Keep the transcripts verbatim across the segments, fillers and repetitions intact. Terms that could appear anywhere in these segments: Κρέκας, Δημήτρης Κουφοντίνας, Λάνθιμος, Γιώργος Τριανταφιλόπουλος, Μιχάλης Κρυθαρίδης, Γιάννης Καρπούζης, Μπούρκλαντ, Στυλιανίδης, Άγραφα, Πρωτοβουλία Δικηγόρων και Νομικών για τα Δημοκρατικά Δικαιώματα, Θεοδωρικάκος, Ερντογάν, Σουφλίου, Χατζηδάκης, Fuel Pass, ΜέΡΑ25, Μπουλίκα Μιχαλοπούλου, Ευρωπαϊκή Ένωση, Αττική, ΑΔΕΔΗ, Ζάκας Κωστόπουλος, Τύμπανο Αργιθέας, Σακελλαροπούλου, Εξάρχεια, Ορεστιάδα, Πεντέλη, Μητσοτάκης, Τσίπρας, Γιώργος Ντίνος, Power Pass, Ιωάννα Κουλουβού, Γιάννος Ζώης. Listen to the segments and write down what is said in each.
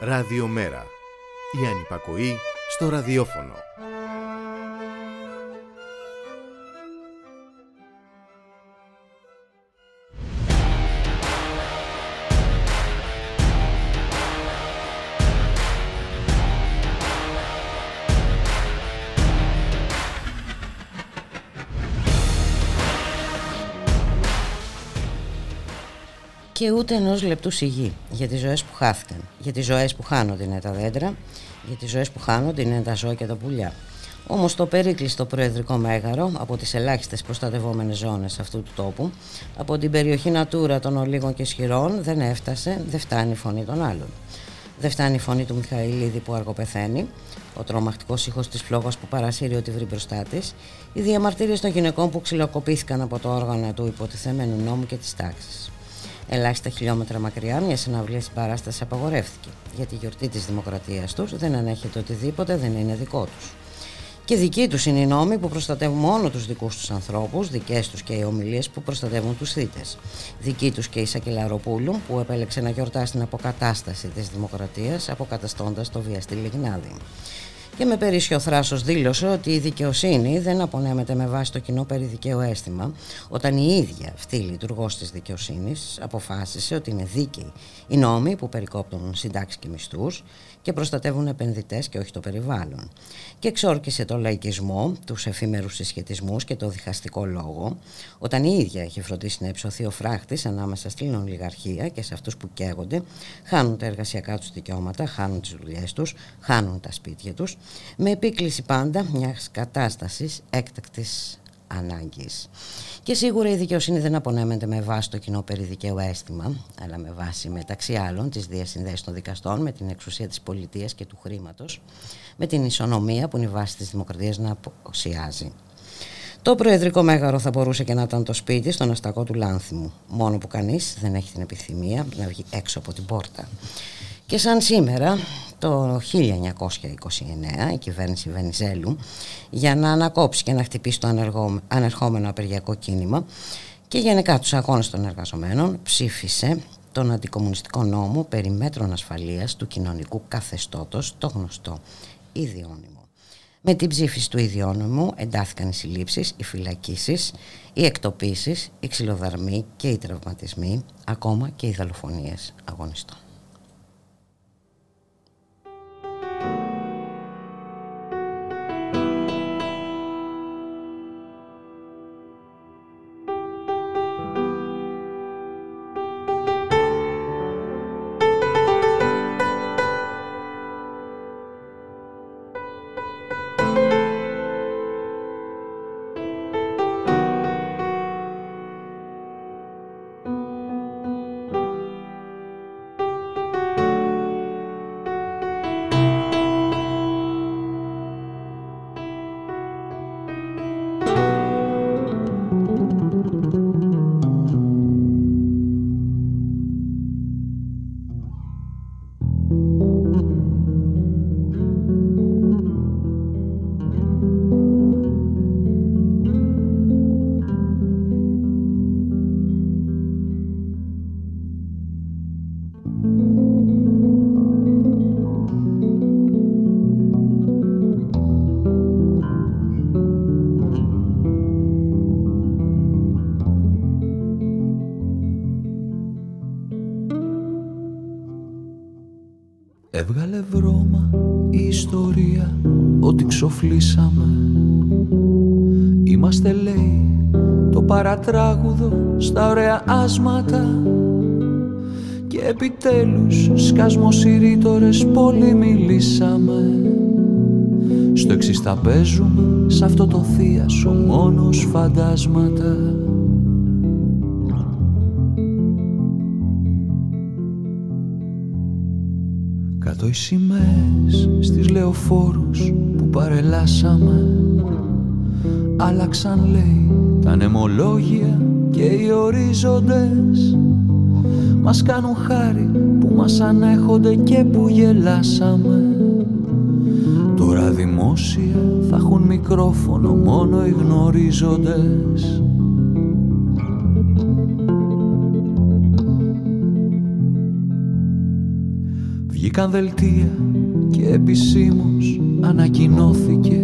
Ραδιομέρα. Η ανυπακοή στο ραδιόφωνο. Και ούτε ενός λεπτού σιγή για τις ζωές που χάθηκαν, για τις ζωές που χάνονται είναι τα δέντρα, για τις ζωές που χάνονται είναι τα ζώα και τα πουλιά. Όμως το περίκλειστο προεδρικό μέγαρο από τις ελάχιστες προστατευόμενες ζώνες αυτού του τόπου, από την περιοχή Natura των ολίγων και ισχυρών, δεν έφτασε, δεν φτάνει η φωνή των άλλων. Δεν φτάνει η φωνή του Μιχαηλίδη που αργοπεθαίνει, ο τρομακτικός ήχος της φλόγας που παρασύρει ό,τι βρει μπροστά της, οι διαμαρτυρίες των γυναικών που ξυλοκοπήθηκαν από το όργανο του υποτιθέμενου νόμου και της τάξης. Ελάχιστα χιλιόμετρα μακριά, μια συναυλία στην παράσταση απαγορεύτηκε, γιατί η γιορτή της δημοκρατίας τους δεν ανέχεται οτιδήποτε δεν είναι δικό τους. Και δικοί τους είναι οι νόμοι που προστατεύουν μόνο τους δικούς τους ανθρώπους, δικές τους και οι ομιλίες που προστατεύουν τους θύτες. Δική τους και η Σακελλαροπούλου που επέλεξε να γιορτάσει την αποκατάσταση της δημοκρατίας, αποκαταστώντας το βιαστή Λιγνάδη. Και με περίσσιο θράσος δήλωσε ότι η δικαιοσύνη δεν απονέμεται με βάση το κοινό περιδικαίο αίσθημα, όταν η ίδια αυτή η λειτουργός της δικαιοσύνης αποφάσισε ότι είναι δίκαιοι οι νόμοι που περικόπτουν συντάξεις και μισθούς και προστατεύουν επενδυτές και όχι το περιβάλλον. Και εξόρκησε τον λαϊκισμό, τους εφήμερους συσχετισμούς και το διχαστικό λόγο, όταν η ίδια έχει φροντίσει να υψωθεί ο φράχτης ανάμεσα στην ολιγαρχία και σε αυτούς που καίγονται, χάνουν τα εργασιακά τους δικαιώματα, χάνουν τις δουλειές τους, χάνουν τα σπίτια τους, με επίκληση πάντα μιας κατάστασης έκτακτης ανάγκης. Και σίγουρα η δικαιοσύνη δεν απονέμεται με βάση το κοινό περιδικαίου αίσθημα, αλλά με βάση μεταξύ άλλων τις διασυνδέσεις των δικαστών με την εξουσία της πολιτείας και του χρήματος, με την ισονομία που είναι η βάση της δημοκρατίας να αποσιάζει. Το προεδρικό μέγαρο θα μπορούσε και να ήταν το σπίτι στον αστακό του Λάνθιμου, μόνο που κανείς δεν έχει την επιθυμία να βγει έξω από την πόρτα. Και σαν σήμερα, το χίλια εννιακόσια είκοσι εννέα, η κυβέρνηση Βενιζέλου, για να ανακόψει και να χτυπήσει το ανερχόμενο απεργιακό κίνημα και γενικά τους αγώνες των εργαζομένων, ψήφισε τον αντικομμουνιστικό νόμο περί μέτρων ασφαλείας του κοινωνικού καθεστώτος, το γνωστό ιδιώνυμο. Με την ψήφιση του ιδιώνυμου εντάθηκαν οι συλλήψεις, οι φυλακίσεις, οι εκτοπίσεις, οι ξυλοδαρμοί και οι τραυματισμοί, ακόμα και οι δολοφονίες αγωνιστών. Έβγαλε βρώμα η ιστορία ότι ξοφλήσαμε. Είμαστε, λέει, το παρατράγουδο στα ωραία άσματα. Και επιτέλους σκασμός οι ρήτορες πολύ μιλήσαμε. Στο εξής θα παίζουμε, σ' αυτό το θεία σου μόνος φαντάσματα. Οι σημαίες στις λεωφόρους που παρελάσαμε άλλαξαν, λέει, τα νεμολόγια και οι ορίζοντες. Μας κάνουν χάρη που μας ανέχονται και που γελάσαμε. Τώρα δημόσια θα έχουν μικρόφωνο μόνο οι γνωρίζοντες. βγήκαν δελτία και επισήμως ανακοινώθηκε.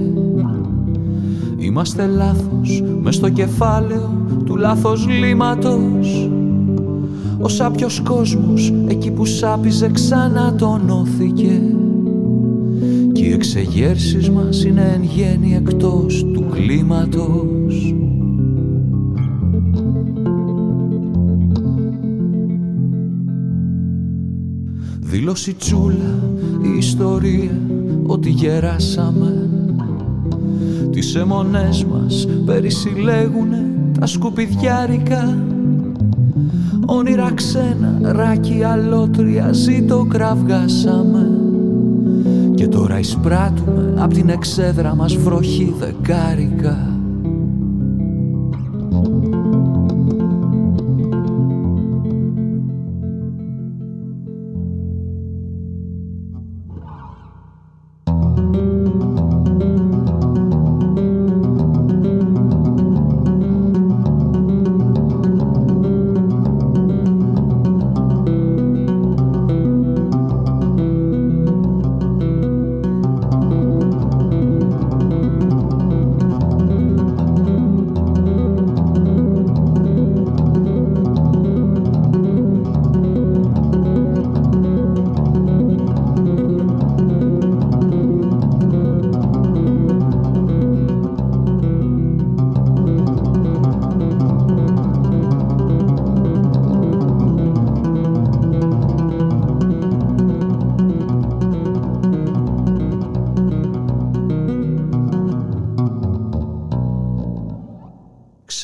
Είμαστε λάθος μες στο κεφάλαιο του λάθος λύματος. Ο σάπιος κόσμος εκεί που σάπιζε ξανατονώθηκε. Κι οι εξεγέρσεις μας είναι εν γέννη εκτός του κλίματος. Δήλωσε τσούλα η ιστορία ότι γεράσαμε. Τις αιμονές μας περισυλλέγουνε τα σκουπιδιάρικα. Όνειρα ξένα, ράκι αλότρια, ζήτο κραυγάσαμε. Και τώρα εισπράττουμε απ' την εξέδρα μας βροχή δεκάρικα.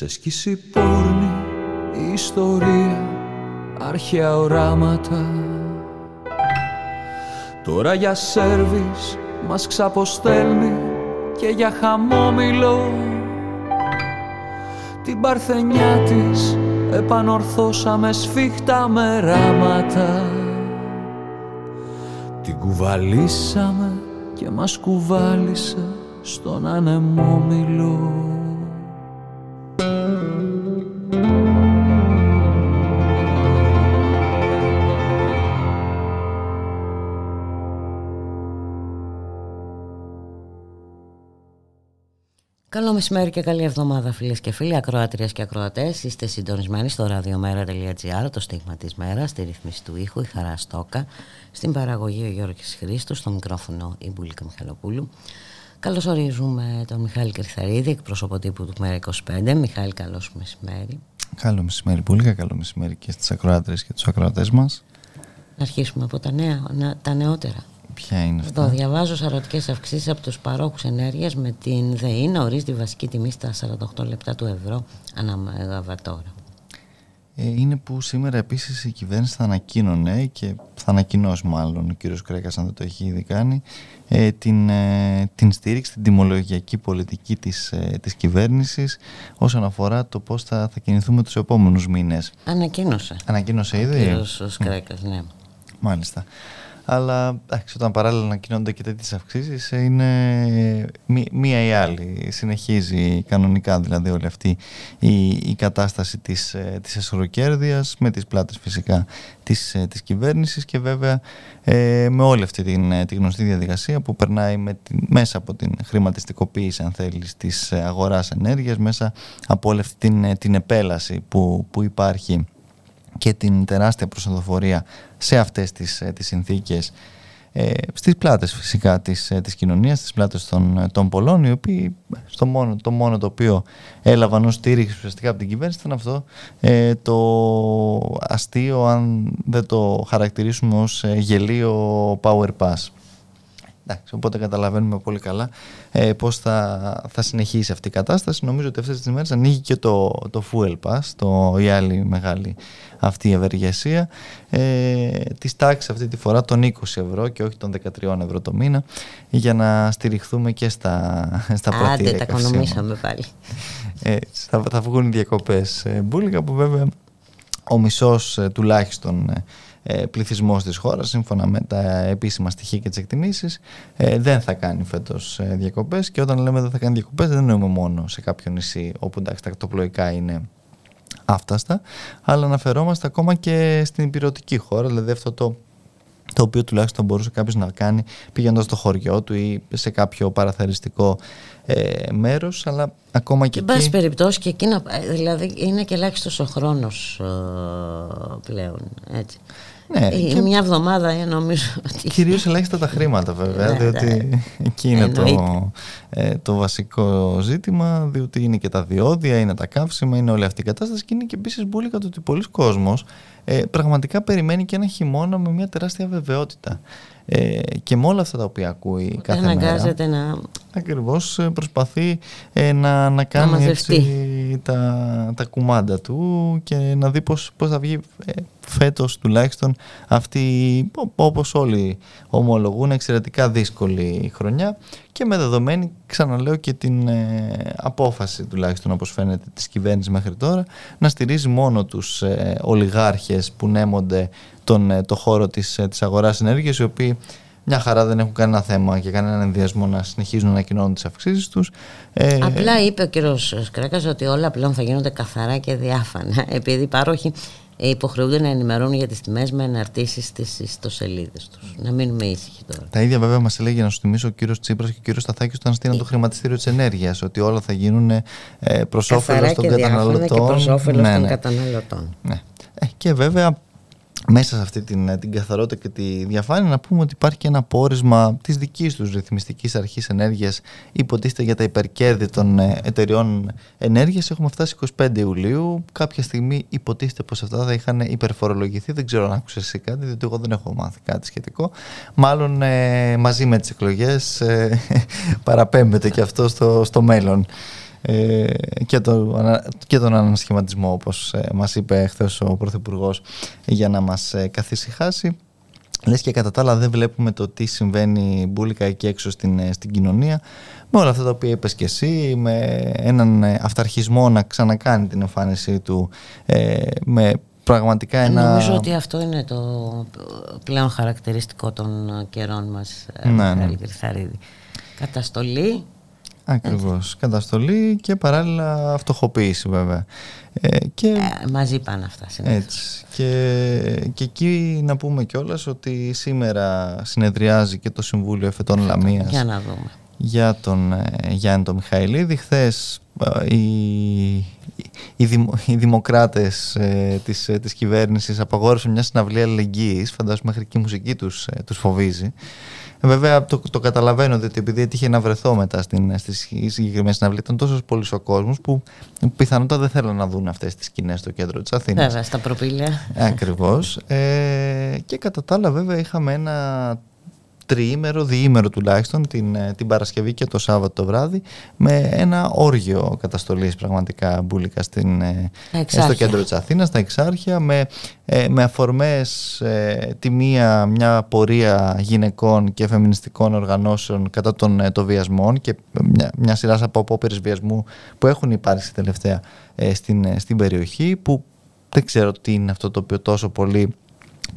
Σκίσει πόρνη, η ιστορία, αρχαία οράματα. Τώρα για σέρβις μας ξαποστέλνει και για χαμόμηλο. Την παρθενιά της επανορθώσαμε σφίχτα με ράματα. Την κουβαλήσαμε και μας κουβάλισε στον ανεμόμηλο. Καλό μεσημέρι και καλή εβδομάδα, φίλες και φίλοι, ακροατρίες και ακροατές. Είστε συντονισμένοι στο ραδιομέρα τελεία τζι άρ, το στίγμα της μέρας, στη ρυθμίση του ήχου η Χαρά Στόκα, στην παραγωγή ο Γιώργης Χρήστος, στο μικρόφωνο η Μπουλίκα Μιχαλοπούλου. Καλώς ορίζουμε τον Μιχάλη Κρυθαρίδη, εκπρόσωπο τύπου του ΜέΡΑ είκοσι πέντε. Μιχάλη, καλώς μεσημέρι. Καλό μεσημέρι, Μπουλίκα, καλό μεσημέρι και στις ακροατρίες και τους ακροατές μας. Να αρχίσουμε από τα νέα, τα νεότερα. Ποια είναι αυτά? Το διαβάζω. Σαρωτικές αυξήσεις από τους παρόχους ενέργειας με την ΔΕΗ να ορίζει τη βασική τιμή στα σαράντα οκτώ λεπτά του ευρώ ανά μεγαβατόρα. Ε, είναι που σήμερα επίσης η κυβέρνηση θα ανακοίνωνε και θα ανακοινώσει μάλλον ο κύριος Κρέκας, αν δεν το έχει ήδη κάνει, ε, την, ε, την στήριξη, την τιμολογιακή πολιτική της, ε, της κυβέρνησης όσον αφορά το πώς θα, θα κινηθούμε τους επόμενους μήνες. Ανακοίνωσε. Ανακοίνωσε ήδη. Ο κύριος Κρέκας, ναι. Μάλιστα. Αλλά εντάξει, όταν παράλληλα ανακοινώνονται και τέτοιες αυξήσεις, είναι μία ή άλλη. Συνεχίζει κανονικά δηλαδή όλη αυτή η, η κατάσταση της, της εσωροκέρδειας, με τις πλάτες φυσικά της, της κυβέρνησης και βέβαια ε, με όλη αυτή την, την γνωστή διαδικασία που περνάει με την, μέσα από την χρηματιστικοποίηση, αν θέλεις, της αγοράς ενέργειας, μέσα από όλη αυτή την, την επέλαση που, που υπάρχει και την τεράστια προσοδοφορία σε αυτές τις, τις συνθήκες, ε, στις πλάτες φυσικά της, της κοινωνίας, στις πλάτες των, των πολλών, οι οποίοι στο μόνο, το μόνο το οποίο έλαβαν ως στήριξη ουσιαστικά από την κυβέρνηση ήταν αυτό ε, το αστείο, αν δεν το χαρακτηρίσουμε ως γελίο, Power Pass. Εντάξει, οπότε καταλαβαίνουμε πολύ καλά ε, πώς θα, θα συνεχίσει αυτή η κατάσταση. Νομίζω ότι αυτές τις μέρες ανοίγει και το, το Fuel Pass, το, η άλλη μεγάλη αυτή η ευεργεσία, ε, της τάξης αυτή τη φορά των είκοσι ευρώ και όχι των δεκατρία ευρώ το μήνα, για να στηριχθούμε και στα, στα πρατήρια. Άντε, τα οικονομήσαμε πάλι. Ε, θα, θα βγουν οι διακοπές ε, Μπούλικα, που βέβαια ο μισός ε, τουλάχιστον ε, πληθυσμός της χώρας, σύμφωνα με τα επίσημα στοιχεία και τις εκτιμήσεις, δεν θα κάνει φέτος διακοπές. Και όταν λέμε δεν θα κάνει διακοπές, δεν εννοούμε μόνο σε κάποιο νησί όπου εντάξει τα ακτοπλοϊκά είναι άφταστα, αλλά αναφερόμαστε ακόμα και στην υπηρετική χώρα, δηλαδή αυτό το το οποίο τουλάχιστον μπορούσε κάποιος να κάνει πηγαίνοντας στο χωριό του ή σε κάποιο παραθεριστικό ε, μέρος, αλλά ακόμα και εν πάση περιπτώσει και εκεί, δηλαδή είναι και ελάχιστος ο χρόνος ε, πλέον, έτσι. Ναι, και μια εβδομάδα νομίζω ότι... Κυρίως ελάχιστα τα χρήματα βέβαια, διότι εκεί είναι το, ε, το βασικό ζήτημα, διότι είναι και τα διόδια, είναι τα καύσιμα, είναι όλη αυτή η κατάσταση και είναι και επίσης μπουλίκα το ότι πολλοί κόσμος ε, πραγματικά περιμένει και ένα χειμώνα με μια τεράστια βεβαιότητα. Ε, και με όλα αυτά τα οποία ακούει κάθε μέρα. Αναγκάζεται να... Ακριβώς προσπαθεί ε, να, να κάνει να έτσι, τα, τα κουμάντα του και να δει πώς, πώς θα βγει ε, φέτος τουλάχιστον αυτή, όπως όλοι ομολογούν, εξαιρετικά δύσκολη χρονιά και με δεδομένη, ξαναλέω, και την ε, απόφαση τουλάχιστον όπως φαίνεται της κυβέρνησης μέχρι τώρα να στηρίζει μόνο τους ε, ολιγάρχες που νέμονται τον, ε, το χώρο της, ε, της αγοράς ενέργειας, οι οποίοι μια χαρά δεν έχουν κανένα θέμα και κανέναν ενδιασμό να συνεχίζουν να ανακοινώνουν τις αυξήσεις τους. Ε... Απλά είπε ο κύριος Κρέκας ότι όλα πλέον θα γίνονται καθαρά και διάφανα, επειδή οι πάροχοι υποχρεούνται να ενημερώνουν για τις τιμές με αναρτήσεις στις ιστοσελίδες τους. Να μείνουμε ήσυχοι τώρα. Τα ίδια βέβαια μας έλεγε, να σου θυμίσω, ο κύριος Τσίπρας και ο κύριος Σταθάκης όταν στείλαν το χρηματιστήριο της ενέργειας, ότι όλα θα γίνουν προς όφελος των καταναλωτών. Και προς όφελος ναι, των ναι. καταναλωτών. Ναι. Και βέβαια, μέσα σε αυτή την, την καθαρότητα και τη διαφάνεια, να πούμε ότι υπάρχει και ένα πόρισμα της δικής τους ρυθμιστικής αρχής ενέργειας, υποτίθεται για τα υπερκέρδη των εταιριών ενέργειας. Έχουμε φτάσει εικοστή πέμπτη Ιουλίου. Κάποια στιγμή υποτίθεται πως αυτά θα είχαν υπερφορολογηθεί. Δεν ξέρω αν άκουσες εσύ κάτι, διότι εγώ δεν έχω μάθει κάτι σχετικό. Μάλλον ε, μαζί με τις εκλογές ε, παραπέμπεται και αυτό στο, στο μέλλον. Και, το, και τον ανασχηματισμό, όπως μας είπε χθες ο Πρωθυπουργός, για να μας καθησυχάσει. Λες και κατά τα άλλα δεν βλέπουμε το τι συμβαίνει μπουλικά εκεί έξω στην, στην κοινωνία, με όλα αυτά τα οποία είπες και εσύ, με έναν αυταρχισμό να ξανακάνει την εμφάνισή του, με πραγματικά ένα... Νομίζω ότι αυτό είναι το πλέον χαρακτηριστικό των καιρών μας, ναι, Μιχάλη Κρυθαρίδη. Καταστολή. Ακριβώς. Καταστολή και παράλληλα φτωχοποίηση βέβαια. Ε, και... ε, μαζί πάνε αυτά. Έτσι. Και, και εκεί να πούμε κιόλας ότι σήμερα συνεδριάζει και το Συμβούλιο Εφετών Εφετών. Λαμίας. Για να δούμε. Για τον ε, Γιάννη τον Μιχαηλίδη. Χθες ε, οι, οι, δημο, οι δημοκράτες ε, της, ε, της κυβέρνησης απαγόρευσαν μια συναυλία αλληλεγγύης. Φαντάζομαι μέχρι και η μουσική τους, ε, τους φοβίζει. Βέβαια το, το καταλαβαίνω, διότι επειδή έτυχε να βρεθώ μετά στην, στη συγκεκριμένη συναυλία, ήταν τόσο πολλοί ο κόσμος που πιθανότατα δεν θέλουν να δουν αυτές τις σκηνές στο κέντρο της Αθήνας. Βέβαια, στα Προπύλαια. Ακριβώς. Ε, και κατά τα άλλα, βέβαια, είχαμε ένα τριήμερο, διήμερο τουλάχιστον, την, την Παρασκευή και το Σάββατο το βράδυ, με ένα όργιο καταστολής πραγματικά μπουλικά στην, στο κέντρο της Αθήνας, στα Εξάρχεια, με, με αφορμές τη μία μια πορεία γυναικών και φεμινιστικών οργανώσεων κατά των το βιασμών και μια, μια σειρά από απόπειρες βιασμού που έχουν υπάρξει τελευταία στην, στην περιοχή, που δεν ξέρω τι είναι αυτό το οποίο τόσο πολύ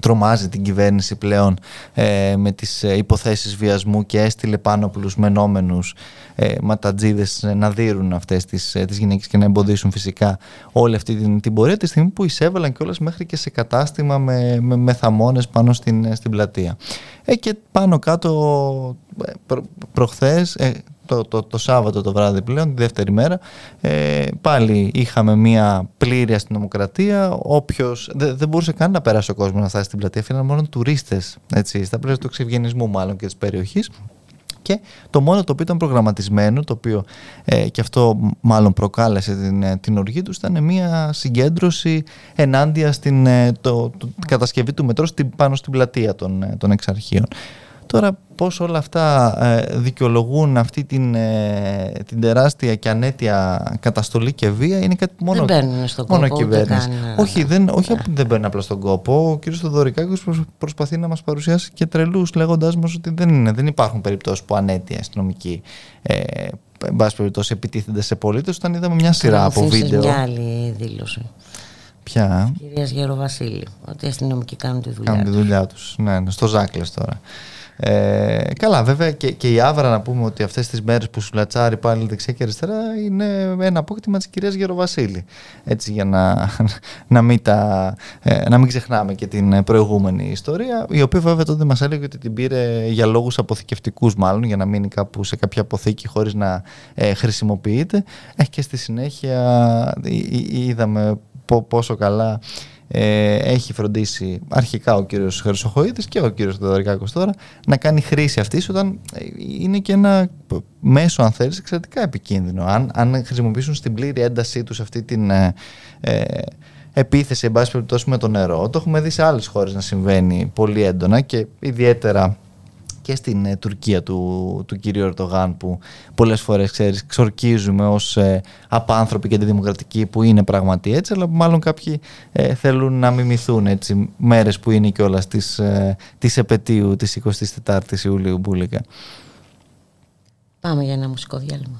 τρομάζει την κυβέρνηση πλέον ε, με τις ε, υποθέσεις βιασμού, και έστειλε πάνω πλούς μενόμενους ε, ματατζίδες να δείρουν αυτές τις, ε, τις γυναίκες και να εμποδίσουν φυσικά όλη αυτή την, την πορεία, τη στιγμή που εισέβαλαν κιόλας μέχρι και σε κατάστημα με, με, με θαμώνες πάνω στην, στην πλατεία. Ε, και πάνω κάτω προ, προχθές... Ε, Το, το, το Σάββατο το βράδυ πλέον, τη δεύτερη μέρα, ε, πάλι είχαμε μια πλήρη αστυνομοκρατία. Όποιος, δεν δε μπορούσε καν να περάσει ο κόσμος να φτάσει στην πλατεία, αφήναν μόνο τουρίστες, έτσι, στα πλαίσια του εξευγενισμού μάλλον και της περιοχής. Και το μόνο το οποίο ήταν προγραμματισμένο, το οποίο ε, και αυτό μάλλον προκάλεσε την, την οργή του, ήταν μια συγκέντρωση ενάντια στην ε, το, το, κατασκευή του μετρό πάνω στην πλατεία των, ε, των Εξαρχείων. Τώρα πώς όλα αυτά ε, δικαιολογούν αυτή την, ε, την τεράστια και ανέτεια καταστολή και βία, είναι κάτι που μόνο, μόνο κυβέρνηση. Όχι, δεν, όχι yeah. δεν παίρνει απλά στον κόπο. Ο κ. Θοδωρικάκης προσπαθεί να μας παρουσιάσει και τρελούς, λέγοντάς μας ότι δεν, είναι, δεν υπάρχουν περιπτώσεις που ανέτεια αστυνομικοί ε, εν πάση περιπτώσει επιτίθενται σε πολίτες, όταν είδαμε μια σειρά Καλωθήσεις από βίντεο. Μια άλλη δήλωση. Ποια? Κυρίας Γεροβασίλη, ότι οι αστυνομικοί κάνουν τη δουλειά, κάνουν τη δουλειά τους. τους. Ναι, στο Ζάκλες τώρα. Ε, καλά, βέβαια και, και η Άβρα, να πούμε ότι αυτές τις μέρες που σουλατσάρει πάλι δεξιά και αριστερά, είναι ένα απόκτημα της κυρίας Γεροβασίλη. Έτσι, για να, να, μην τα, να μην ξεχνάμε και την προηγούμενη ιστορία, η οποία βέβαια τότε μας έλεγε ότι την πήρε για λόγους αποθηκευτικούς, μάλλον για να μείνει κάπου σε κάποια αποθήκη χωρίς να ε, χρησιμοποιείται. Ε, και στη συνέχεια είδαμε πόσο καλά Ε, έχει φροντίσει αρχικά ο κύριος Χρυσοχοΐδης και ο κύριος Θεοδωρικάκος τώρα να κάνει χρήση αυτής, όταν είναι και ένα μέσο, αν θέλεις, εξαιρετικά επικίνδυνο, αν, αν χρησιμοποιήσουν στην πλήρη έντασή τους αυτή την ε, επίθεση, εν πάση περιπτώσει, με το νερό. Το έχουμε δει σε άλλες χώρες να συμβαίνει πολύ έντονα, και ιδιαίτερα και στην ε, Τουρκία του, του κυρίου Ερντογάν, που πολλές φορές, ξέρεις, ξορκίζουμε ως ε, απάνθρωποι και αντιδημοκρατικοί που είναι πραγματοί, έτσι, αλλά που μάλλον κάποιοι ε, θέλουν να μιμηθούν, έτσι, μέρες που είναι κιόλας της, ε, της επετείου της εικοστής τετάρτης Ιουλίου, Μπουλίκα. Πάμε για ένα μουσικό διάλειμμα.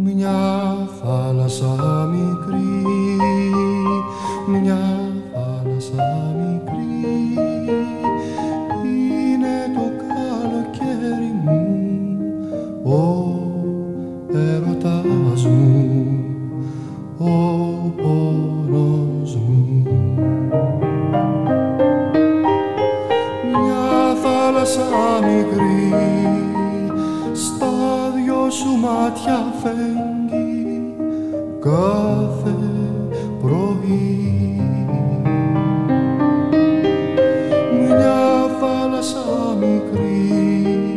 Μια θάλασσα μικρή, μια θάλασσα μικρή, είναι το καλοκαίρι μου, ο έρωτας μου, ο πόνος μου. Μια θάλασσα μικρή, στα δυο σου μάτια φεύγει κάθε πρωί. Μια θάλασσα μικρή,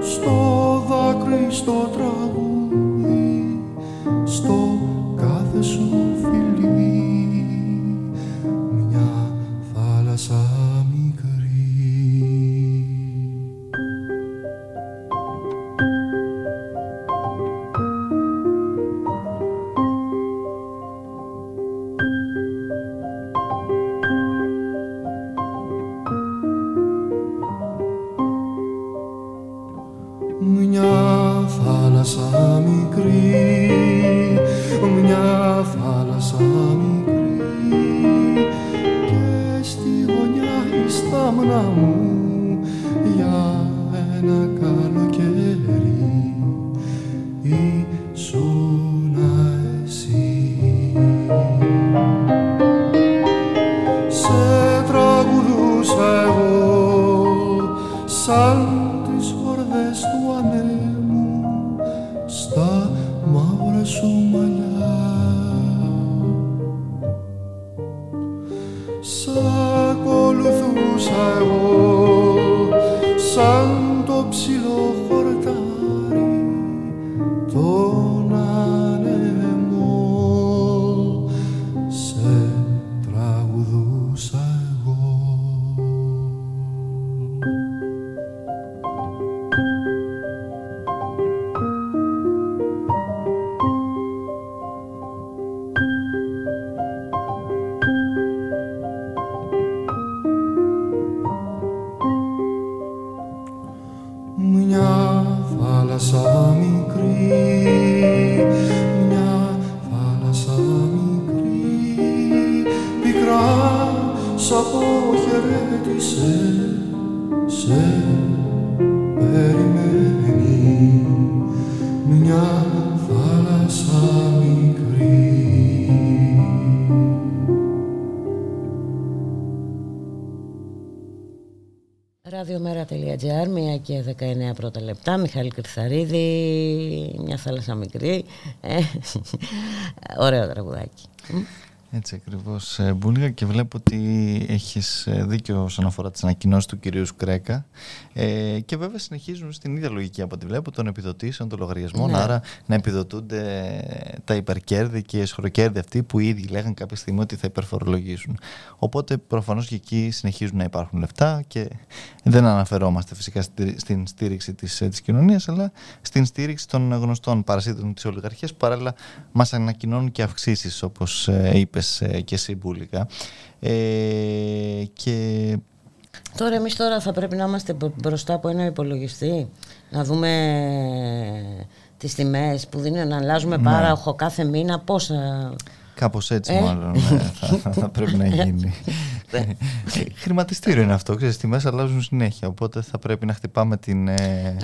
στο δάκρυ, στο τραγούδι, στο κάθε σου φιλί. Μια θάλασσα μικρή. δεκαεννιά πρώτα λεπτά, Μιχάλη Κρυθαρίδη, μια θάλασσα μικρή. Ε, ωραίο τραγουδάκι. Έτσι ακριβώς, Μπούλικα, και βλέπω ότι έχεις δίκιο όσον αφορά τις ανακοινώσεις του κυρίου Κρέκα, ε, και βέβαια συνεχίζουν στην ίδια λογική από ό,τι βλέπω, των επιδοτήσεων, των λογαριασμών, ναι. Άρα να επιδοτούνται τα υπερκέρδη και οι σχροκέρδη αυτοί που ήδη λέγαν κάποια στιγμή ότι θα υπερφορολογήσουν. Οπότε προφανώς και εκεί συνεχίζουν να υπάρχουν λεφτά, και δεν αναφερόμαστε φυσικά στην στήριξη της, της κοινωνίας, αλλά στην στήριξη των γνωστών παρασίτων της ολιγαρχίας, που παράλληλα μας ανακοινώνουν και αυξήσεις, όπως είπε και εσύ, Μπούλικα. Ε, και Τώρα εμείς τώρα θα πρέπει να είμαστε μπροστά από ένα υπολογιστή, να δούμε τις τιμές που δίνει, να αλλάζουμε πάροχο κάθε μήνα, πώς... Κάπως έτσι ε? μάλλον θα, θα πρέπει να γίνει. Χρηματιστήριο είναι αυτό, ξέρεις, τιμές αλλάζουν συνέχεια, οπότε θα πρέπει να χτυπάμε την...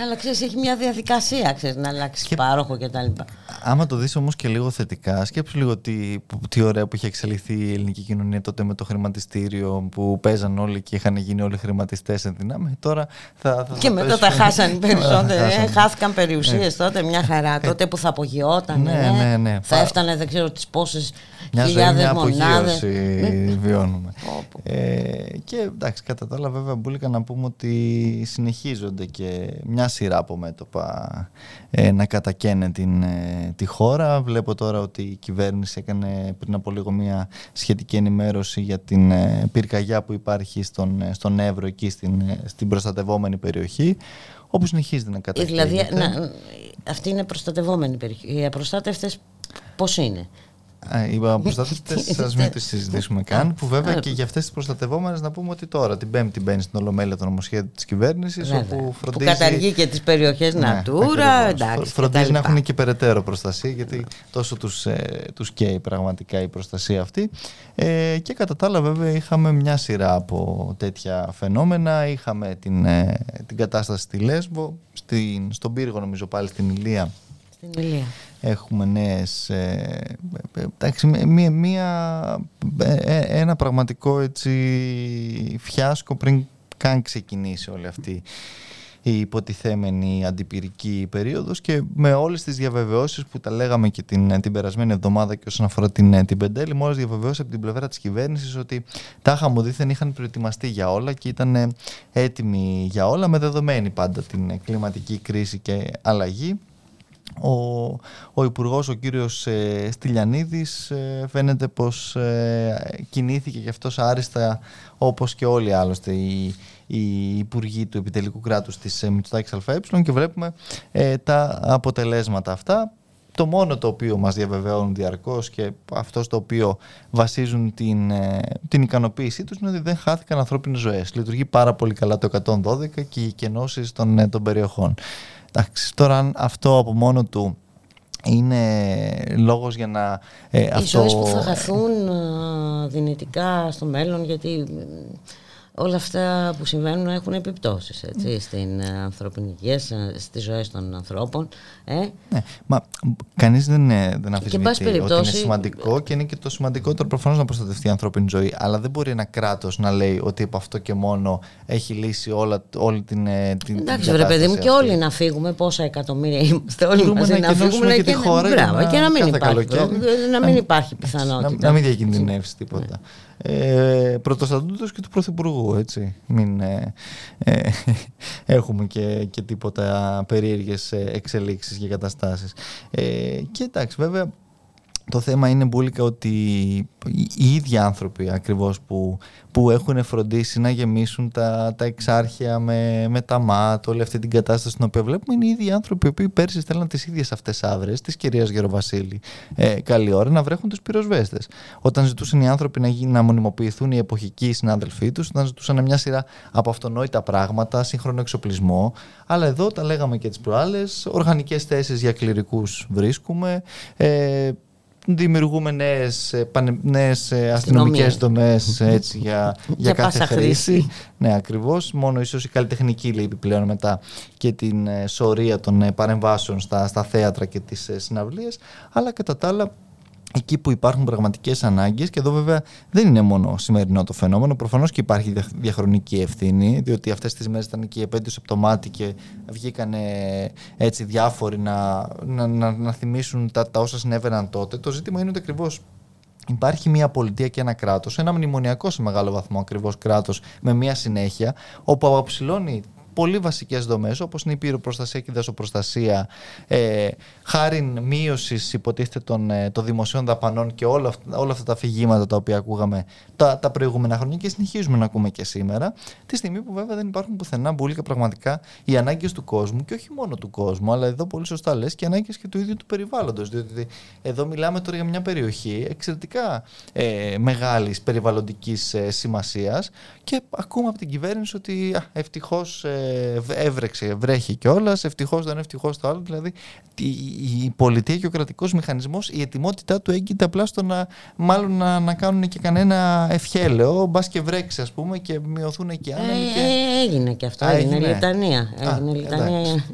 Αλλά ξέρεις, έχει μια διαδικασία, ξέρεις, να αλλάξει και... πάροχο και τα λοιπά. Άμα το δεις όμως και λίγο θετικά, σκέψου λίγο τι, τι ωραία που είχε εξελιχθεί η ελληνική κοινωνία τότε με το χρηματιστήριο, που παίζαν όλοι και είχαν γίνει όλοι χρηματιστές εν δυνάμει. Τώρα θα, θα, θα και θα μετά πέσουν... τα χάσαν περισσότερο, ε, χάθηκαν περιουσίες τότε, μια χαρά, τότε που θα απογειόταν, ναι, ναι, ναι, θα έφτανε δεν ξέρω τις πόσες χιλιάδες μονάδες. Βιώνουμε. Ε, και εντάξει, κατά τα άλλα βέβαια, Μπούλικα, να πούμε ότι συνεχίζονται και μια σειρά από μέτωπα ε, να κατακαίνε την, ε, τη χώρα. Βλέπω τώρα ότι η κυβέρνηση έκανε πριν από λίγο μια σχετική ενημέρωση για την ε, πυρκαγιά που υπάρχει στον, στον Εύρο, εκεί στην, ε, στην προστατευόμενη περιοχή, όπου συνεχίζεται να κατακαίνεται. Δηλαδή, να, αυτή είναι προστατευόμενη περιοχή. Οι απροστάτευτες πώς είναι? Οι προστατευτές, σας μην τις συζητήσουμε καν. Που βέβαια και για αυτές τις προστατευόμενες να πούμε ότι τώρα την Πέμπτη μπαίνει στην Ολομέλεια το νομοσχέδιο της κυβέρνησης, όπου φροντίζει. Που καταργεί και τις περιοχές Natura. Εντάξει, φροντίζει να έχουν και περαιτέρω προστασία, γιατί τόσο τους, ε, τους καίει πραγματικά η προστασία αυτή. Ε, και κατά τα άλλα, βέβαια, είχαμε μια σειρά από τέτοια φαινόμενα. Είχαμε την, ε, την κατάσταση στη Λέσβο, στην, στον πύργο, νομίζω πάλι στην Ηλεία. Ηλεία. Έχουμε νέες, ε, εντάξει, μία, μία, ε, ένα πραγματικό έτσι φιάσκο πριν καν ξεκινήσει όλη αυτή η υποτιθέμενη αντιπυρική περίοδος, και με όλες τις διαβεβαιώσεις που τα λέγαμε και την, την περασμένη εβδομάδα, και όσον αφορά την, την Πεντέλη, μόλις διαβεβαιώσεις από την πλευρά της κυβέρνησης ότι τα χαμοδίθεν είχαν προετοιμαστεί για όλα και ήταν έτοιμοι για όλα, με δεδομένη πάντα την κλιματική κρίση και αλλαγή. Ο, ο Υπουργός, ο κύριος ε, Στυλιανίδης, ε, φαίνεται πως ε, κινήθηκε γι' αυτός άριστα, όπως και όλοι άλλωστε οι, οι υπουργοί του επιτελικού κράτους της ε, Μητσοτάκης ΑΕ, και βλέπουμε ε, τα αποτελέσματα αυτά. Το μόνο το οποίο μας διαβεβαιώνουν διαρκώς και αυτό στο οποίο βασίζουν την, την ικανοποίησή τους είναι ότι δεν χάθηκαν ανθρώπινες ζωές. Λειτουργεί πάρα πολύ καλά το εκατόν δώδεκα και οι κενώσεις των, των περιοχών. Εντάξει, τώρα αν αυτό από μόνο του είναι λόγος για να... Ε, οι αυτό... ζωές που θα χαθούν δυνητικά στο μέλλον, γιατί... Όλα αυτά που συμβαίνουν έχουν επιπτώσεις, έτσι, στην ανθρώπινη υγεία, στις ζωές των ανθρώπων. Ε. Ναι, μα κανείς δεν, δεν αμφισβητεί περιπτώσει... ότι είναι σημαντικό, και είναι και το σημαντικότερο προφανώς να προστατευτεί η ανθρώπινη ζωή. Αλλά δεν μπορεί ένα κράτος να λέει ότι από αυτό και μόνο έχει λύσει όλα, όλη την, την, εντάξει, την ρε παιδί μου, και όλοι αυτή. Να φύγουμε, πόσα εκατομμύρια είμαστε, όλοι Λούμε μαζί να, να φύγουμε και, και, και, να... και να μην υπάρχει, να μην υπάρχει πιθανότητα. Να μην διακινδυνεύσει τίποτα. Ε, πρωτοστατούντος και του Πρωθυπουργού, έτσι, μην ε, ε, έχουμε και, και τίποτα περίεργες εξελίξεις και καταστάσεις, ε, και εντάξει, βέβαια το θέμα είναι, Μπούλικα, ότι οι ίδιοι άνθρωποι ακριβώς που, που έχουν φροντίσει να γεμίσουν τα, τα εξάρχεια με, με τα ΜΑΤ, όλη αυτή την κατάσταση την οποία βλέπουμε, είναι οι ίδιοι άνθρωποι οι οποίοι πέρσι στέλναν τις ίδιες αυτές άδρες της κυρίας Γεροβασίλη, ε, καλή ώρα, να βρέχουν τους πυροσβέστες. Όταν ζητούσαν οι άνθρωποι να, να μονιμοποιηθούν οι εποχικοί συνάδελφοί τους, όταν ζητούσαν μια σειρά από αυτονόητα πράγματα, σύγχρονο εξοπλισμό. Αλλά εδώ τα λέγαμε και τις προάλλες, οργανικές θέσεις για κληρικούς βρίσκουμε. Ε, Δημιουργούμε νέες, πανε, νέες αστυνομικές δομές, έτσι, για, για, για κάθε χρήση. Ναι, ακριβώς. Μόνο ίσως η καλλιτεχνική λείπει πλέον μετά και την ε, σωρία των ε, παρεμβάσεων στα, στα θέατρα και τις ε, συναυλίες. Αλλά κατά τα άλλα, εκεί που υπάρχουν πραγματικές ανάγκες, και εδώ βέβαια δεν είναι μόνο σημερινό το φαινόμενο, προφανώς και υπάρχει διαχρονική ευθύνη, διότι αυτές τις μέρες ήταν και η επέτειος από το ΜΑΤ και βγήκανε έτσι διάφοροι να, να, να, να θυμίσουν τα, τα όσα συνέβαιναν τότε. Το ζήτημα είναι ότι ακριβώς υπάρχει μια πολιτεία και ένα κράτος, ένα μνημονιακό σε μεγάλο βαθμό ακριβώς κράτος, με μια συνέχεια, όπου αποψηλώνει πολύ βασικές δομές, όπως είναι η πυροπροστασία και η δασοπροστασία, ε, χάρη μείωσης υποτίθεται των, ε, των δημοσίων δαπανών και όλα, όλα αυτά τα αφηγήματα τα οποία ακούγαμε τα, τα προηγούμενα χρόνια και συνεχίζουμε να ακούμε και σήμερα. Τη στιγμή που βέβαια δεν υπάρχουν πουθενά μπουλίκα πραγματικά οι ανάγκες του κόσμου και όχι μόνο του κόσμου, αλλά εδώ πολύ σωστά λες και ανάγκες και του ίδιου του περιβάλλοντος. Διότι εδώ μιλάμε τώρα για μια περιοχή εξαιρετικά ε, μεγάλης περιβαλλοντικής ε, σημασίας και ακούμε από την κυβέρνηση ότι α, ευτυχώς ε, έβρεξε, βρέχει κιόλας, ευτυχώς δεν ευτυχώς το άλλο. Δηλαδή η, η πολιτεία και ο κρατικός μηχανισμός, η ετοιμότητά του έγκυται απλά στο να, μάλλον να, να κάνουν και κανένα ευχέλαιο, μπας και βρέξει ας πούμε και μειωθούν εκεί ε, και... ε, έγινε και αυτό, α, έγινε, έγινε λιτανία. Έγινε α, λιτανία.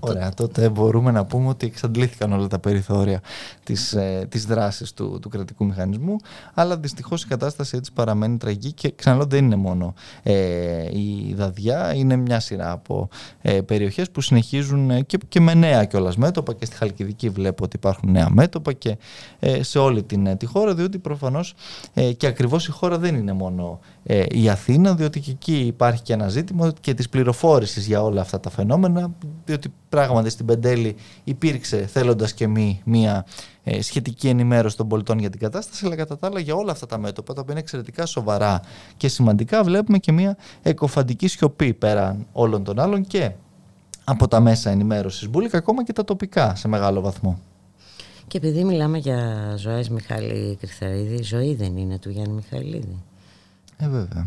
Ωραία, τότε μπορούμε να πούμε ότι εξαντλήθηκαν όλα τα περιθώρια της, ε, της δράσης του, του κρατικού μηχανισμού, αλλά δυστυχώς η κατάσταση έτσι παραμένει τραγική και ξαναλέω δεν είναι μόνο ε, η Δαδιά, είναι μια σειρά από ε, περιοχές που συνεχίζουν και, και με νέα κιόλας μέτωπα και στη Χαλκιδική βλέπω ότι υπάρχουν νέα μέτωπα και ε, σε όλη την, τη χώρα, διότι προφανώς ε, και ακριβώς η χώρα δεν είναι μόνο ε, η Αθήνα, διότι και εκεί υπάρχει και ένα ζήτημα και της πληροφόρησης για όλα αυτά τα φαινόμενα, διότι πράγματι στην Πεντέλη υπήρξε θέλοντας και μη μία ε, σχετική ενημέρωση των πολιτών για την κατάσταση, αλλά κατά τα άλλα για όλα αυτά τα μέτωπα τα οποία είναι εξαιρετικά σοβαρά και σημαντικά βλέπουμε και μία εκοφαντική σιωπή πέραν όλων των άλλων και από τα μέσα ενημέρωσης μπουλίκα ακόμα και τα τοπικά σε μεγάλο βαθμό. Και επειδή μιλάμε για ζωές Μιχάλη Κρυθαρίδη, η ζωή δεν είναι του Γιάννη Μιχαηλίδη. Ε, βέβαια.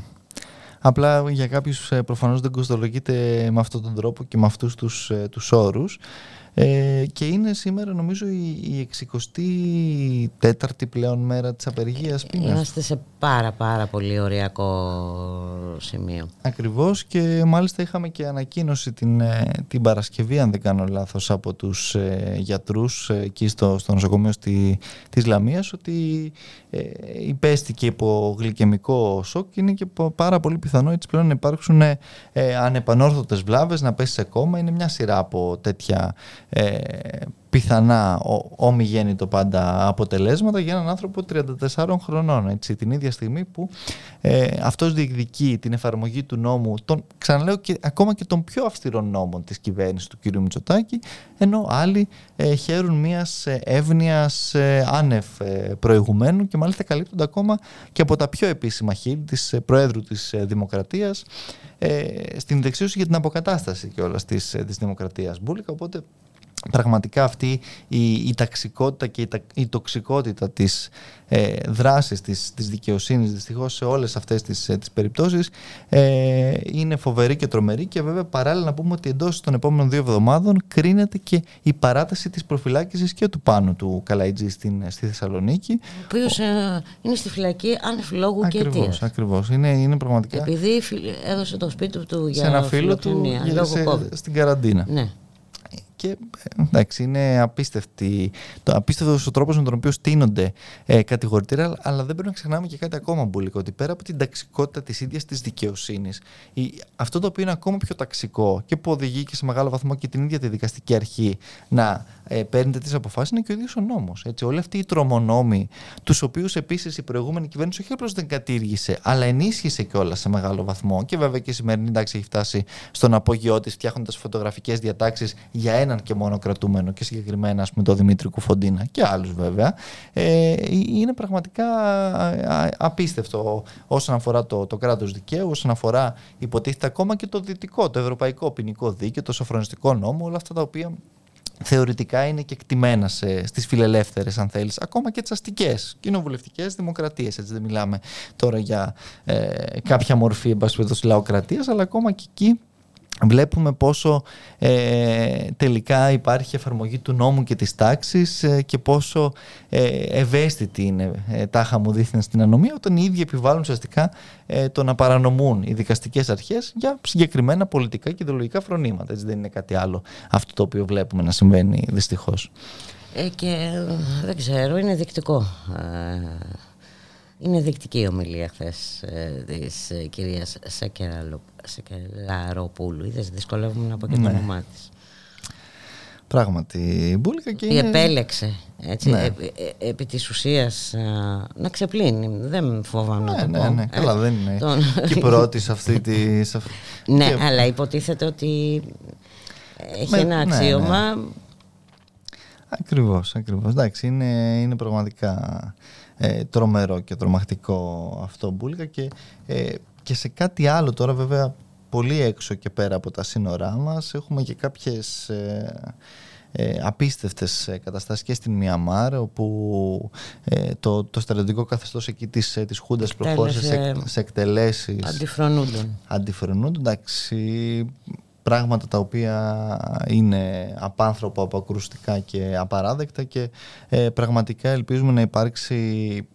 Απλά για κάποιους προφανώς δεν κοστολογείται με αυτόν τον τρόπο και με αυτούς τους, τους όρους. Ε, και είναι σήμερα νομίζω η εξηκοστή τέταρτη πλέον μέρα της απεργίας πείνας. Είμαστε σε πάρα πάρα πολύ ωριακό σημείο. Ακριβώς, και μάλιστα είχαμε και ανακοίνωση την, την Παρασκευή αν δεν κάνω λάθος από τους ε, γιατρούς ε, εκεί στο, στο νοσοκομείο στη, της Λαμίας ότι ε, υπέστηκε υπό γλυκαιμικό σοκ και είναι και πάρα πολύ πιθανό έτσι πλέον να υπάρξουν ε, ε, ανεπανόρθωτες βλάβες, να πέσει σε κόμμα, είναι μια σειρά από τέτοια Ε, πιθανά ομιγέννητο πάντα αποτελέσματα για έναν άνθρωπο τριάντα τεσσάρων χρονών, έτσι, την ίδια στιγμή που ε, αυτός διεκδικεί την εφαρμογή του νόμου, τον, ξαναλέω και, ακόμα και των πιο αυστηρών νόμων της κυβέρνησης του κ. Μητσοτάκη, ενώ άλλοι ε, χαίρουν μιας εύνοιας ε, άνευ ε, προηγουμένου και μάλιστα καλύπτονται ακόμα και από τα πιο επίσημα χείλη της ε, Προέδρου της ε, Δημοκρατίας ε, στην δεξίωση για την αποκατάσταση κιόλας της, ε, της Δημοκρατίας μπουλίκα, οπότε πραγματικά αυτή η, η ταξικότητα και η, η τοξικότητα της ε, δράσης της, της δικαιοσύνης δυστυχώς σε όλες αυτές τις, ε, τις περιπτώσεις ε, είναι φοβερή και τρομερή και βέβαια παράλληλα να πούμε ότι εντός των επόμενων δύο εβδομάδων κρίνεται και η παράταση της προφυλάκησης και του Πάνου του Καλαϊτζή στην, στη Θεσσαλονίκη, ο οποίος ε, είναι στη φυλακή άνευ λόγου και αιτίας. Ακριβώς, είναι, είναι πραγματικά επειδή έδωσε το σπίτι του για σε ένα φίλο του σε, στην καραντίνα. Ναι. Και εντάξει, είναι απίστευτη, το απίστευτος ο τρόπος με τον οποίο στείνονται ε, κατηγορητήρια, αλλά δεν πρέπει να ξεχνάμε και κάτι ακόμα μπουλικό, ότι πέρα από την ταξικότητα της ίδιας της δικαιοσύνης, η, αυτό το οποίο είναι ακόμα πιο ταξικό και που οδηγεί και σε μεγάλο βαθμό και την ίδια τη δικαστική αρχή να ε, παίρνει τέτοιες αποφάσεις είναι και ο ίδιος ο νόμος. Έτσι. Όλοι αυτοί οι τρομονόμοι, τους οποίους επίσης η προηγούμενη κυβέρνηση όχι απλώς δεν κατήργησε, αλλά ενίσχυσε κιόλας σε μεγάλο βαθμό. Και βέβαια και η σημερινή εντάξει έχει φτάσει στον απόγειό της, φτιάχνοντας φωτογραφικές διατάξεις για ένα και μόνο κρατούμενο και συγκεκριμένα ας πούμε τον Δημήτρη Κουφοντίνα και άλλους βέβαια, ε, είναι πραγματικά απίστευτο όσον αφορά το, το κράτος δικαίου, όσον αφορά υποτίθεται ακόμα και το δυτικό, το ευρωπαϊκό ποινικό δίκαιο, το σοφρονιστικό νόμο, όλα αυτά τα οποία θεωρητικά είναι και εκτιμένα σε, στις φιλελεύθερες, αν θέλεις, ακόμα και τις αστικές, κοινοβουλευτικές δημοκρατίες. Έτσι δεν μιλάμε τώρα για ε, κάποια μορφή εμπασχετός λαοκρατίας, αλλά ακόμα και εκεί βλέπουμε πόσο ε, τελικά υπάρχει εφαρμογή του νόμου και της τάξης ε, και πόσο ε, ευαίσθητη είναι ε, τάχα μου δίθεν στην ανομία όταν οι ίδιοι επιβάλλουν ουσιαστικά ε, το να παρανομούν οι δικαστικές αρχές για συγκεκριμένα πολιτικά και ιδεολογικά φρονήματα. Έτσι δεν είναι κάτι άλλο αυτό το οποίο βλέπουμε να συμβαίνει δυστυχώς. Ε, και δεν ξέρω, είναι δεικτικό. Είναι δεικτική η ομιλία χθες ε, της ε, κυρίας Σακελλαροπούλου. Είδες, δυσκολεύομαι να πω και το όνομά της. πράγματι η Μπουλίκα και η είναι... επέλεξε έτσι, ναι. επί, επί της ουσίας να ξεπλύνει, δεν φοβάμαι ναι, να το ναι, πω ναι, ναι. Καλά δεν είναι και πρώτη σε αυτή τη... Σε... ναι και... αλλά υποτίθεται ότι έχει Με, ένα αξίωμα ναι, ναι. Ακριβώς, ακριβώς. Εντάξει, είναι, είναι πραγματικά ε, τρομερό και τρομακτικό αυτό Μπουλίκα και, ε, και σε κάτι άλλο τώρα βέβαια πολύ έξω και πέρα από τα σύνορά μας έχουμε και κάποιες ε, ε, απίστευτες καταστάσεις και στην Μιαμάρ όπου ε, το, το στρατιωτικό καθεστώς εκεί της, της Χούντας προχώρησε σε, σε εκτελέσεις αντιφρονούντων. Αντιφρονούντων, εντάξει... Πράγματα τα οποία είναι απάνθρωπα, αποκρουστικά και απαράδεκτα και ε, πραγματικά ελπίζουμε να υπάρξει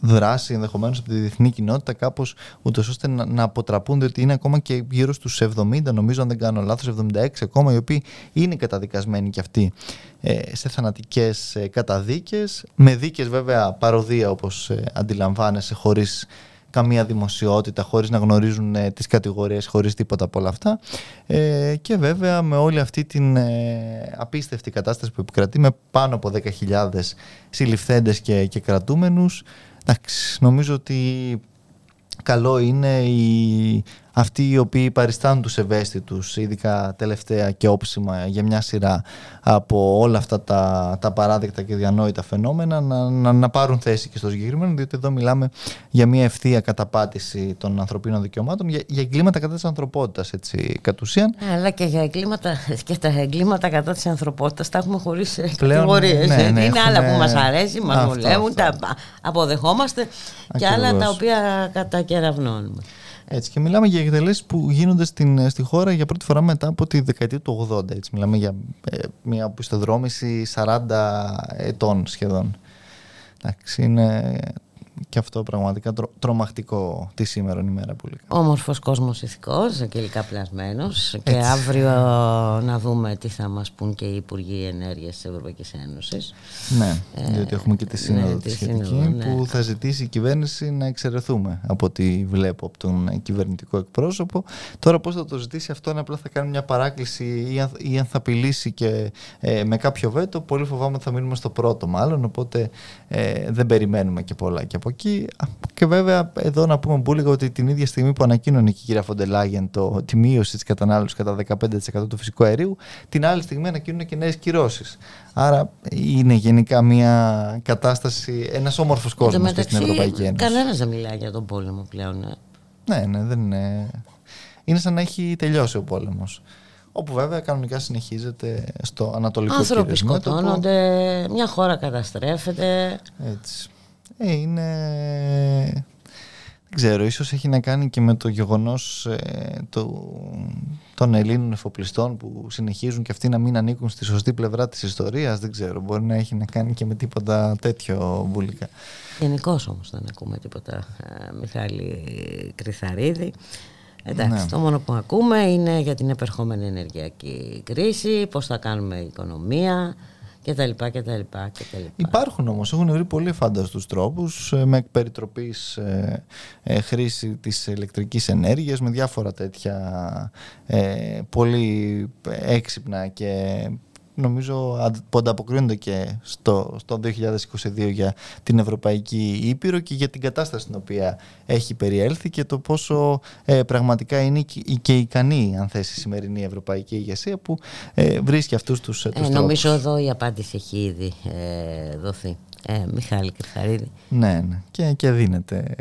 δράση ενδεχομένως από τη διεθνή κοινότητα κάπως ούτως ώστε να, να αποτραπούν διότι είναι ακόμα και γύρω στους εβδομήντα νομίζω αν δεν κάνω λάθος εβδομήντα έξι ακόμα οι οποίοι είναι καταδικασμένοι και αυτοί ε, σε θανατικές ε, καταδίκες με δίκες βέβαια παροδία όπως ε, αντιλαμβάνεσαι χωρίς καμία δημοσιότητα, χωρίς να γνωρίζουν ε, τις κατηγορίες, χωρίς τίποτα από όλα αυτά ε, και βέβαια με όλη αυτή την ε, απίστευτη κατάσταση που επικρατεί με πάνω από δέκα χιλιάδες συλληφθέντες και, και κρατούμενους. Εντάξει, νομίζω ότι καλό είναι οι, αυτοί οι οποίοι παριστάνουν τους ευαίσθητους ειδικά τελευταία και όψιμα για μια σειρά από όλα αυτά τα, τα παράδεκτα και διανόητα φαινόμενα να, να, να πάρουν θέση και στο συγκεκριμένο διότι εδώ μιλάμε για μια ευθεία καταπάτηση των ανθρωπίνων δικαιωμάτων για, για εγκλήματα κατά της ανθρωπότητας έτσι, κατ' ουσίαν. Αλλά και, για εγκλήματα, και τα εγκλήματα κατά της ανθρωπότητας τα έχουμε χωρίς κατηγορίες. Ναι, ναι, είναι έχουμε... άλλα που μας αρέσει, μας αυτό, βολεύουν, αυτό. Τα αποδεχόμαστε. Ακριβώς. Και άλλα τα οποία κατακεραυνώνουμε. Έτσι, και μιλάμε για εκτελέσεις που γίνονται στην, στη χώρα για πρώτη φορά μετά από τη δεκαετία του ογδόντα. Έτσι. Μιλάμε για ε, μια οπισθοδρόμηση σαράντα ετών σχεδόν. Εντάξει, είναι και αυτό πραγματικά τρο, τρομακτικό τη σήμερον ημέρα που λέγαμε. Όμορφος κόσμος ηθικός, αγγελικά πλασμένος. Έτσι. Και αύριο να δούμε τι θα μας πούν και οι Υπουργοί Ενέργειας της Ευρωπαϊκής Ένωσης. Ναι, ε, διότι έχουμε και τη σύνοδο ναι, τη σχετική σύνοδο, ναι. Που θα ζητήσει η κυβέρνηση να εξαιρεθούμε από ό,τι βλέπω από τον κυβερνητικό εκπρόσωπο. Τώρα πώς θα το ζητήσει αυτό, αν απλά θα κάνει μια παράκληση ή αν, ή αν θα απειλήσει και ε, με κάποιο βέτο, πολύ φοβάμαι ότι θα μείνουμε στο πρώτο μάλλον, οπότε ε, δεν περιμένουμε και πολλά και από εκεί. Και βέβαια εδώ να πούμε Μπούλικα ότι την ίδια στιγμή που ανακοίνωνε η κυρία Φοντελάγεν το, τη μείωση της κατανάλωσης κατά δεκαπέντε τοις εκατό του φυσικού αερίου, την άλλη στιγμή ανακοίνωνε και νέες κυρώσεις. Άρα είναι γενικά μια κατάσταση, ένας όμορφος κόσμος μεταξύ, στην Ευρωπαϊκή Ένωση. Κανένας δεν μιλάει για τον πόλεμο πλέον. Ε. Ναι, ναι, δεν είναι. Είναι σαν να έχει τελειώσει ο πόλεμος. Όπου βέβαια κανονικά συνεχίζεται στο ανατολικό κύριο. Άνθρωποι σκοτώνονται, που... μια χώρα καταστρέφεται. Έτσι. Ε, είναι... Δεν ξέρω, ίσως έχει να κάνει και με το γεγονός ε, το, των Ελλήνων εφοπλιστών που συνεχίζουν και αυτοί να μην ανήκουν στη σωστή πλευρά της ιστορίας. Δεν ξέρω, μπορεί να έχει να κάνει και με τίποτα τέτοιο Μπουλίκα. Γενικώς όμως δεν ακούμε τίποτα Μιχάλη Κρυθαρίδη. Εντάξει, ναι. Το μόνο που ακούμε είναι για την επερχόμενη ενεργειακή κρίση, πώς θα κάνουμε οικονομία... Και τα λοιπά και τα λοιπά και τα λοιπά. Υπάρχουν όμως, έχουν βρει πολύ φανταστούς τρόπους με περιτροπής ε, ε, χρήση της ηλεκτρικής ενέργειας με διάφορα τέτοια ε, πολύ έξυπνα και νομίζω που ανταποκρίνονται και στο, στο δύο χιλιάδες είκοσι δύο για την Ευρωπαϊκή Ήπειρο και για την κατάσταση στην οποία έχει περιέλθει και το πόσο ε, πραγματικά είναι και ικανή αν θέσει η σημερινή Ευρωπαϊκή ηγεσία που ε, βρίσκει αυτούς τους, ε, τους τρόπους. Νομίζω εδώ η απάντηση έχει ήδη ε, δοθεί. Ε, Μιχάλη Κρυθαρίδη. Ναι, ναι. Και, και δίνεται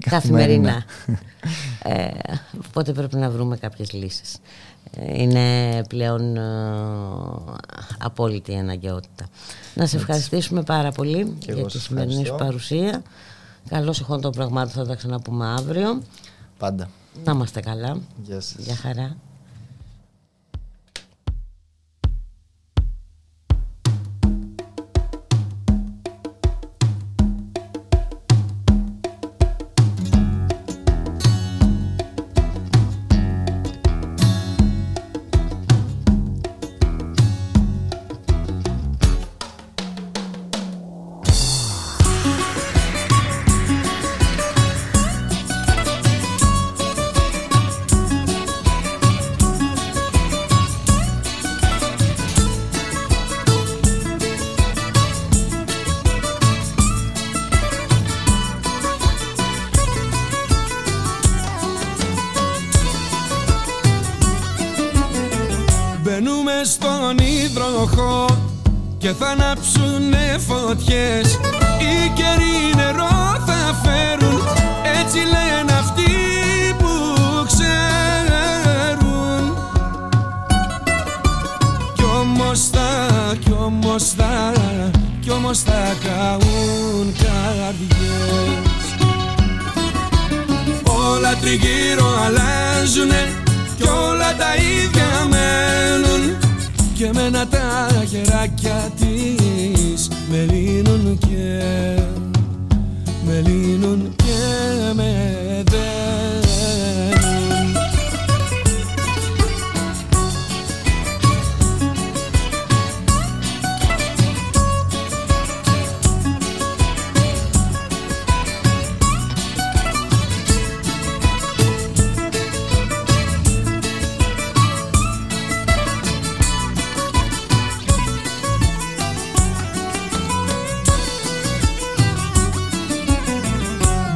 καθημερινά. καθημερινά. ε, οπότε πρέπει να βρούμε κάποιες λύσεις. Είναι πλέον ε, απόλυτη αναγκαιότητα. Να σε ευχαριστήσουμε πάρα πολύ και για τη σημερινή σου παρουσία. Καλώς εχών των πραγμάτων, θα τα ξαναπούμε αύριο. Πάντα. Να είμαστε καλά. Γεια σας. Γεια χαρά. Μπαίνουμε στον υδροχό και θα ανάψουνε φωτιές. Οι καιροί νερό θα φέρουν, έτσι λένε αυτοί που ξέρουν. Κι όμως θα, κι όμως θα, κι όμως θα καούν καρδιές. Όλα τριγύρω αλλάζουνε κι όλα τα ίδια μένουν. Και εμένα τα χεράκια της με λύνουν και με λύνουν και με δένουν.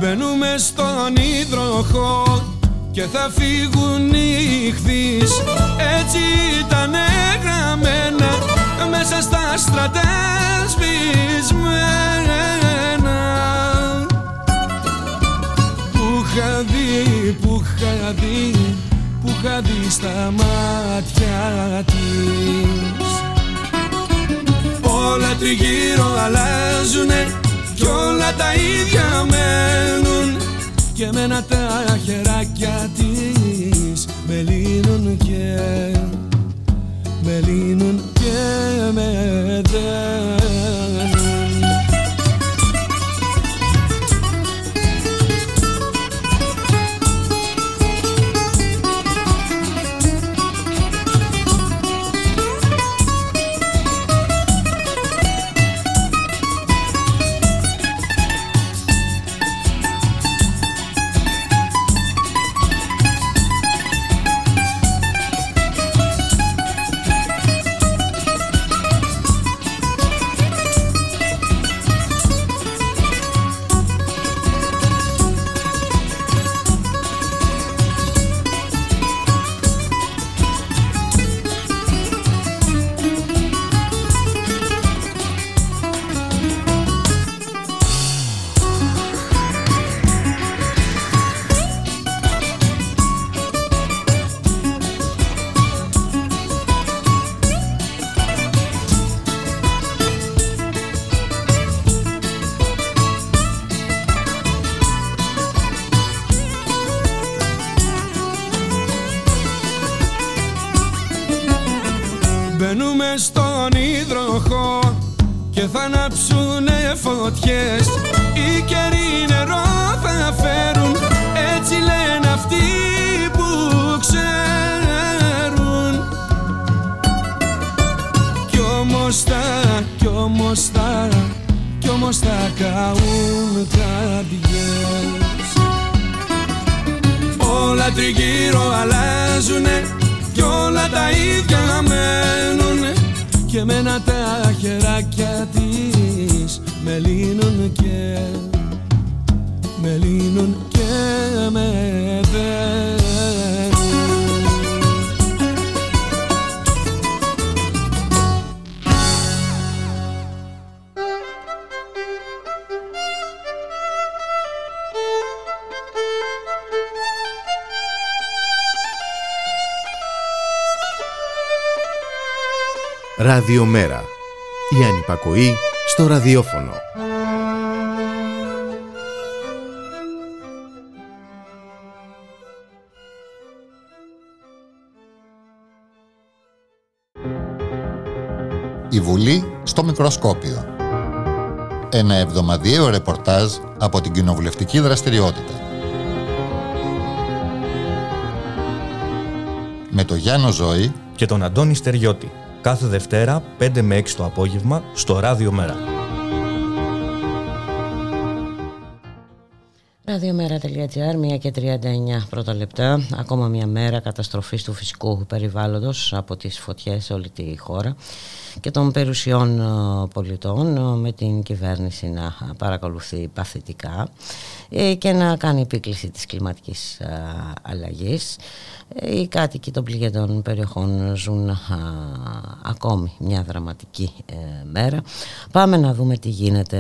Μπαίνουμε στον υδροχό και θα φύγουν οι χθείς. Έτσι ήτανε γραμμένα μέσα στα στρατά σβησμένα. Που είχα δει, που είχα δει, που είχα δει στα μάτια της. Όλα τριγύρω αλλάζουνε κι όλα τα ίδια μένουν. Και εμένα τα χεράκια της με λύνουν και με λύνουν και με δένουν. Φωτιές, οι καιροί νερό θα φέρουν, έτσι λένε αυτοί που ξέρουν. Κι όμως θα, κι όμως θα, κι όμως θα καούν καρδιές. Όλα τριγύρω αλλάζουνε κι όλα τα ίδια μένουν. Και εμένα τα χεράκια της με λύνουν και με λύνουν και με δένουν. Ραδιομέρα. Η ανυπακοή στο ραδιόφωνο. Η Βουλή στο μικροσκόπιο. Ένα εβδομαδιαίο ρεπορτάζ από την κοινοβουλευτική δραστηριότητα. Με τον Γιάννο Ζώη και τον Αντώνη Στεριώτη. Κάθε Δευτέρα, πέντε με έξι το απόγευμα, στο Ραδιομέρα. Ραδιομέρα.gr, μία και τριάντα εννιά πρώτα λεπτά. Ακόμα μια μέρα καταστροφής του φυσικού περιβάλλοντος από τις φωτιές σε όλη τη χώρα και των περιουσιών πολιτών, με την κυβέρνηση να παρακολουθεί παθητικά και να κάνει επίκληση της κλιματικής αλλαγής. Οι κάτοικοι των πληγέντων περιοχών ζουν ακόμη μια δραματική μέρα. Πάμε να δούμε τι γίνεται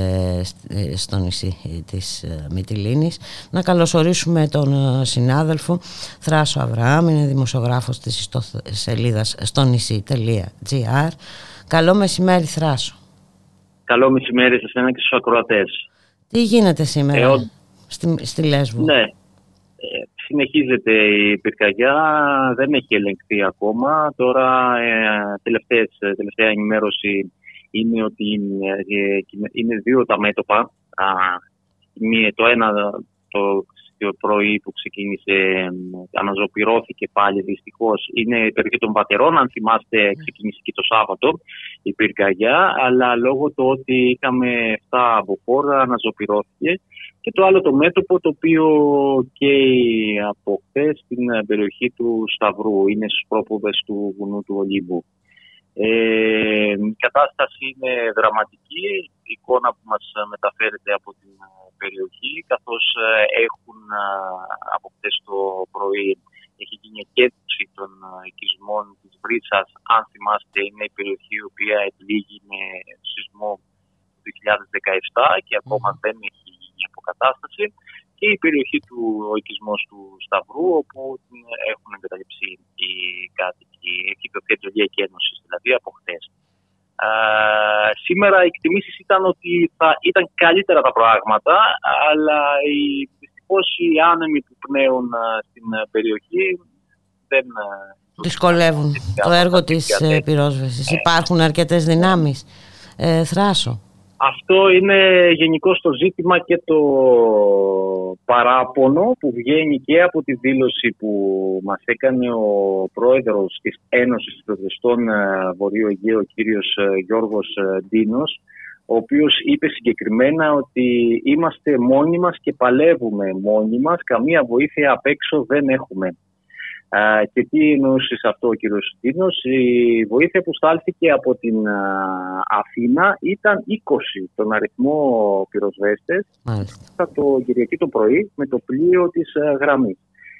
στο νησί της Μυτιλήνης. Να καλωσορίσουμε τον συνάδελφο Θράσο Αβραάμ, είναι δημοσιογράφος της ιστοσελίδας στο νησί.gr. Καλό μεσημέρι, Θράσο. Καλό μεσημέρι σε εσένα και στους ακροατές. Τι γίνεται σήμερα ε, ο... στη, στη Λέσβο? Ναι, ε, συνεχίζεται η πυρκαγιά, δεν έχει ελεγχθεί ακόμα. Τώρα ε, τελευταία, τελευταία ενημέρωση είναι ότι είναι, ε, είναι δύο τα μέτωπα. Α, μία, το ένα το, το πρωί που ξεκίνησε, ε, αναζωπυρώθηκε πάλι δυστυχώς. Είναι η περιοχή των Βατερών, αν θυμάστε, ξεκίνησε και το Σάββατο η πυρκαγιά, αλλά λόγω του ότι είχαμε εφτά αποφόρα αναζωπυρώθηκε. Και το άλλο το μέτωπο, το οποίο καίει από χθες στην περιοχή του Σταυρού, είναι στους πρόποδες του βουνού του Ολύμπου. Ε, η κατάσταση είναι δραματική, η εικόνα που μας μεταφέρεται από την περιοχή, καθώς έχουν από χθες το πρωί έχει γίνει εκέντρωση των οικισμών της Βρίτσας. Αν θυμάστε, είναι η περιοχή η οποία επλήγει με σεισμό του δύο χιλιάδες δεκαεπτά και ακόμα mm. δεν έχει γίνει αποκατάσταση, και η περιοχή του οικισμός του Σταυρού, όπου την έχουν εγκαταλειψεί οι κάτοικοι. Εκεί το θέτει η εκένωση, δηλαδή από χθες. Uh, σήμερα οι εκτιμήσεις ήταν ότι θα ήταν καλύτερα τα πράγματα, αλλά οι, δυστυχώς οι άνεμοι που πνέουν uh, στην uh, περιοχή δεν... Uh, δυσκολεύουν το, το έργο της uh, πυρόσβεσης. Yeah. Υπάρχουν αρκετές δυνάμεις. Ε, Θράσο. Αυτό είναι γενικώς το ζήτημα και το παράπονο που βγαίνει και από τη δήλωση που μας έκανε ο πρόεδρος της Ένωσης Πυροσβεστών Βορείου Αιγαίου, ο κύριος Γιώργος Ντίνος, ο οποίος είπε συγκεκριμένα ότι είμαστε μόνοι μας και παλεύουμε μόνοι μας, καμία βοήθεια απ' έξω δεν έχουμε. Και τι εννοούσε σε αυτό ο κύριος Ντίνος? Η βοήθεια που στάλθηκε από την Αθήνα ήταν είκοσι τον αριθμό πυροσβέστες το Κυριακή το πρωί με το πλοίο της γραμμής.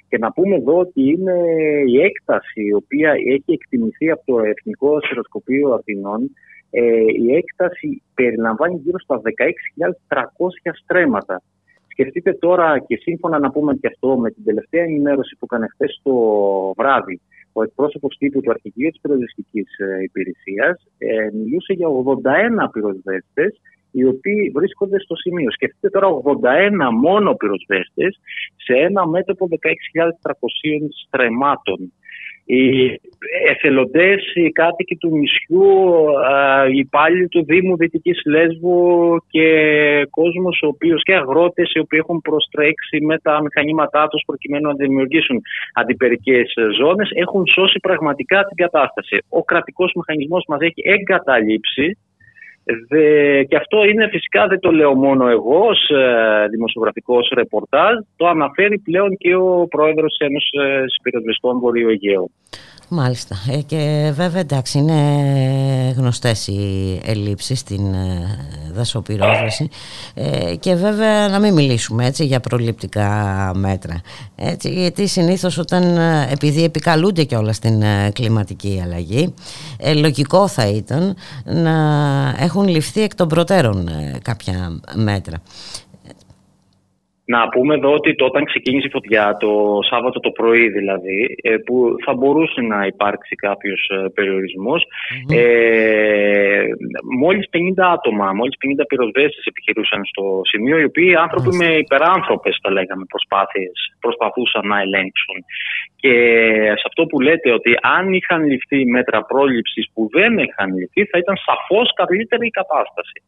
Και να πούμε εδώ ότι είναι η έκταση η οποία έχει εκτιμηθεί από το Εθνικό Στεροσκοπείο Αθηνών. Η έκταση περιλαμβάνει γύρω στα δεκαέξι χιλιάδες τριακόσια στρέμματα. Σκεφτείτε τώρα, και σύμφωνα να πούμε και αυτό με την τελευταία ενημέρωση που έκανε χθες το βράδυ ο εκπρόσωπος τύπου του Αρχηγείου της Πυροσβεστικής Υπηρεσίας, ε, μιλούσε για ογδόντα ένα πυροσβέστες οι οποίοι βρίσκονται στο σημείο. Σκεφτείτε τώρα ογδόντα ένα μόνο πυροσβέστες σε ένα μέτωπο δεκαέξι χιλιάδες τριακόσια στρεμμάτων. Οι εθελοντές, οι κάτοικοι του νησιού, οι υπάλληλοι του Δήμου Δυτικής Λέσβου και κόσμος ο οποίος, και αγρότες οι οποίοι έχουν προστρέξει με τα μηχανήματά τους προκειμένου να δημιουργήσουν αντιπερικές ζώνες, έχουν σώσει πραγματικά την κατάσταση. Ο κρατικός μηχανισμός μας έχει εγκαταλείψει. Δε, και αυτό είναι φυσικά, δεν το λέω μόνο εγώ ως ε, δημοσιογραφικός ρεπορτάζ, το αναφέρει πλέον και ο πρόεδρος της Ένωσης Πυροσβεστών Βορείου Αιγαίου. Μάλιστα. Ε, και βέβαια, εντάξει, είναι γνωστές οι ελλείψεις στην ε, δασοπυρόσβεση ε, και βέβαια να μην μιλήσουμε έτσι για προληπτικά μέτρα. Έτσι, γιατί συνήθως όταν, επειδή επικαλούνται κιόλας στην ε, κλιματική αλλαγή, ε, λογικό θα ήταν να έχουν ληφθεί εκ των προτέρων ε, κάποια μέτρα. Να πούμε εδώ ότι όταν ξεκίνησε η φωτιά, το Σάββατο το πρωί δηλαδή, που θα μπορούσε να υπάρξει κάποιος περιορισμός, mm-hmm. ε, μόλις πενήντα άτομα, μόλις πενήντα πυροσβέστες επιχειρούσαν στο σημείο, οι οποίοι άνθρωποι mm-hmm. με υπεράνθρωπες, θα λέγαμε, προσπάθειες, προσπαθούσαν να ελέγξουν. Και σε αυτό που λέτε, ότι αν είχαν ληφθεί μέτρα πρόληψης που δεν είχαν ληφθεί, θα ήταν σαφώς καλύτερη η κατάσταση.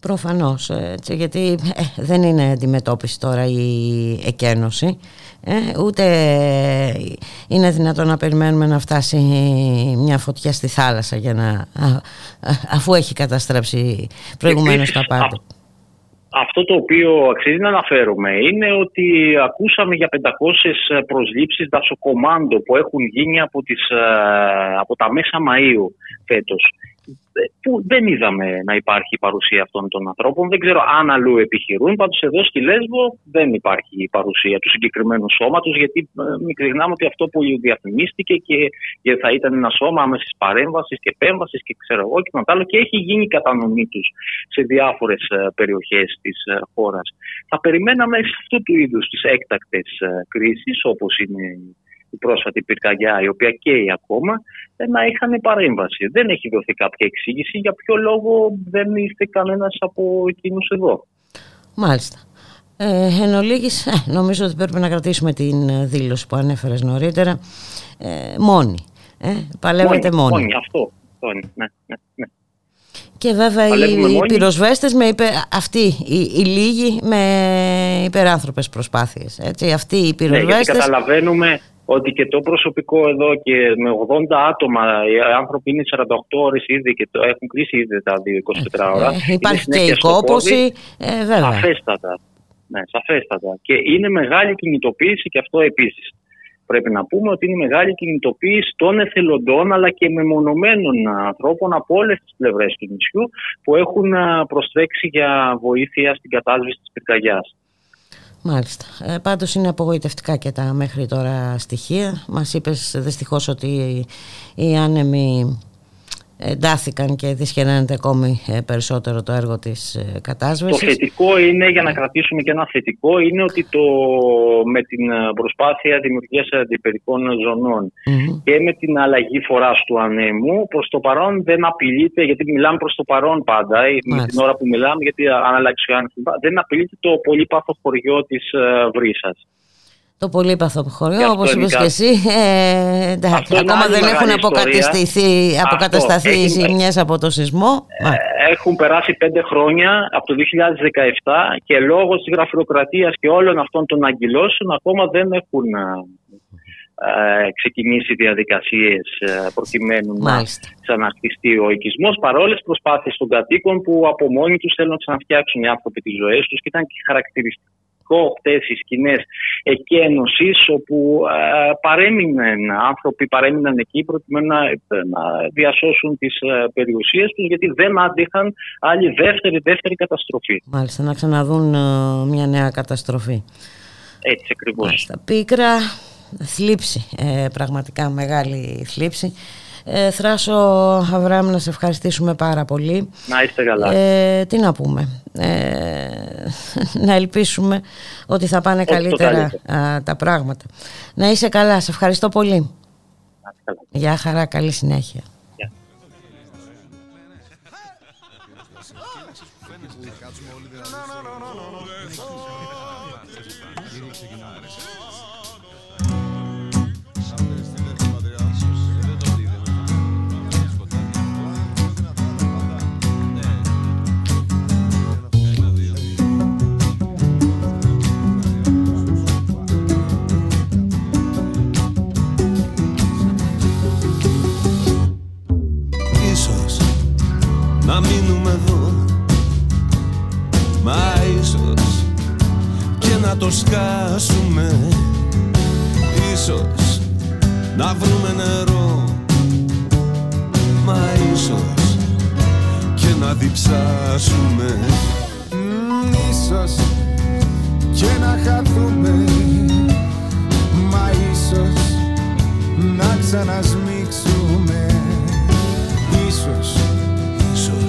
Προφανώς, έτσι, γιατί ε, δεν είναι αντιμετώπιση τώρα η εκένωση, ε, ούτε είναι δυνατόν να περιμένουμε να φτάσει μια φωτιά στη θάλασσα για να, α, α, αφού έχει καταστρέψει προηγουμένως τα πάντα. Αυτό το οποίο αξίζει να αναφέρουμε είναι ότι ακούσαμε για πεντακόσιες προσλήψεις δασοκομάντο που έχουν γίνει από, τις, από τα μέσα Μαΐου φέτος, που δεν είδαμε να υπάρχει η παρουσία αυτών των ανθρώπων. Δεν ξέρω αν αλλού επιχειρούν, πάντως εδώ στη Λέσβο δεν υπάρχει η παρουσία του συγκεκριμένου σώματος, γιατί μην ξεχνάμε ότι αυτό που διαφημίστηκε και θα ήταν ένα σώμα άμεσης παρέμβασης και επέμβασης και ξέρω εγώ και το άλλο, και έχει γίνει η κατανομή τους σε διάφορες περιοχές της χώρας. Θα περιμέναμε σε αυτού του είδους τις έκτακτες κρίσεις, όπως είναι η πρόσφατη πυρκαγιά, η οποία καίει ακόμα, να είχαν παρέμβαση. Δεν έχει δοθεί κάποια εξήγηση για ποιο λόγο δεν ήρθε κανένας από εκείνους εδώ. Μάλιστα. Ε, εν ολίγης, ε, νομίζω ότι πρέπει να κρατήσουμε την δήλωση που ανέφερες νωρίτερα. Ε, μόνοι. Ε, παλεύετε μόνοι. Μόνοι, αυτό. Μόνοι. Ναι, ναι, ναι. Και βέβαια παλεύουμε οι, οι πυροσβέστες, με υπε... αυτοί οι, οι λίγοι με υπεράνθρωπες προσπάθειες. Έτσι. Αυτοί οι πυροσβέστες... Ναι, καταλαβαίνουμε... ότι και το προσωπικό εδώ και με ογδόντα άτομα, οι άνθρωποι είναι σαράντα οκτώ ώρες ήδη και το έχουν κλείσει ήδη τα είκοσι τέσσερις ώρα. Ε, υπάρχει και η κόπωση, ε, βέβαια. Σαφέστατα. Ναι, σαφέστατα. Και είναι μεγάλη κινητοποίηση και αυτό επίσης. Πρέπει να πούμε ότι είναι μεγάλη κινητοποίηση των εθελοντών αλλά και μεμονωμένων ανθρώπων από όλες τις πλευρές του νησιού που έχουν προσθέξει για βοήθεια στην κατάσβεση της πυρκαγιάς. Μάλιστα. Ε, πάντως είναι απογοητευτικά και τα μέχρι τώρα στοιχεία. Μας είπες δυστυχώς ότι οι, οι άνεμοι εντάθηκαν και δυσχεραίνεται ακόμη περισσότερο το έργο της κατάσβεσης. Το θετικό είναι, για να κρατήσουμε και ένα θετικό, είναι ότι το, με την προσπάθεια δημιουργίας αντιπυρικών ζωνών mm-hmm. και με την αλλαγή φοράς του ανέμου, προς το παρόν δεν απειλείται, γιατί μιλάμε προς το παρόν πάντα, με την ώρα που μιλάμε, γιατί αν αλλάξει ο άνεμος, δεν απειλείται το πολύπαθο χωριό της Βρύσας. Το πολύπαθο χωριό, όπως είπες και εσύ, ε, εντάξει, ακόμα δεν έχουν αποκατασταθεί, αποκατασταθεί οι ζημιές από το σεισμό. Ε, έχουν περάσει πέντε χρόνια από το δύο χιλιάδες δεκαεπτά και λόγω της γραφειοκρατίας και όλων αυτών των αγκυλώσεων ακόμα δεν έχουν ε, ξεκινήσει διαδικασίες ε, προκειμένου Μάλιστα. να ξαναχτιστεί ο οικισμός, παρόλες προσπάθειες των κατοίκων που από μόνοι τους θέλουν να ξαναφτιάξουν οι άνθρωποι τις ζωές τους και ήταν και χαρακτηριστικό. Χτες οι σκηνές εκένωσης όπου ε, παρέμειναν άνθρωποι, παρέμειναν εκεί προκειμένου να, να διασώσουν τις ε, περιουσίες τους, γιατί δεν άντυχαν άλλη δεύτερη, δεύτερη καταστροφή. Μάλιστα, να ξαναδούν ε, μια νέα καταστροφή. Έτσι ακριβώς. Μάλιστα, πίκρα, θλίψη, ε, πραγματικά μεγάλη θλίψη. Ε, Θράσο Αβραάμ, να σε ευχαριστήσουμε πάρα πολύ. Να είστε καλά. Ε, τι να πούμε, ε, να ελπίσουμε ότι θα πάνε Ό, καλύτερα α, τα πράγματα. Να είσαι καλά, σε ευχαριστώ πολύ. Καλά. Γεια χαρά, καλή συνέχεια. Γεια. Να μείνουμε εδώ, μα ίσως και να το σκάσουμε. Ίσως να βρούμε νερό, μα ίσως και να διψάσουμε. Ίσως και να χαθούμε, μα ίσως να ξανασμίξουμε. Ίσως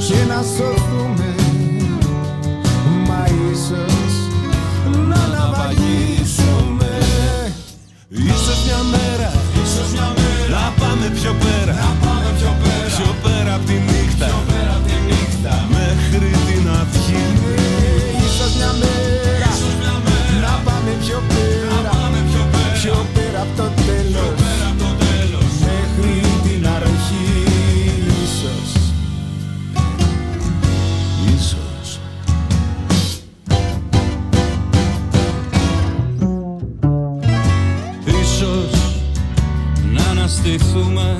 και να σωθούμε, μα ίσως να ναυαγήσουμε. Ίσως μια μέρα, ίσως μια μέρα να πάμε πιο πέρα, να πάμε πιο πέρα, πιο πέρα απ' τη νύχτα, πιο πέρα απ' τη νύχτα, μέχρι την αυγή. Ίσως μια μέρα, ίσως μια μέρα να πάμε πιο πέρα, να πάμε πιο πέρα, πιο πέρα απ' το τέλος. Ίσως να αναστηθούμε,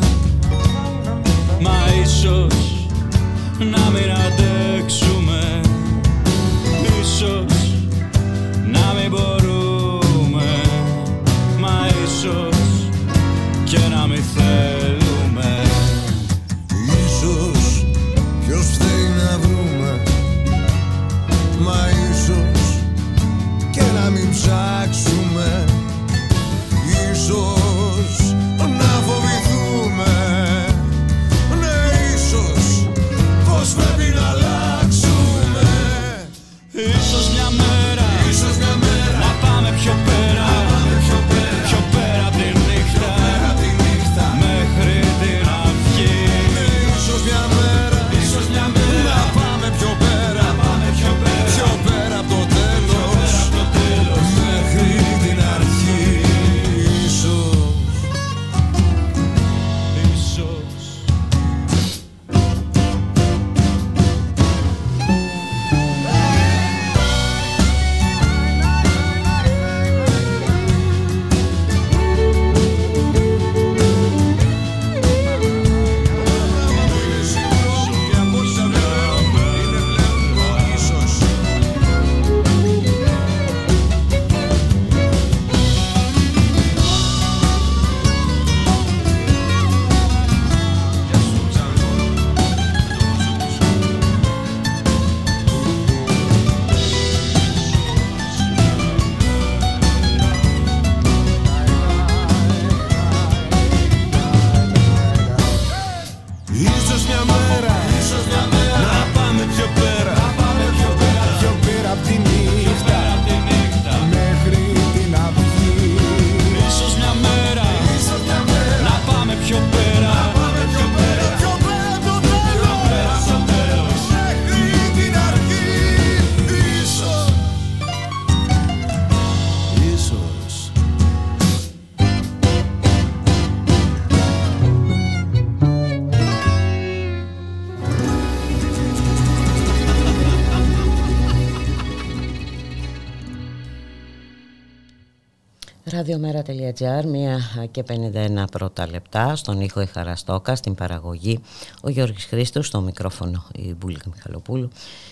ραδιομέρα τελεία τζι άρ, μία και πενήντα ένα πρώτα λεπτά. Στον ήχο η Χαρά Στόκα, στην παραγωγή ο Γιώργης Χρήστος, στο μικρόφωνο η Μπουλίκα Μιχαλοπούλου,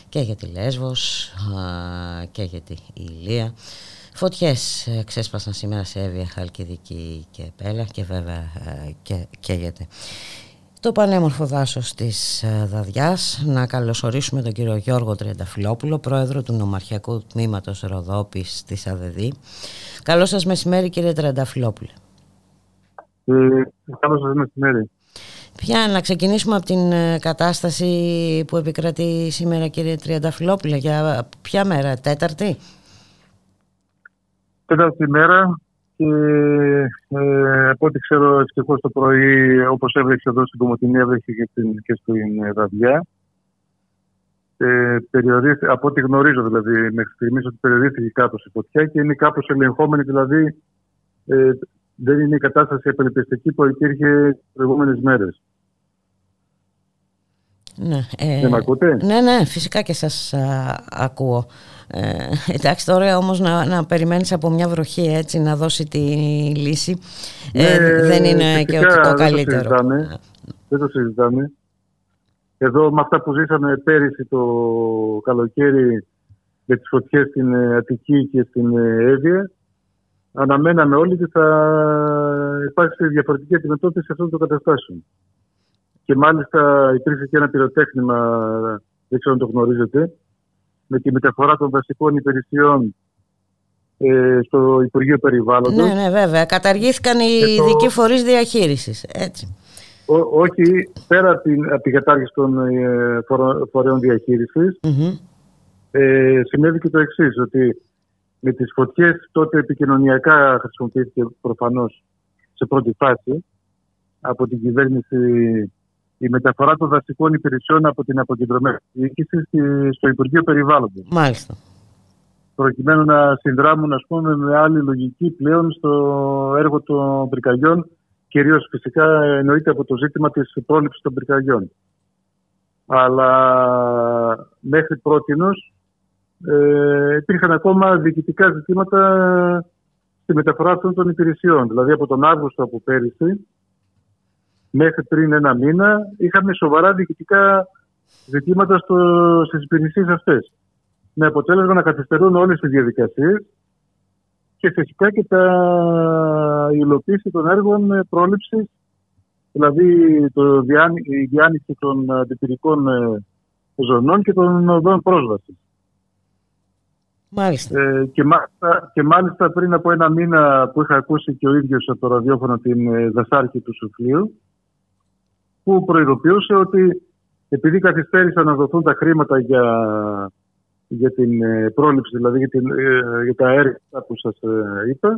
και για τη Λέσβος και για τη Ηλεία. Φωτιές ξέσπασαν σήμερα σε Εύβοια, Χαλκιδική και Πέλα, και βέβαια και, καίγεται το πανέμορφο δάσος της Δαδιάς. Να καλωσορίσουμε τον κύριο Γιώργο Τριανταφιλόπουλο, πρόεδρο του Νομαρχιακού Τμήματος Ροδόπης της ΑΔΕΔΗ. Καλό σας μεσημέρι, κύριε Τριανταφιλόπουλε. Ε, καλό σας μεσημέρι. Ποια, να ξεκινήσουμε από την κατάσταση που επικρατεί σήμερα, κύριε Τριανταφιλόπουλε, για ποια μέρα, τέταρτη? Τέταρτη μέρα. Και ε, από ό,τι ξέρω, ευτυχώς το πρωί, όπως έβρεξε εδώ στην Κομωτινή, έβρεξε και στην, και στην Δαδιά. Ε, από ό,τι γνωρίζω δηλαδή μέχρι στιγμής, ότι περιορίστηκε κάπως η φωτιά και είναι κάπως ελεγχόμενη, δηλαδή ε, δεν είναι η κατάσταση απελπιστική που υπήρχε τις προηγούμενες μέρες. Ναι, ε, δεν με ακούτε? Ναι, ναι, φυσικά και σας α, ακούω. Ε, εντάξει, τώρα όμως να, να περιμένεις από μια βροχή έτσι να δώσει τη λύση, ναι, ε, δεν είναι φυσικά, και ότι το καλύτερο. Δεν το συζητάμε. Δεν το συζητάμε. Εδώ με αυτά που ζήσαμε πέρυσι το καλοκαίρι με τις φωτιές στην Αττική και στην Εύβοια, αναμέναμε όλοι ότι θα υπάρξει διαφορετική αντιμετώπιση αυτών των καταστάσεων. Και μάλιστα υπήρξε και ένα πυροτέχνημα, δεν ξέρω αν το γνωρίζετε, με τη μεταφορά των βασικών υπηρεσιών ε, στο Υπουργείο Περιβάλλοντος. Ναι, ναι, βέβαια. Καταργήθηκαν οι ειδικοί το... φορείς διαχείρισης. Έτσι. Ό, όχι, πέρα από την, από την κατάργηση των ε, φορο, φορέων διαχείρισης, mm-hmm. ε, συνέβη και το εξής, ότι με τις φωτιές τότε επικοινωνιακά χρησιμοποιήθηκε προφανώς σε πρώτη φάση από την κυβέρνηση η μεταφορά των δασικών υπηρεσιών από την αποκεντρωμένη διοίκηση στο Υπουργείο Περιβάλλοντος. Μάλιστα. Προκειμένου να συνδράμουν, ας πούμε, με άλλη λογική πλέον στο έργο των πυρκαγιών, κυρίως φυσικά εννοείται από το ζήτημα της πρόληψης των πυρκαγιών. Αλλά μέχρι πρότινος ε, υπήρχαν ακόμα διοικητικά ζητήματα στη μεταφορά αυτών των υπηρεσιών. Δηλαδή από τον Αύγουστο από πέρυσι, μέχρι πριν ένα μήνα, είχαμε σοβαρά διοικητικά ζητήματα στις υπηρεσίες αυτές. Με αποτέλεσμα να καθυστερούν όλες τις διαδικασίες και φυσικά και τα υλοποίηση των έργων πρόληψης, δηλαδή το διά, η διάνοιξη των αντιπυρικών ζωνών και των οδών πρόσβασης. Μάλιστα. Ε, και, μάλιστα, και μάλιστα πριν από ένα μήνα που είχα ακούσει και ο ίδιος από το ραδιόφωνο την δασάρχη του Σουφλίου, που προειδοποιούσε ότι επειδή καθυστέρησαν να δοθούν τα χρήματα για, για την πρόληψη, δηλαδή για, την, για τα έργα που σας είπα.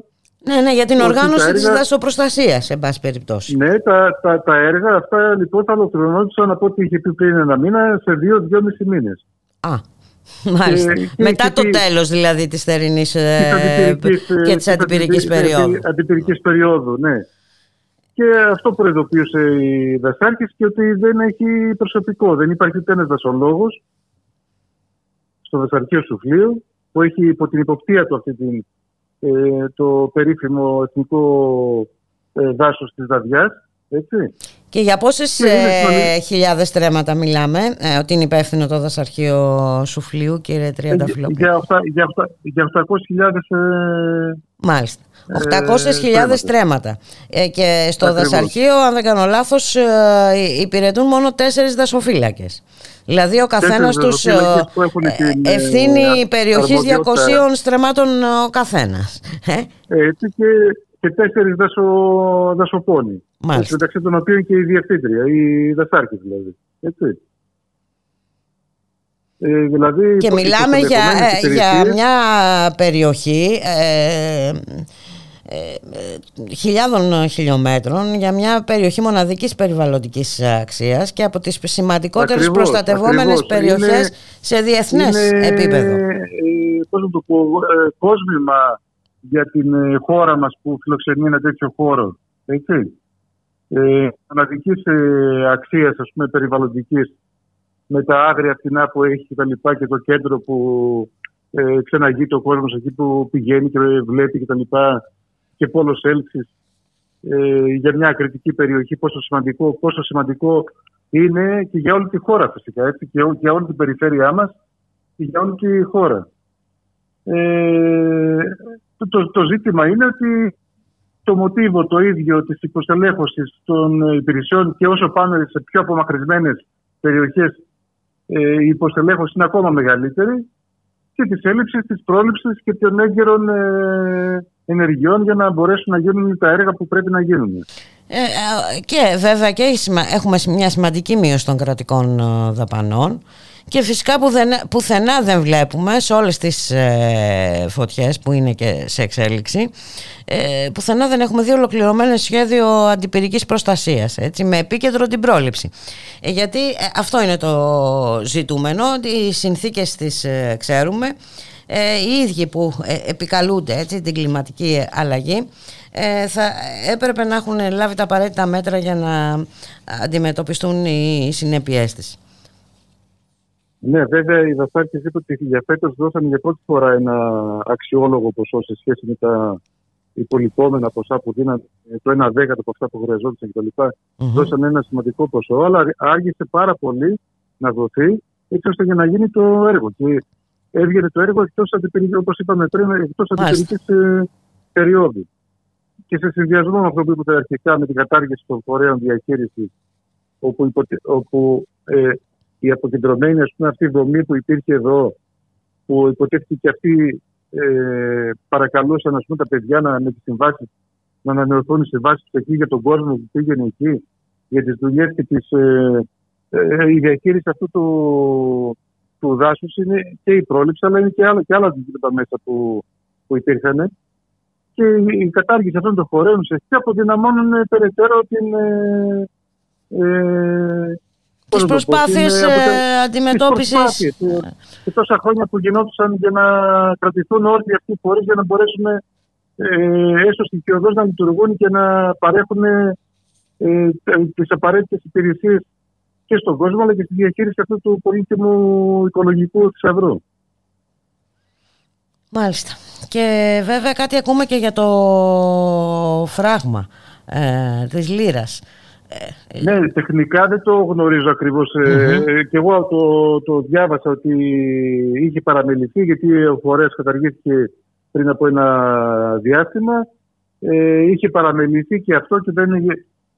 Ναι, ναι, για την οργάνωση έργα, της δασοπροστασίας, εν πάση περιπτώσει. Ναι, τα, τα, τα έργα αυτά λοιπόν θα ολοκληρωνόντουσαν από ό,τι είχε πει πριν ένα μήνα σε δύο-δυόμισι μήνες. Α, μάλιστα. Και, μετά και, το τέλος δηλαδή της θερινής και της αντιπυρικής περίοδου. Αντιπυρικής περίοδου, ναι. Και αυτό προειδοποιούσε η δασάρχης, και ότι δεν έχει προσωπικό. Δεν υπάρχει ούτε ένας δασολόγος στο δασαρχείο Σουφλίου, που έχει υπό την υποπτία του αυτή την, ε, το περίφημο εθνικό ε, δάσος της Δαδιάς. Έτσι. Και για πόσες ε, χιλιάδες τρέματα μιλάμε, ε, ότι είναι υπεύθυνο το δασαρχείο Σουφλίου, κύριε Τριανταφιλόπουλε? Για, για, για οκτακόσιες χιλιάδες. Ε, Μάλιστα. οκτακόσιες χιλιάδες ε, τρέματα. Ε, και στο ακριβώς. δασαρχείο, αν δεν κάνω λάθος, ε, υπηρετούν μόνο τέσσερις δασοφύλακες. Δηλαδή ο καθένας τους ε, ε, ευθύνει ε, περιοχής διακοσίων στρεμάτων ο καθένας. Ε? Έτσι, και, και τέσσερις δασο, δασοπόνοι. Μάλιστα. Μεταξύ των οποίων και η διευθύντρια, η δασάρχη δηλαδή. Έτσι. Ε, δηλαδή, και μιλάμε για, για μια περιοχή ε, ε, ε, χιλιάδων χιλιόμετρων, για μια περιοχή μοναδικής περιβαλλοντικής αξίας και από τις σημαντικότερες ακριβώς, προστατευόμενες ακριβώς. περιοχές είναι, σε διεθνές είναι, επίπεδο. Ε, πώς να το πω, ε, κόσμημα για την ε, χώρα μας που φιλοξενεί ένα τέτοιο χώρο. Έτσι. Ε, μοναδικής ε, αξίας, ας πούμε, περιβαλλοντικής, με τα άγρια φτηνά που έχει τα λοιπά και το κέντρο που ε, ξεναγείται ο κόσμος εκεί που πηγαίνει και βλέπει και τα λοιπά, και πόλος έλξης ε, για μια κριτική περιοχή, πόσο σημαντικό, πόσο σημαντικό είναι και για όλη τη χώρα φυσικά, έτσι, και για όλη την περιφέρειά μας και για όλη τη χώρα. Ε, το, το, το ζήτημα είναι ότι το μοτίβο το ίδιο της υποστελέχωσης των υπηρεσιών, και όσο πάμε σε πιο απομακρυσμένες περιοχές ε, η υποστελέχωση είναι ακόμα μεγαλύτερη, και της έλλειψης, της πρόληψης και των έγκαιρων ε, ενεργειών για να μπορέσουν να γίνουν τα έργα που πρέπει να γίνουν. Ε, και βέβαια και έχουμε μια σημαντική μείωση των κρατικών δαπανών, και φυσικά που δεν, πουθενά δεν βλέπουμε σε όλες τις ε, φωτιές που είναι και σε εξέλιξη, ε, πουθενά δεν έχουμε δει ολοκληρωμένο σχέδιο αντιπυρικής προστασίας, έτσι, με επίκεντρο την πρόληψη. Ε, γιατί ε, αυτό είναι το ζητούμενο, οι συνθήκες τις ε, ξέρουμε, ε, οι ίδιοι που ε, επικαλούνται, έτσι, την κλιματική αλλαγή, ε, θα έπρεπε να έχουν λάβει τα απαραίτητα μέτρα για να αντιμετωπιστούν οι συνέπειές της. Ναι, βέβαια, οι δασάρχες είπαν ότι για φέτος δώσανε για πρώτη φορά ένα αξιόλογο ποσό σε σχέση με τα υπολοιπόμενα ποσά που δίνανε, το ένα δέκατο από αυτά που χρειαζόντουσαν κτλ. Mm-hmm. Δώσανε ένα σημαντικό ποσό, αλλά άργησε πάρα πολύ να δοθεί, έτσι ώστε για να γίνει το έργο. Και έβγαινε το έργο εκτός αντιπυρικής, όπως είπαμε πριν, εκτός αντιπυρικής ε, περιόδου. Και σε συνδυασμό με αυτό που είπατε αρχικά, με την κατάργηση των φορέων διαχείρισης, όπου. Υποτε, όπου ε, η αποκεντρωμένη, ας πούμε, αυτή δομή που υπήρχε εδώ, που υποτίθεται και αυτοί ε, παρακαλούσαν, ας πούμε, τα παιδιά να, με τις συμβάσεις, να ανανεωθούν οι συμβάσεις εκεί για τον κόσμο που πήγαινε εκεί, για τις δουλειές και τις, ε, ε, η διαχείριση αυτού του, του δάσους είναι και η πρόληψη, αλλά είναι και άλλα, και άλλα τα μέσα που, που υπήρχαν. Και η κατάργηση αυτών των φορέων σε αυτή αποδυναμώνουν ε, περαιτέρω την. Ε, ε, Τις προσπάθειες ε, αντιμετώπισης. Και, και τόσα χρόνια που γινόντουσαν για να κρατηθούν όλοι αυτοί οι φορείς για να μπορέσουν ε, έστω στοιχειοδός να λειτουργούν και να παρέχουν ε, τις απαραίτητες υπηρεσίες και στον κόσμο, αλλά και στη διαχείριση αυτού του πολύτιμου οικολογικού θησαυρού. Μάλιστα. Και βέβαια κάτι ακούμε και για το φράγμα ε, της λίρας. Ε, ναι, τεχνικά δεν το γνωρίζω ακριβώς. Mm-hmm. Ε, και εγώ το, το διάβασα ότι είχε παραμεληθεί, γιατί ο φορέας καταργήθηκε πριν από ένα διάστημα. Ε, είχε παραμεληθεί και αυτό, και δεν,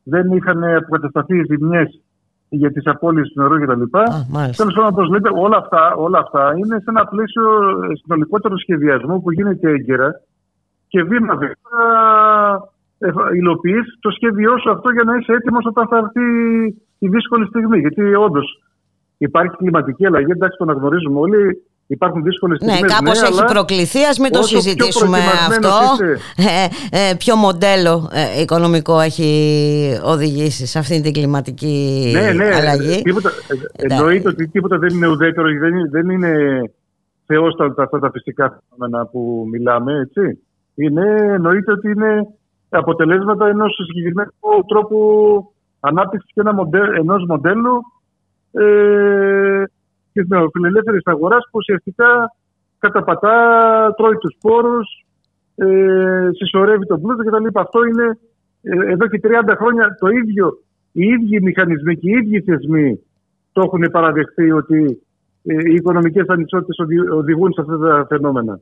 δεν είχαν αποκατασταθεί οι ζημιές για τις απώλειες του νερού κτλ. Τέλος πάντων, όπως λέτε, όλα αυτά, όλα αυτά είναι σε ένα πλαίσιο συνολικότερου σχεδιασμού που γίνεται έγκαιρα και βήμα βήμα. Υλοποιείς το σχέδιό σου αυτό για να είσαι έτοιμος όταν θα έρθει η δύσκολη στιγμή. Γιατί όντως υπάρχει κλιματική αλλαγή, εντάξει, το αναγνωρίζουμε όλοι. Υπάρχουν δύσκολες στιγμές. Ναι, κάπως ναι, έχει προκληθεί, ας μην το συζητήσουμε πιο αυτό. Ε, ε, ποιο μοντέλο ε, οικονομικό έχει οδηγήσει σε αυτήν την κλιματική ναι, ναι, αλλαγή. Τίποτα, εννοείται ότι τίποτα δεν είναι ουδέτερο, δεν, δεν είναι θεόστατα αυτά τα φυσικά φαινόμενα που μιλάμε, έτσι. Είναι, εννοείται ότι είναι αποτελέσματα ενός συγκεκριμένου τρόπου ανάπτυξης και ενός μοντέλου ε, της νεοφιλελεύθερης αγοράς που ουσιαστικά καταπατά, τρώει τους πόρους, ε, συσσωρεύει τον πλούτο κτλ. Αυτό είναι ε, εδώ και τριάντα χρόνια το ίδιο. Οι ίδιοι μηχανισμοί και οι ίδιοι θεσμοί το έχουν παραδεχθεί ότι ε, οι οικονομικές ανισότητες οδηγούν σε αυτά τα φαινόμενα.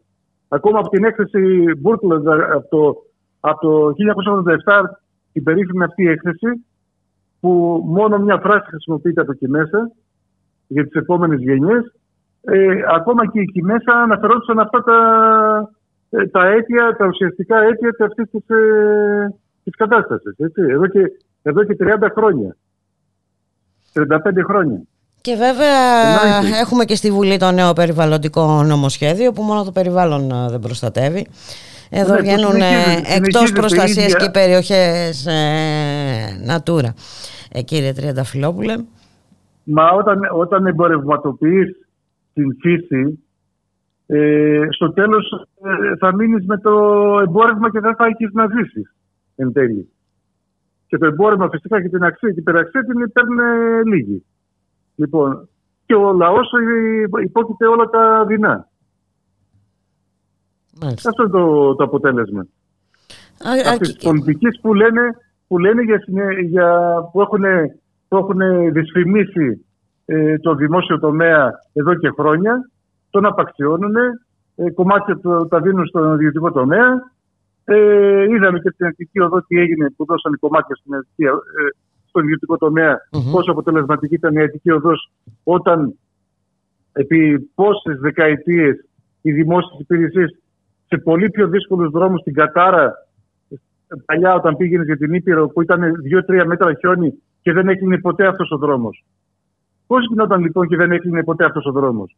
Ακόμα από την έκθεση Μπούρκλαντ, από το Από το χίλια εννιακόσια ογδόντα επτά, την περίφημη αυτή έκθεση, που μόνο μια φράση χρησιμοποιείται από εκεί μέσα για τις επόμενες γενιές, ε, ακόμα και εκεί μέσα αναφερόντουσαν αυτά τα, τα αίτια, τα ουσιαστικά αίτια αυτής της, ε, της κατάστασης. Έτσι, εδώ, και, εδώ και τριάντα χρόνια, τριάντα πέντε χρόνια. Και βέβαια ενάχει. Έχουμε και στη Βουλή το νέο περιβαλλοντικό νομοσχέδιο, που μόνο το περιβάλλον δεν προστατεύει. Εδώ ναι, βγαίνουν εκτός προστασίας και οι περιοχές ε, Natura, ε, κύριε Τριανταφιλόπουλε. Μα όταν, όταν εμπορευματοποιείς την φύση, ε, στο τέλος ε, θα μείνεις με το εμπόρευμα και δεν θα έχεις να ζήσεις εν τέλει. Και το εμπόρευμα φυσικά και την αξία και την υπεραξία την παίρνουν λίγοι. Λοιπόν, και ο λαός υπόκειται όλα τα δεινά. Μάλιστα. Αυτό είναι το, το αποτέλεσμα. Αυτές τις πολιτικές που λένε, που, λένε για, για, που, έχουν, που έχουν δυσφημίσει ε, το δημόσιο τομέα εδώ και χρόνια, τον απαξιώνουν, ε, κομμάτια το, τα δίνουν στον ιδιωτικό τομέα. Ε, είδαμε και την Αττική Οδό τι έγινε, που δώσαν κομμάτια στην Αττική, ε, στον ιδιωτικό τομέα, mm-hmm. πόσο αποτελεσματική ήταν η Αττική Οδός όταν επί πόσες δεκαετίες οι δημόσιες υπηρεσίες σε πολύ πιο δύσκολους δρόμους στην Κατάρα, παλιά όταν πήγαινε για την Ήπειρο, που ήταν δύο τρία μέτρα χιόνι και δεν έκλεινε ποτέ αυτός ο δρόμος. Πώς γινόταν λοιπόν και δεν έκλεινε ποτέ αυτός ο δρόμος?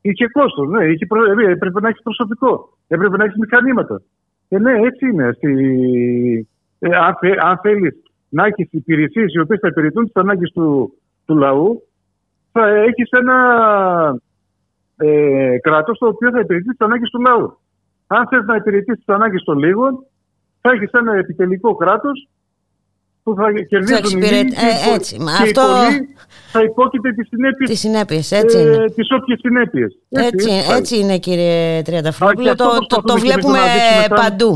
Είχε κόστος, ναι, είχε προ... έπρεπε να έχει προσωπικό, έπρεπε να έχει μηχανήματα. Ε, ναι, έτσι είναι. Στη... Ε, αν, θε, αν θέλεις να έχεις υπηρεσίες οι οποίες θα υπηρετούν τις ανάγκες του, του λαού, θα έχεις ένα ε, κράτος το οποίο θα υπηρετεί τις ανάγκες του λαού. Αν θες να υπηρετήσεις τις ανάγκες των λίγων, θα έχεις ένα επιτελικό κράτος που θα κερδίζουν οι λίγοι και, ε, έτσι, και αυτό... οι πολλοί θα υπόκειται τις συνέπειες, τις συνέπειες, έτσι είναι. Ε, τις όποιες συνέπειες. Έτσι, έτσι, έτσι είναι, κύριε Τριανταφιλόπουλε, το, το, το βλέπουμε παντού,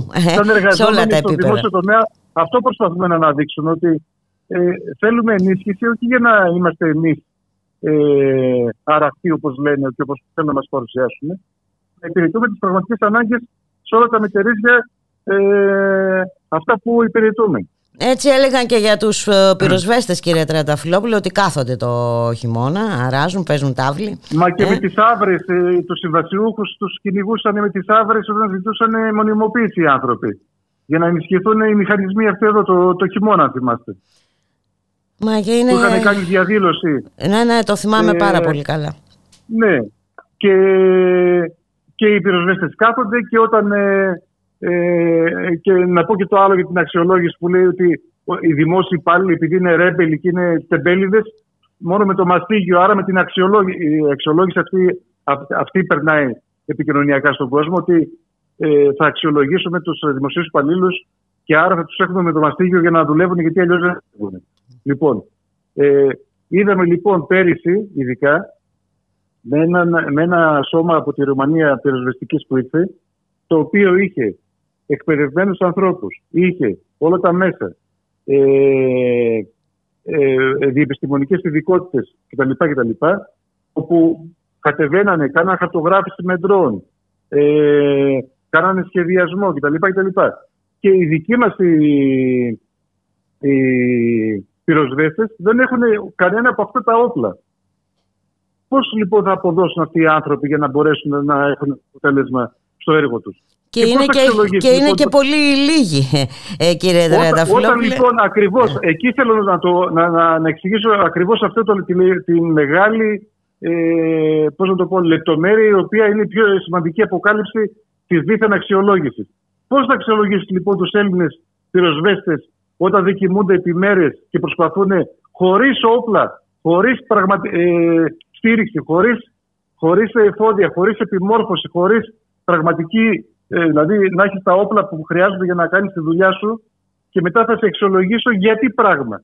σε όλα τα επίπεδα. Τομέα, αυτό προσπαθούμε να αναδείξουμε, ότι ε, θέλουμε ενίσχυση, όχι για να είμαστε εμείς ε, αραχτοί, όπως λένε και όπως θέλουν να μας παρουσιάσουν, να υπηρετούμε τις πραγματικές ανάγκες σε όλα τα μετερίζια, ε, αυτά που υπηρετούμε. Έτσι έλεγαν και για τους πυροσβέστες, κύριε Τριανταφιλόπουλε, ότι κάθονται το χειμώνα, αράζουν, παίζουν τάβλη. Μα και ε. με τις άβρες, τους συμβασιούχους τους κυνηγούσαν με τις άβρες όταν ζητούσαν μονιμοποίηση οι άνθρωποι. Για να ενισχυθούν οι μηχανισμοί αυτοί εδώ το, το χειμώνα, θυμάστε. Μα και είναι... Που είχαν κάνει διαδήλωση. Ναι, ναι, το θυμάμαι ε, πάρα πολύ καλά. Ναι. Και, και οι πυροσβέστες κάθονται και όταν... Ε, Ε, και να πω και το άλλο για την αξιολόγηση που λέει ότι οι δημόσιοι υπάλληλοι, επειδή είναι ρέμπελοι και είναι τεμπέληδες, μόνο με το μαστίγιο, άρα με την αξιολόγηση, η αξιολόγηση αυτή, αυτή περνάει επικοινωνιακά στον κόσμο, ότι ε, θα αξιολογήσουμε τους δημοσίους υπαλλήλους και άρα θα τους έχουμε με το μαστίγιο για να δουλεύουν, γιατί αλλιώς δεν θα δουλεύουν. Λοιπόν, ε, είδαμε λοιπόν πέρυσι ειδικά με ένα, με ένα σώμα από τη Ρουμανία πυροσβεστικής που ήρθε, το οποίο είχε εκπαιδευμένους ανθρώπους, είχε όλα τα μέσα, ε, ε, διεπιστημονικές ειδικότητες κτλ, κτλ, όπου κατεβαίνανε, κάνανε χαρτογράφηση με ντρόουν, ε, κάνανε σχεδιασμό κτλ, κτλ. Και οι δικοί μας οι, οι πυροσβέστες δεν έχουν κανένα από αυτά τα όπλα. Πώς λοιπόν θα αποδώσουν αυτοί οι άνθρωποι για να μπορέσουν να έχουν αποτέλεσμα στο έργο τους? Και, και είναι, και, και, είναι και πολύ λίγοι, ε, κύριε Τριανταφιλόπουλε. Όταν λοιπόν ακριβώς, εκεί θέλω να, το, να, να, να εξηγήσω ακριβώς αυτή την τη μεγάλη ε, πώς να το πω, λεπτομέρεια, η οποία είναι η πιο σημαντική αποκάλυψη της δίθεν αξιολόγησης. Πώς θα αξιολογήσεις λοιπόν τους Έλληνες πυροσβέστες όταν δεν κοιμούνται επί μέρες και προσπαθούν χωρίς όπλα, χωρίς πραγματε, ε, στήριξη, χωρίς, χωρίς εφόδια, χωρίς επιμόρφωση, χωρίς πραγματική. Ε, δηλαδή να έχεις τα όπλα που χρειάζονται για να κάνεις τη δουλειά σου και μετά θα σε αξιολογήσω για τι πράγμα.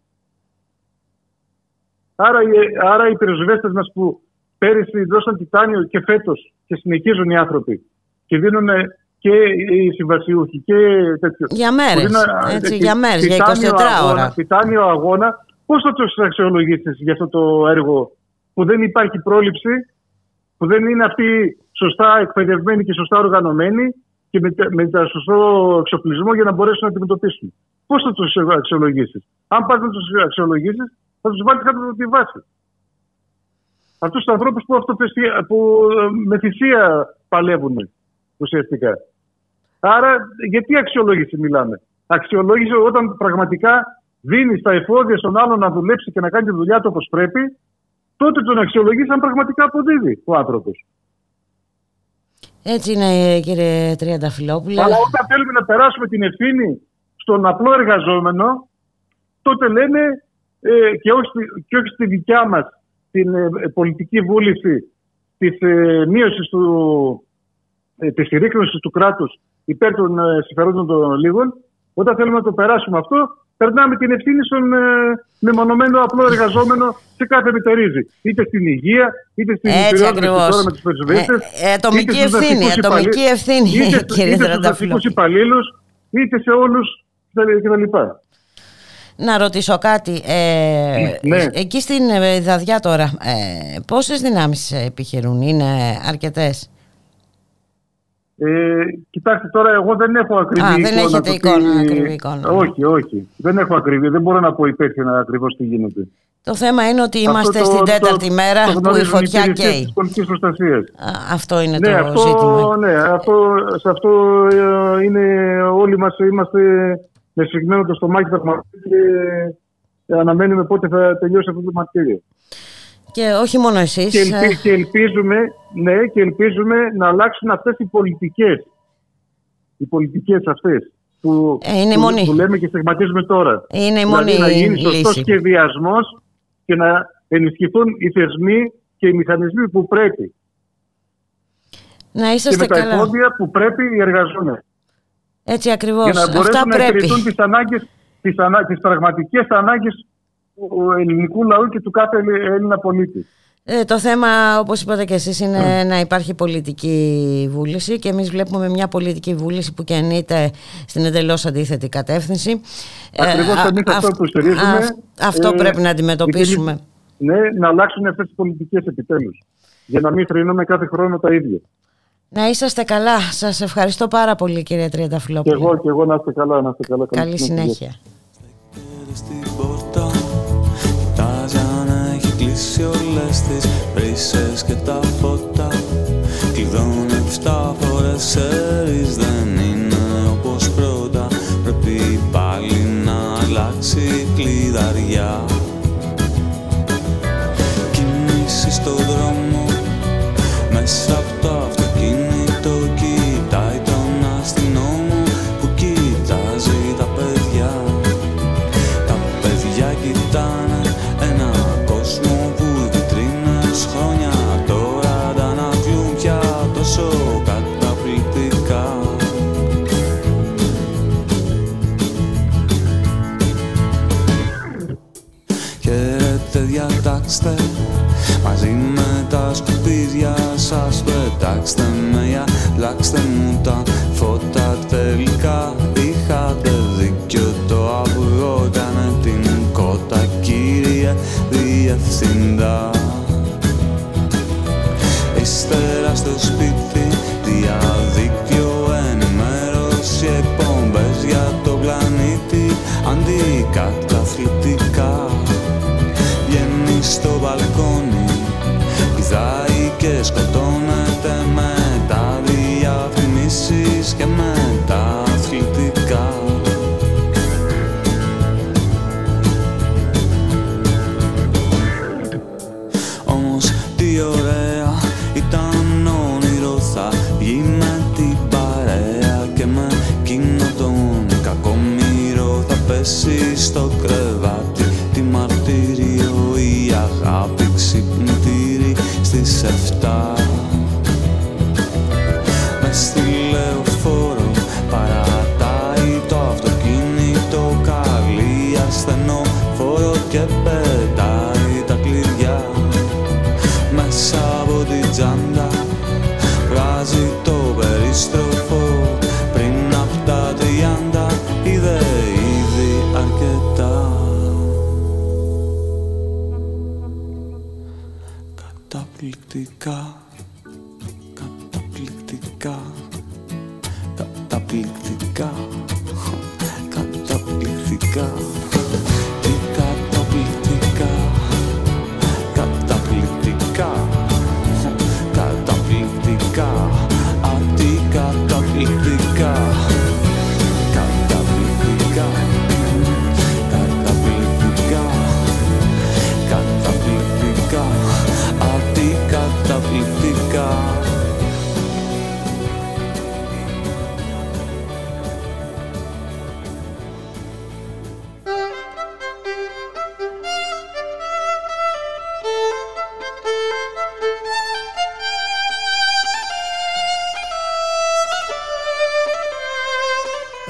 Άρα, ε, άρα οι πυροσβέστες μας που πέρυσι δώσαν τιτάνιο και φέτος και συνεχίζουν οι άνθρωποι και δίνουν και οι συμβασιούχοι και τέτοιο. Για μέρες, δίνουν, έτσι, και, για μέρες, για είκοσι τέσσερις αγώνα, ώρα. Τιτάνιο αγώνα, πώς θα τους αξιολογήσεις για αυτό το έργο που δεν υπάρχει πρόληψη, που δεν είναι αυτοί σωστά εκπαιδευμένοι και σωστά οργανωμένοι και με, με τα σωστό εξοπλισμό για να μπορέσουν να αντιμετωπίσουν? Πώς θα τους αξιολογήσεις? Αν πας να τους αξιολογήσεις, θα τους βάλεις κάτω από τη βάση. Αυτούς τους ανθρώπους που, που με θυσία παλεύουν ουσιαστικά. Άρα, γιατί αξιολόγηση μιλάμε? Αξιολόγηση όταν πραγματικά δίνεις τα εφόδια στον άλλον να δουλέψει και να κάνει τη δουλειά του όπως πρέπει, τότε τον αξιολογείς αν πραγματικά αποδίδει ο άνθρωπος. Έτσι είναι, κύριε Τριανταφιλόπουλε. Αλλά όταν θέλουμε να περάσουμε την ευθύνη στον απλό εργαζόμενο, τότε λέμε ε, και, όχι, και όχι στη δικιά μας την ε, πολιτική βούληση της ε, μείωσης του, ε, της συρρήκνωσης του κράτους υπέρ των ε, συμφερόντων των λίγων, όταν θέλουμε να το περάσουμε αυτό, περνάμε την ευθύνη στον ε, μεμονωμένο απλό εργαζόμενο σε κάθε μετερίζει. Είτε στην υγεία, είτε στην υπηρεσία τώρα με τους πυροσβέστες. Ε, ε, ατομική ευθύνη, ατομική υπαλλήλους, ευθύνη, είτε, κύριε Τριανταφιλόπουλε. Είτε στους δασικούς υπαλλήλους, είτε σε όλους κτλ. Να ρωτήσω κάτι. Ε, ναι. Εκεί στην Δαδιά τώρα, ε, πόσες δυνάμεις επιχειρούν, είναι αρκετές? Ε, κοιτάξτε τώρα, εγώ δεν έχω ακριβή Α, εικόνα. Δεν έχετε εικόνα, τι... ακριβή εικόνα. Όχι, όχι. Δεν έχω ακριβή. Δεν μπορώ να πω υπεύθυνα ακριβώς τι γίνεται. Το θέμα είναι ότι είμαστε αυτό στην το, τέταρτη το, μέρα το, που η φωτιά καίει. Αυτό είναι ναι, το αυτό, ζήτημα. Ναι, αυτό, σε αυτό ε, είναι όλοι μας, είμαστε με συγμένο το στομάχι πραγματικά και αναμένουμε πότε θα τελειώσει αυτό το μαρτύριο. Και όχι μόνο εσείς. Και, ελπι, και, ελπίζουμε, ναι, και ελπίζουμε να αλλάξουν αυτές οι πολιτικές. Οι πολιτικές αυτές που, ε, είναι που, που λέμε και στιγματίζουμε τώρα. Είναι η μόνη δηλαδή, να γίνει σωστός σχεδιασμός και να ενισχυθούν οι θεσμοί και οι μηχανισμοί που πρέπει. Να είσαστε καλά. Και με τα εφόδια που πρέπει οι εργαζόμενοι. Έτσι ακριβώς. Για να μπορέσουν αυτά να υπηρετούν τις ανάγκες, τις, ανά, τις πραγματικές ανάγκες του ελληνικού λαού και του κάθε Έλληνα πολίτη. Ε, το θέμα, όπως είπατε και εσείς, είναι mm. να υπάρχει πολιτική βούληση και εμείς βλέπουμε μια πολιτική βούληση που κινείται στην εντελώς αντίθετη κατεύθυνση. Ακριβώς ε, εμείς α, αυτό που στηρίζουμε. Α, αυτό ε, πρέπει να αντιμετωπίσουμε. Ναι, να αλλάξουν αυτές τις πολιτικές επιτέλους. Για να μην θρηνούμε κάθε χρόνο τα ίδια. Να είσαστε καλά. Σας ευχαριστώ πάρα πολύ, κύριε Τριανταφιλόπουλε. Και εγώ, και εγώ να είστε καλά. Να είστε καλά. Καλή, Καλή συνέχεια. Κλείσει όλες τις βρύσες και τα φώτα. Κλειδώνει εφτά φορές έρης. Δεν είναι όπως πρώτα. Πρέπει πάλι να αλλάξει κλειδαριά. Κινήσεις στο δρόμο. Μέσα από το αυτοκίνητο κοιτάει τον αστυνόμο που κοιτάζει τα παιδιά. Τα παιδιά κοιτάνε. Χρόνια τώρα τα ανακλούν πια τόσο καταπληκτικά. Χαίρετε, διατάξτε μαζί με τα σκουπίδια σας. Πετάξτε με για αλλάξτε μου τα φώτα. Τελικά είχατε δίκιο, το αυγό έκανε την κότα. Κύριε Διευθυντά. Ύστερα στο σπίτι, διαδίκτυο, ενημέρωση, εκπομπές για τον πλανήτη, αντικαταθλιπτικά. Βγαίνει στο μπαλκόνι, πηδάει και σκοτώνεται με τα διαφημίσεις και με τα αθλητικά. Όμως τι ωραία ήταν όνειρο, θα βγει με την παρέα και με εκείνο τον κακομύρο. Θα πέσει στο κρεβάτι τη μαρτύριο, η αγάπη ξυπνητήρι στις εφτά. Μες στη λεωφόρο παρατάει το αυτοκίνητο, καλεί ασθενοφόρο και πετάει τα κλειδιά. Μέσα από την τζάντα βγάζει το περιστροφό. Πριν απ' τα τριάντα είδε ήδη αρκετά. Καταπληκτικά, καταπληκτικά, καταπληκτικά, καταπληκτικά. Καταπληκτικά, καταπληκτικά, καταπληκτικά, καταπληκτικά, αντικαταπληκτικά.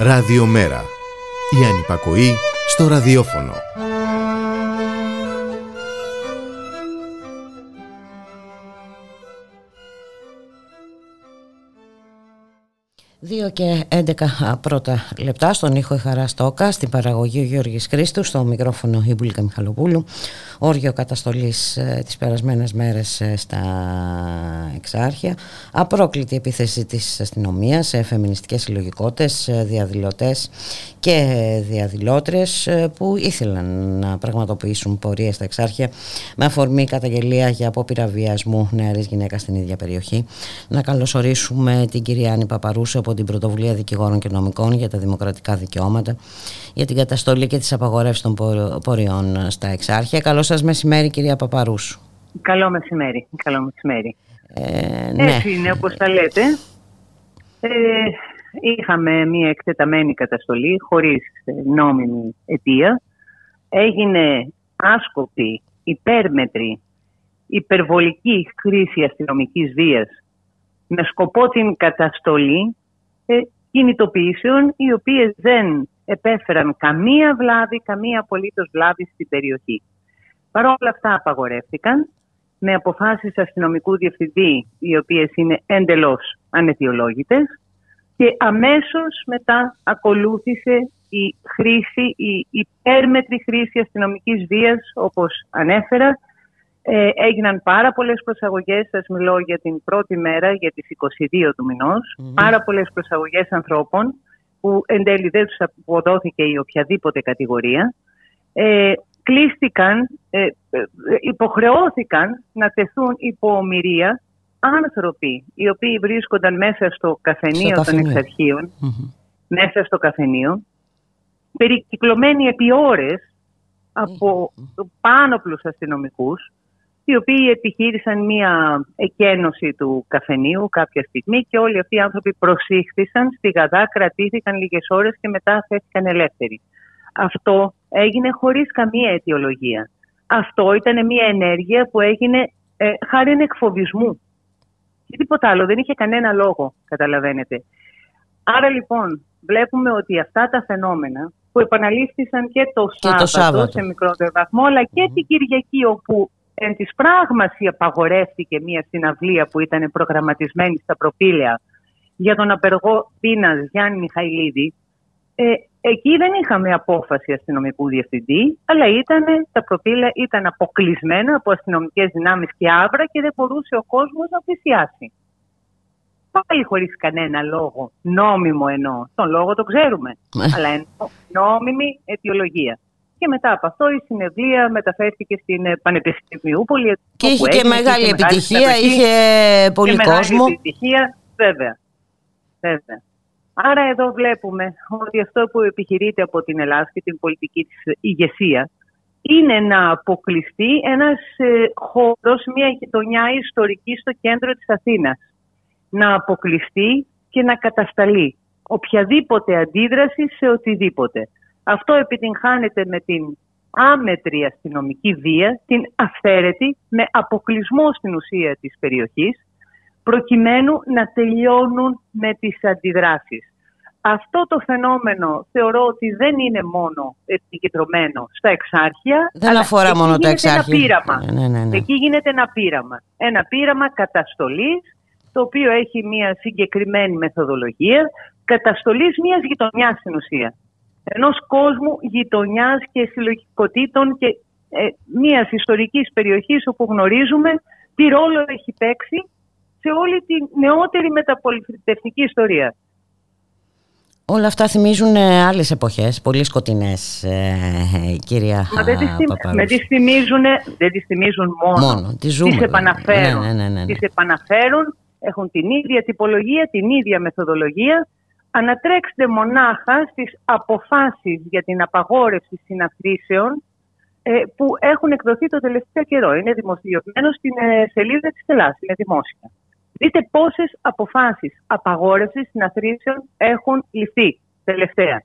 Ραδιομέρα. Η ανυπακοή στο ραδιόφωνο. δύο και έντεκα πρώτα λεπτά, στον ήχο η Χαρά Στόκα, στην παραγωγή ο Γιώργης Χρήστος, στο μικρόφωνο η Μπουλίκα Μιχαλοπούλου. Όργιο καταστολής ε, τις περασμένες μέρες ε, στα Εξάρχεια. Απρόκλητη επίθεση της αστυνομίας σε φεμινιστικές συλλογικότητες, ε, διαδηλωτές και διαδηλώτρες ε, που ήθελαν να πραγματοποιήσουν πορείες στα Εξάρχεια με αφορμή καταγγελία για απόπειρα βιασμού νεαρής γυναίκας στην ίδια περιοχή. Να καλωσορίσουμε την κυρία Άννη Παπαρούσου από την Πρωτοβουλία Δικηγόρων και Νομικών για τα Δημοκρατικά Δικαιώματα, για την καταστολή και τις απαγορεύσεις των πορεών στα Εξάρχεια. Καλό σας μεσημέρι, κυρία Παπαρούσου. Καλό μεσημέρι. Καλό μεσημέρι. Ε, ναι. Έτσι είναι, όπως τα λέτε. Ε, είχαμε μια εκτεταμένη καταστολή χωρίς νόμιμη αιτία. Έγινε άσκοπη, υπέρμετρη, υπερβολική χρήση αστυνομικής βίας με σκοπό την καταστολή ε, κινητοποιήσεων οι οποίες δεν επέφεραν καμία βλάβη, καμία απολύτως βλάβη στην περιοχή. Παρ' όλα αυτά απαγορεύτηκαν με αποφάσεις αστυνομικού διευθυντή, οι οποίες είναι εντελώς αναιτιολόγητες, και αμέσως μετά ακολούθησε η χρήση, η υπέρμετρη χρήση αστυνομικής βίας, όπως ανέφερα. Ε, έγιναν πάρα πολλές προσαγωγές, σας μιλώ για την πρώτη μέρα, για τις είκοσι δύο του μηνός, mm-hmm. πάρα πολλές προσαγωγές ανθρώπων που εν τέλει δεν τους αποδόθηκε η οποιαδήποτε κατηγορία. Ε, κλείστηκαν, ε, υποχρεώθηκαν να τεθούν υπό ομηρία άνθρωποι οι οποίοι βρίσκονταν μέσα στο καφενείο στο των καφενείο. Εξαρχείων, mm-hmm. μέσα στο καφενείο, περικυκλωμένοι επί ώρες από mm-hmm. πάνωπλους αστυνομικούς, οι οποίοι επιχείρησαν μία εκένωση του καφενείου κάποια στιγμή και όλοι αυτοί οι άνθρωποι προσήχθησαν στη Γαδά, κρατήθηκαν λίγες ώρες και μετά θέθηκαν ελεύθεροι. Αυτό έγινε χωρίς καμία αιτιολογία. Αυτό ήταν μία ενέργεια που έγινε ε, χάρη εκφοβισμού. Και τίποτα άλλο, δεν είχε κανένα λόγο, καταλαβαίνετε. Άρα λοιπόν βλέπουμε ότι αυτά τα φαινόμενα που επαναλήφθησαν και το, και Σάββατο, το Σάββατο σε μικρότερο βαθμό, αλλά και mm-hmm. την Κυριακή, όπου εν της πράγμαση απαγορεύτηκε μια συναυλία που ήταν προγραμματισμένη στα Προπύλαια για τον απεργό πείνας Γιάννη Μιχαηλίδη. Ε, εκεί δεν είχαμε απόφαση αστυνομικού διευθυντή, αλλά ήτανε, τα Προπύλαια ήταν αποκλεισμένα από αστυνομικές δυνάμεις και άβρα και δεν μπορούσε ο κόσμος να πλησιάσει. Πάλι χωρίς κανένα λόγο, νόμιμο εννοώ. Τον λόγο το ξέρουμε, αλλά εννοώ νόμιμη αιτιολογία. Και μετά από αυτό η συνευλία μεταφέρθηκε στην Πανεπιστημιούπολη. Και είχε και μεγάλη επιτυχία, είχε πολύ κόσμο. Μεγάλη επιτυχία, βέβαια. βέβαια. Άρα εδώ βλέπουμε ότι αυτό που επιχειρείται από την Ελλάδα και την πολιτική της ηγεσία είναι να αποκλειστεί ένας χώρος, μια γειτονιά ιστορική στο κέντρο της Αθήνας. Να αποκλειστεί και να κατασταλεί οποιαδήποτε αντίδραση σε οτιδήποτε. Αυτό επιτυγχάνεται με την άμετρη αστυνομική βία, την αυθαίρετη, με αποκλεισμό στην ουσία της περιοχής, προκειμένου να τελειώνουν με τις αντιδράσεις. Αυτό το φαινόμενο θεωρώ ότι δεν είναι μόνο επικεντρωμένο στα Εξάρχεια. Δεν αφορά μόνο τα Εξάρχεια. Ναι, ναι, ναι. Εκεί γίνεται ένα πείραμα. Ένα πείραμα καταστολής, το οποίο έχει μια συγκεκριμένη μεθοδολογία, καταστολής μιας γειτονιάς στην ουσία. Ενός κόσμου γειτονιάς και συλλογικοτήτων και ε, μιας ιστορικής περιοχής όπου γνωρίζουμε τι ρόλο έχει παίξει σε όλη τη νεότερη μεταπολιτευτική ιστορία. Όλα αυτά θυμίζουν ε, άλλες εποχές, πολύ σκοτεινές, ε, ε, κυρία Μα δεν τις, Παπαρούσου. Τις θυμίζουν, δεν τις θυμίζουν μόνο, μόνο τις, ζούμε, τις επαναφέρουν. Ναι, ναι, ναι, ναι. Τις επαναφέρουν, έχουν την ίδια τυπολογία, την ίδια μεθοδολογία. Ανατρέξτε μονάχα στις αποφάσεις για την απαγόρευση συναθρήσεων ε, που έχουν εκδοθεί το τελευταίο καιρό. Είναι δημοσιευμένο στην ε, σελίδα της Ελλάδας, είναι δημόσια. Δείτε πόσες αποφάσεις απαγόρευσης συναθρήσεων έχουν ληφθεί τελευταία.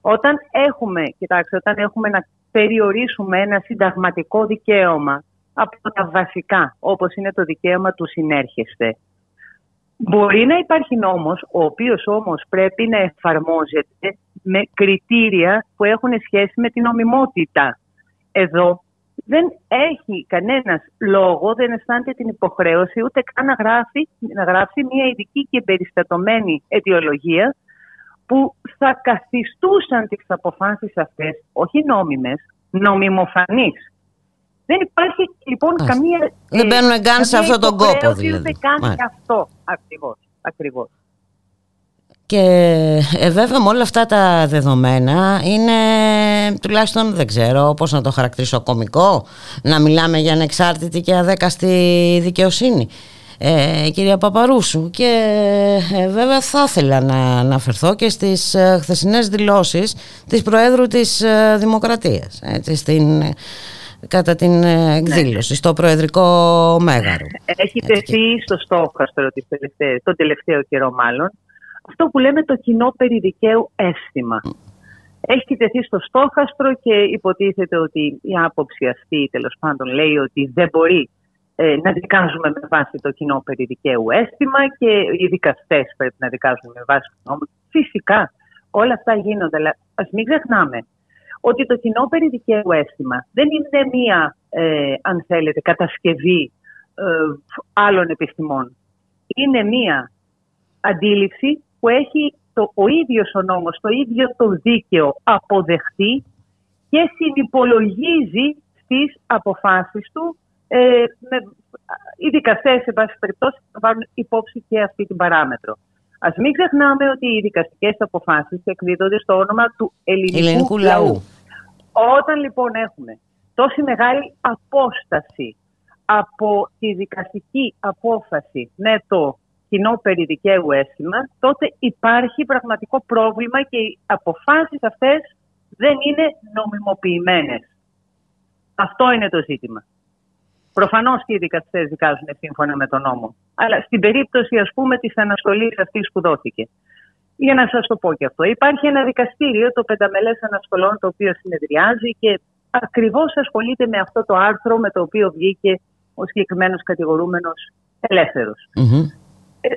Όταν έχουμε, κοιτάξτε, όταν έχουμε να περιορίσουμε ένα συνταγματικό δικαίωμα από τα βασικά, όπως είναι το δικαίωμα του συνέρχεστε, μπορεί να υπάρχει νόμος, ο οποίος όμως πρέπει να εφαρμόζεται με κριτήρια που έχουν σχέση με την νομιμότητα. Εδώ δεν έχει κανένας λόγο, δεν αισθάνεται την υποχρέωση ούτε καν να γράψει, να γράψει μια ειδική και περιστατωμένη αιτιολογία που θα καθιστούσαν τις αποφάσεις αυτές, όχι νόμιμες, νομιμοφανείς. Δεν υπάρχει λοιπόν Άς, καμία. Δεν μπαίνουν καν σε αυτόν τον κόπο, δηλαδή. Δεν κάνει αυτό ακριβώς. ακριβώς. Και ε, βέβαια με όλα αυτά τα δεδομένα είναι, τουλάχιστον δεν ξέρω πώς να το χαρακτηρίσω, κωμικό να μιλάμε για ανεξάρτητη και αδέκαστη δικαιοσύνη, ε, κυρία Παπαρούσου. Και ε, βέβαια θα ήθελα να αναφερθώ και στις ε, χθεσινές δηλώσεις της Προέδρου της ε, Δημοκρατίας, έτσι, στην, ε, κατά την εκδήλωση, ναι, στο Προεδρικό Μέγαρο. Έχει τεθεί στο στόχαστρο τον τελευταίο καιρό μάλλον, αυτό που λέμε το κοινό περί δικαίου αίσθημα. Έχει τεθεί στο στόχαστρο και υποτίθεται ότι η άποψη αυτή, τέλος πάντων, λέει ότι δεν μπορεί ε, να δικάζουμε με βάση το κοινό περί δικαίου αίσθημα και οι δικαστές πρέπει να δικάζουν με βάση τον νόμο. Φυσικά όλα αυτά γίνονται, αλλά ας μην ξεχνάμε ότι το κοινό περί δικαίου αίσθημα δεν είναι μία, ε, αν θέλετε, κατασκευή ε, άλλων επιστημών. Είναι μία αντίληψη που έχει το, ο ίδιος ο νόμος, το ίδιο το δίκαιο αποδεχτεί και συνυπολογίζει στις αποφάσεις του. Ε, με, οι δικαστές, σε βάση περιπτώσει, θα πάρουν υπόψη και αυτή την παράμετρο. Ας μην ξεχνάμε ότι οι δικαστικές αποφάσεις εκδίδονται στο όνομα του ελληνικού, ελληνικού λαού. Όταν λοιπόν έχουμε τόση μεγάλη απόσταση από τη δικαστική απόφαση με το κοινό περί δικαίου αίσθημα, τότε υπάρχει πραγματικό πρόβλημα και οι αποφάσεις αυτές δεν είναι νομιμοποιημένες. Αυτό είναι το ζήτημα. Προφανώς και οι δικαστές δικάζουν σύμφωνα με τον νόμο. Αλλά στην περίπτωση, ας πούμε, της αναστολής αυτής που δόθηκε. Για να σας το πω και αυτό. Υπάρχει ένα δικαστήριο, το πενταμελές αναστολών, το οποίο συνεδριάζει και ακριβώς ασχολείται με αυτό το άρθρο με το οποίο βγήκε ο συγκεκριμένος κατηγορούμενος ελεύθερος. Mm-hmm.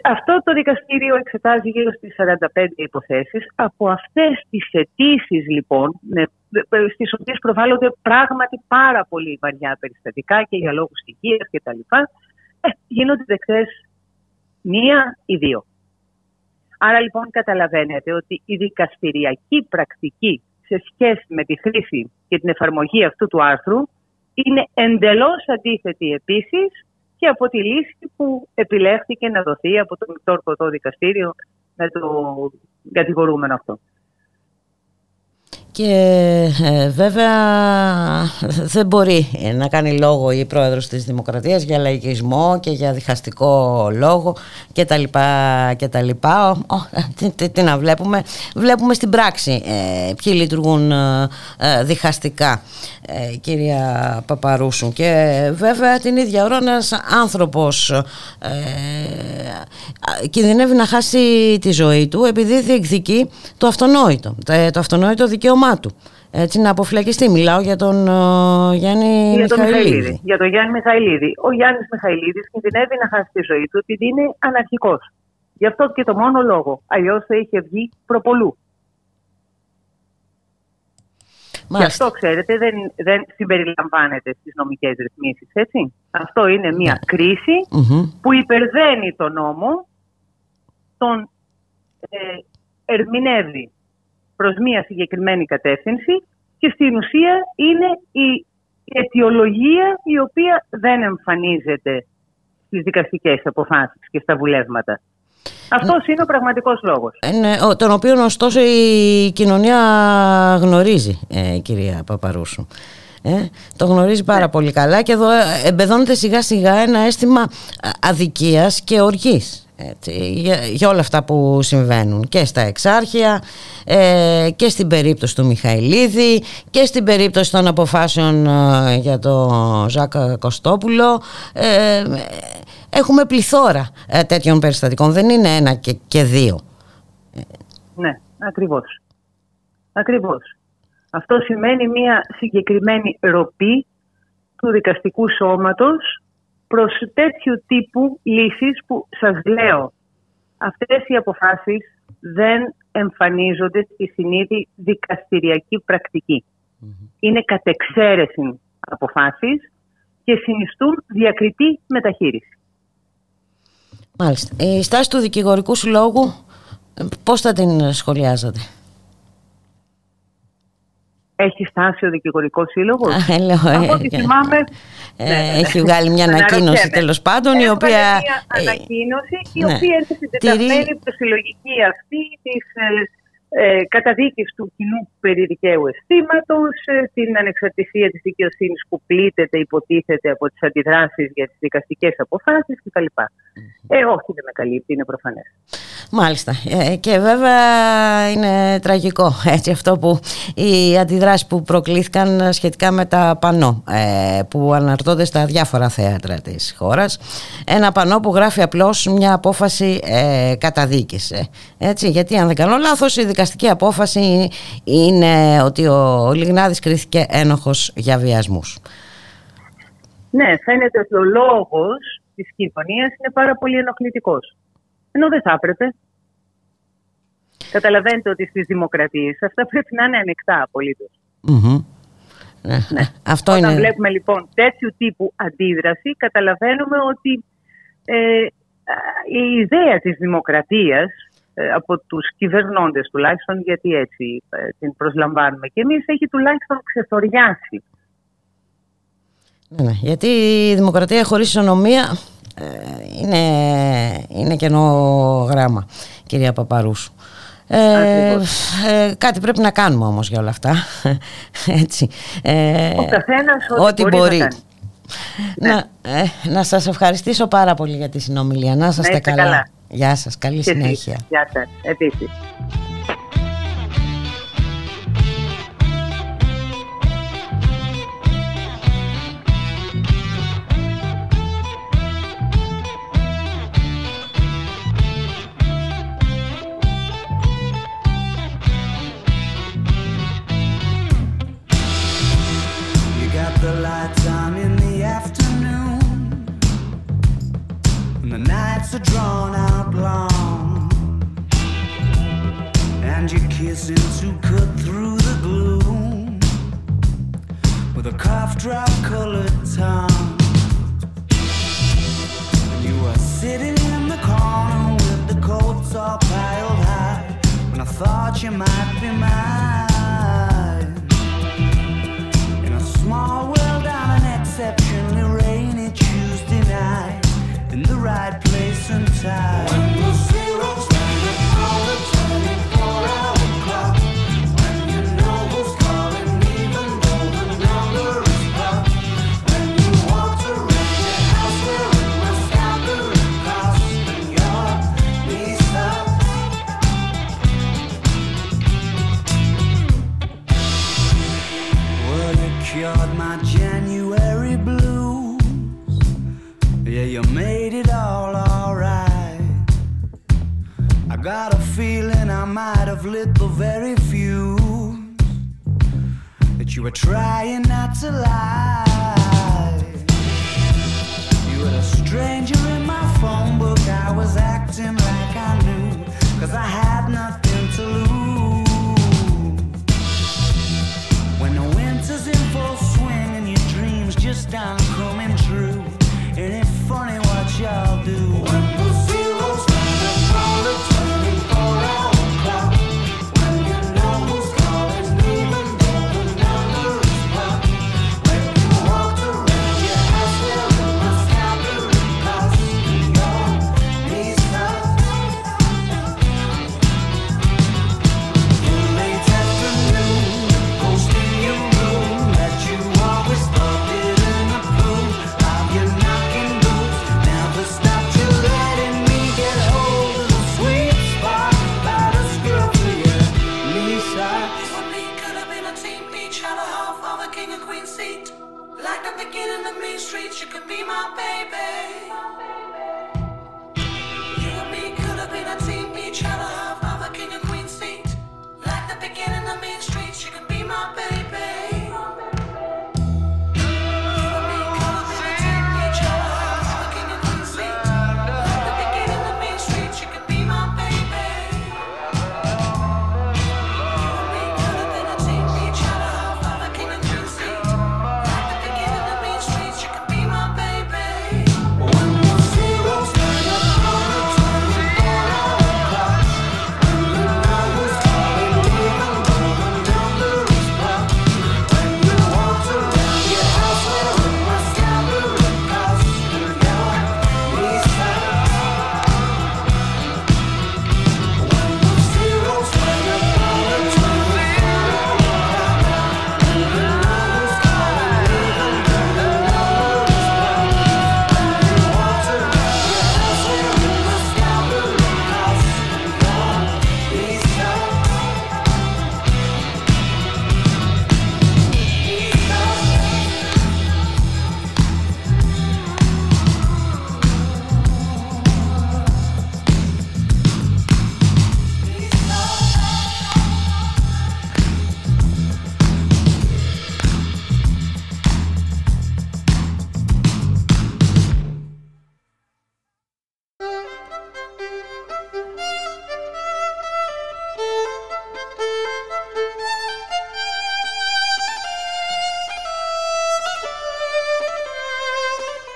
Αυτό το δικαστήριο εξετάζει γύρω στις σαράντα πέντε υποθέσεις. Από αυτές τις αιτήσεις, λοιπόν, στις οποίες προβάλλονται πράγματι πάρα πολύ βαριά περιστατικά και για λόγους υγείας κτλ., ε, γίνονται δεκτές μία ή δύο. Άρα λοιπόν καταλαβαίνετε ότι η δικαστηριακή πρακτική σε σχέση με τη χρήση και την εφαρμογή αυτού του άρθρου είναι εντελώς αντίθετη επίσης και από τη λύση που επιλέχθηκε να δοθεί από το Μητόρκοτο Δικαστήριο με το κατηγορούμενο αυτό. Και ε, βέβαια δεν μπορεί να κάνει λόγο η Πρόεδρος της Δημοκρατίας για λαϊκισμό και για διχαστικό λόγο και τα λοιπά και τα λοιπά. Ο, ο, τι, τι, τι να βλέπουμε, βλέπουμε στην πράξη ε, ποιοι λειτουργούν ε, διχαστικά, ε, κυρία Παπαρούσου. Και ε, βέβαια την ίδια ώρα ένας άνθρωπος ε, κινδυνεύει να χάσει τη ζωή του επειδή διεκδικεί το αυτονόητο, το αυτονόητο δικαίωμα του. Έτσι, να αποφυλακιστεί. Μιλάω για τον ο, Γιάννη για τον Μιχαηλίδη. Για τον Γιάννη Μιχαηλίδη. Ο Γιάννης Μιχαηλίδης κινδυνεύει να χάσει τη ζωή του επειδή είναι αναρχικός. Γι' αυτό και το μόνο λόγο. Αλλιώς θα είχε βγει προπολού. Γι' αυτό, ξέρετε, δεν, δεν συμπεριλαμβάνεται στις νομικές ρυθμίσεις, έτσι. Αυτό είναι μια yeah. κρίση mm-hmm. που υπερβαίνει τον νόμο, τον ε, ερμηνεύει προς μία συγκεκριμένη κατεύθυνση και στην ουσία είναι η αιτιολογία η οποία δεν εμφανίζεται στις δικαστικές αποφάσεις και στα βουλεύματα. Αυτός είναι ο πραγματικός λόγος. Είναι, τον οποίο ωστόσο η κοινωνία γνωρίζει, ε, κυρία Παπαρούσου. Ε, το γνωρίζει πάρα ναι. πολύ καλά και εδώ εμπεδώνεται σιγά σιγά ένα αίσθημα αδικίας και οργής. Έτσι, για, για όλα αυτά που συμβαίνουν και στα Εξάρχεια ε, και στην περίπτωση του Μιχαηλίδη και στην περίπτωση των αποφάσεων ε, για τον Ζάκα Κωστόπουλο. ε, Έχουμε πληθώρα ε, τέτοιων περιστατικών, δεν είναι ένα και, και δύο. Ναι, ακριβώς. Ακριβώς. Αυτό σημαίνει μια συγκεκριμένη ροπή του δικαστικού σώματος προς τέτοιου τύπου λύσεις που σας λέω. Αυτές οι αποφάσεις δεν εμφανίζονται στη συνήθη δικαστηριακή πρακτική. Mm-hmm. Είναι κατ' εξαίρεση αποφάσεις και συνιστούν διακριτή μεταχείριση. Μάλιστα. Η στάση του δικηγορικού συλλόγου πώς θα την σχολιάζατε? Έχει στάσει ο δικηγορικός σύλλογος. Από ό,τι θυμάμαι... Έχει βγάλει μια ανακοίνωση τέλος πάντων, η οποία... μια ανακοίνωση η οποία έρχεται συντεταγμένη από τη συλλογική αυτή της καταδίκης του κοινού περί δικαίου αισθήματος, την ανεξαρτησία της δικαιοσύνης που πλήττεται, υποτίθεται από τις αντιδράσεις για τις δικαστικές αποφάσεις κτλ. Ε, όχι, δεν με καλύπτει, είναι προφανές. Μάλιστα. Και βέβαια είναι τραγικό έτσι, αυτό που οι αντιδράσεις που προκλήθηκαν σχετικά με τα πανό που αναρτώνται στα διάφορα θέατρα της χώρας. Ένα πανό που γράφει απλώς μια απόφαση καταδίκης. Έτσι, γιατί αν δεν κάνω λάθος, η δικαστική απόφαση είναι ότι ο Λιγνάδης κρίθηκε ένοχος για βιασμούς. Ναι, φαίνεται ότι ο λόγος της κοινωνίας είναι πάρα πολύ ενοχλητικός. Ενώ δεν θα έπρεπε. Καταλαβαίνετε ότι στις δημοκρατίες αυτά πρέπει να είναι ανεκτά απολύτως. Mm-hmm. Ναι. Ναι. Αυτό Όταν είναι... βλέπουμε λοιπόν τέτοιου τύπου αντίδραση, καταλαβαίνουμε ότι ε, η ιδέα της δημοκρατίας ε, από τους κυβερνώντες τουλάχιστον, γιατί έτσι ε, την προσλαμβάνουμε και εμείς, έχει τουλάχιστον ξεθοριάσει. Ναι, γιατί η δημοκρατία χωρίς ισονομία... Είναι, είναι κενό γράμμα, κυρία Παπαρούσου. Ε, ε, κάτι πρέπει να κάνουμε όμως για όλα αυτά. Έτσι. Ε, Ο καθένας ό,τι μπορεί, μπορεί. Να, ναι. ε, να σας ευχαριστήσω πάρα πολύ για τη συνομιλία. Να είστε καλά. καλά. Γεια σας, καλή Επίσης. συνέχεια. Γεια σας, επίσης. Nights are drawn out long, and your kisses to cut through the gloom with a cough drop colored tongue. When you are sitting in the corner with the coats all piled high, when I thought you might be mine in a small world on an exceptionally rainy Tuesday night. In the right place and time. When the zero's turning for the twenty-four hour clock, when you know who's calling even though the number is blocked, when you walked around your house wearing my scattering cross and your knees up. Well, you cured my January blues. Yeah, you made got a feeling I might have lit the very fuse that you were trying not to lie. You were a stranger in my phone book. I was acting like I knew, cause I had nothing to lose. When the winter's in full swing and your dreams just aren't coming true, ain't it funny what y'all do? When the zero's running all the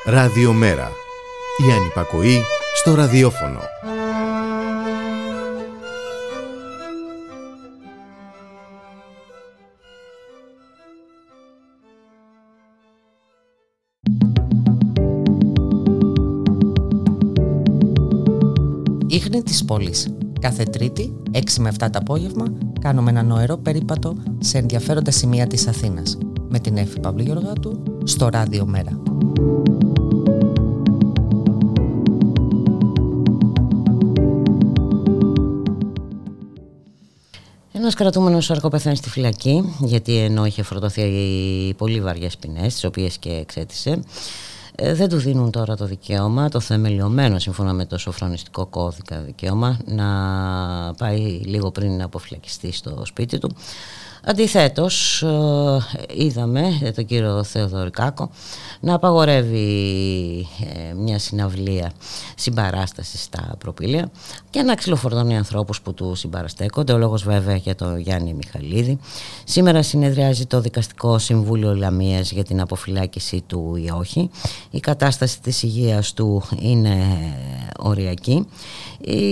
Ραδιομέρα. Η ανυπακοή στο ραδιόφωνο. Ίχνη της πόλης. Κάθε Τρίτη, έξι με επτά το απόγευμα, κάνουμε ένα νοερό περίπατο σε ενδιαφέροντα σημεία της Αθήνας. Με την Εφη Παυλή Γεωργάτου στο Ράδιο Μέρα. Ένας κρατούμενος αρκοπεθαίνει στη φυλακή, γιατί ενώ είχε φορτωθεί πολύ βαριές ποινές, τις οποίες και εξέτησε, δεν του δίνουν τώρα το δικαίωμα, το θεμελιωμένο σύμφωνα με το σοφρονιστικό κώδικα δικαίωμα, να πάει λίγο πριν να αποφυλακιστεί στο σπίτι του. Αντιθέτως, είδαμε τον κύριο Θεοδωρικάκο να απαγορεύει μια συναυλία συμπαράστασης στα Προπύλαια και να ξυλοφορτώνει ανθρώπους που του συμπαραστέκονται. Ο λόγος βέβαια για τον Γιάννη Μιχαηλίδη. Σήμερα συνεδριάζει το Δικαστικό Συμβούλιο Λαμίας για την αποφυλάκιση του ή όχι. Η κατάσταση της υγείας του είναι οριακή.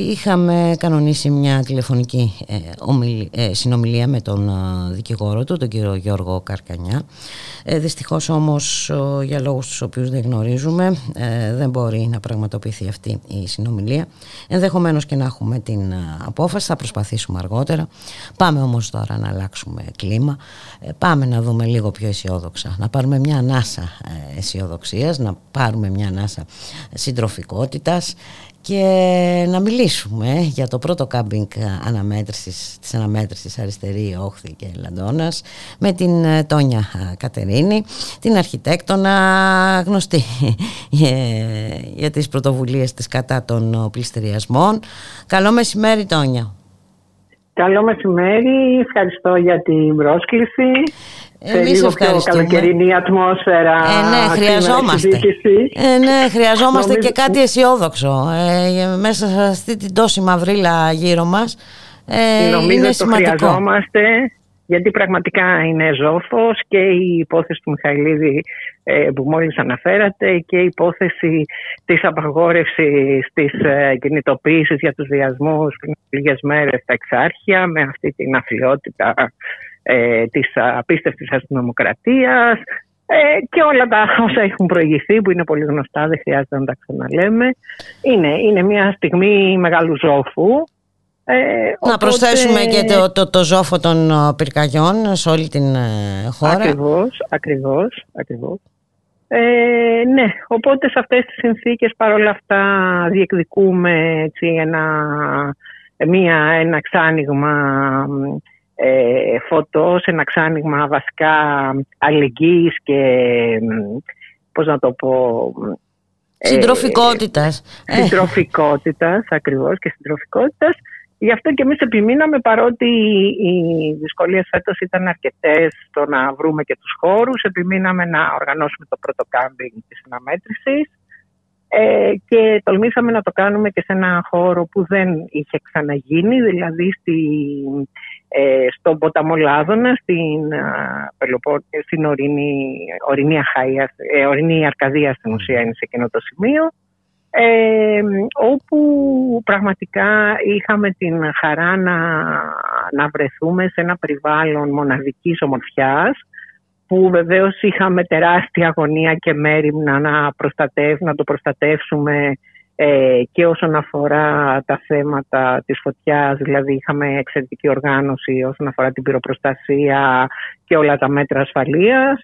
Είχαμε κανονίσει μια τηλεφωνική συνομιλία με τον δικηγόρο του, τον κύριο Γιώργο Καρκανιά. Ε, δυστυχώς όμως, για λόγους τους οποίους δεν γνωρίζουμε, ε, δεν μπορεί να πραγματοποιηθεί αυτή η συνομιλία. Ενδεχομένως και να έχουμε την απόφαση, θα προσπαθήσουμε αργότερα. Πάμε όμως τώρα να αλλάξουμε κλίμα. Ε, πάμε να δούμε λίγο πιο αισιόδοξα, να πάρουμε μια ανάσα αισιοδοξίας, να πάρουμε μια ανάσα συντροφικότητας και να μιλήσουμε για το πρώτο κάμπινγκ αναμέτρησης, της αναμέτρησης Αριστερή, Όχθη και Λαντώνας με την Τόνια Κατερίνη, την αρχιτέκτονα γνωστή για τις πρωτοβουλίες της κατά των πληστηριασμών. Καλό μεσημέρι, Τόνια. Καλό μεσημέρι, ευχαριστώ για την πρόσκληση. Εμείς σε λίγο καλοκαιρινή ατμόσφαιρα. Ε, ναι, χρειαζόμαστε. Ε, ναι, χρειαζόμαστε και κάτι αισιόδοξο. Ε, μέσα σε αυτή την τόση μαυρίλα γύρω μας, ε, νομίζω είναι σημαντικό. Το χρειαζόμαστε, γιατί πραγματικά είναι ζόφος και η υπόθεση του Μιχαηλίδη ε, που μόλις αναφέρατε και η υπόθεση της απαγόρευσης της ε, κινητοποίησης για τους βιασμούς πριν λίγες μέρες στα Εξάρχεια, με αυτή την αθλιότητα Ε, της απίστευτης αστυνομοκρατίας ε, και όλα τα όσα έχουν προηγηθεί, που είναι πολύ γνωστά, δεν χρειάζεται να τα ξαναλέμε. Είναι, είναι μια στιγμή μεγάλου ζόφου. Ε, οπότε... Να προσθέσουμε και το, το, το ζόφο των πυρκαγιών σε όλη την ε, χώρα. Ακριβώς, ακριβώς, ακριβώς. Ε, ναι, οπότε σε αυτές τις συνθήκες παρόλα αυτά διεκδικούμε έτσι, ένα, μια, ένα ξάνοιγμα Ε, φωτός, ένα ξάνοιγμα βασικά αλληλεγγύης και πώς να το πω, ε, συντροφικότητας ε, συντροφικότητας ακριβώς και συντροφικότητας. Γι' αυτό και εμείς επιμείναμε, παρότι οι δυσκολίες φέτος ήταν αρκετές στο να βρούμε και τους χώρους, επιμείναμε να οργανώσουμε το πρώτο κάμπινγκ της αναμέτρησης ε, και τολμήσαμε να το κάνουμε και σε ένα χώρο που δεν είχε ξαναγίνει, δηλαδή στη στον ποταμό Λάδωνα, στην, στην ορεινή, ορεινή, Αχαία, ορεινή Αρκαδία, στην ουσία είναι σε εκείνο το σημείο, ε, όπου πραγματικά είχαμε την χαρά να, να βρεθούμε σε ένα περιβάλλον μοναδικής ομορφιάς, που βεβαίως είχαμε τεράστια αγωνία και μέριμνα να, να το προστατεύσουμε και όσον αφορά τα θέματα της φωτιάς, δηλαδή είχαμε εξαιρετική οργάνωση όσον αφορά την πυροπροστασία και όλα τα μέτρα ασφαλείας,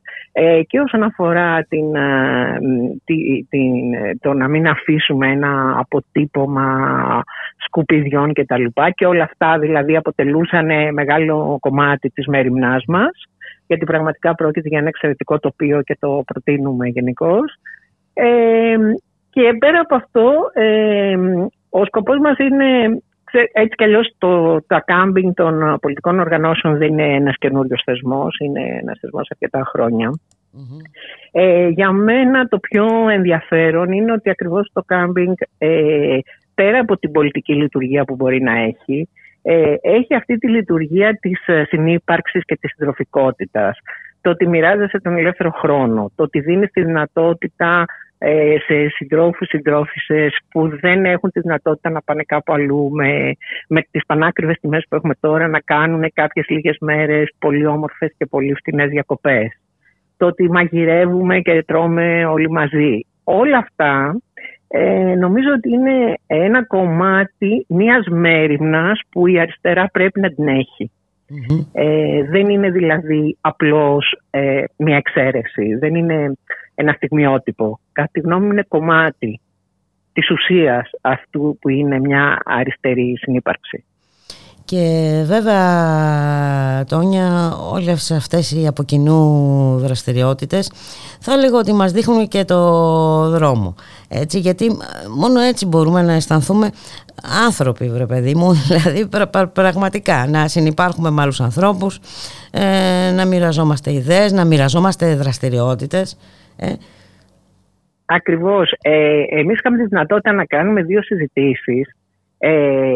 και όσον αφορά την, την, την, το να μην αφήσουμε ένα αποτύπωμα σκουπιδιών και τα λοιπά, και όλα αυτά δηλαδή αποτελούσαν μεγάλο κομμάτι της μέριμνάς μας, γιατί πραγματικά πρόκειται για ένα εξαιρετικό τοπίο και το προτείνουμε γενικώς. Ε, Και πέρα από αυτό, ε, ο σκοπός μας είναι, έτσι κι αλλιώς το, το κάμπινγκ των πολιτικών οργανώσεων δεν είναι ένας καινούριος θεσμός, είναι ένας θεσμός αρκετά χρόνια. Mm-hmm. Ε, για μένα το πιο ενδιαφέρον είναι ότι ακριβώς το κάμπινγκ, ε, πέρα από την πολιτική λειτουργία που μπορεί να έχει, ε, έχει αυτή τη λειτουργία της συνύπαρξης και της συντροφικότητας. Το ότι μοιράζεσαι τον ελεύθερο χρόνο, το ότι δίνεις τη δυνατότητα σε συντρόφους, συντρόφισσες που δεν έχουν τη δυνατότητα να πάνε κάπου αλλού με, με τις πανάκριβες τιμές που έχουμε τώρα, να κάνουν κάποιες λίγες μέρες πολύ όμορφες και πολύ φτηνές διακοπές. Το ότι μαγειρεύουμε και τρώμε όλοι μαζί. Όλα αυτά ε, νομίζω ότι είναι ένα κομμάτι μιας μέριμνας που η αριστερά πρέπει να την έχει. Mm-hmm. Ε, δεν είναι δηλαδή απλώς ε, μια εξαίρεση, δεν είναι ένα στιγμιότυπο. Κατά τη γνώμη μου είναι κομμάτι της ουσίας αυτού που είναι μια αριστερή συνύπαρξη. Και βέβαια, Τόνια, όλες αυτές οι από κοινού δραστηριότητες θα λέγω ότι μας δείχνουν και το δρόμο. Έτσι, γιατί μόνο έτσι μπορούμε να αισθανθούμε άνθρωποι, βρε παιδί μου, δηλαδή πρα, πρα, πραγματικά να συνυπάρχουμε με άλλους ανθρώπους, ε, να μοιραζόμαστε ιδέες, να μοιραζόμαστε δραστηριότητες. Ε. Ακριβώς. Ε, εμείς είχαμε τη δυνατότητα να κάνουμε δύο συζητήσεις Ε,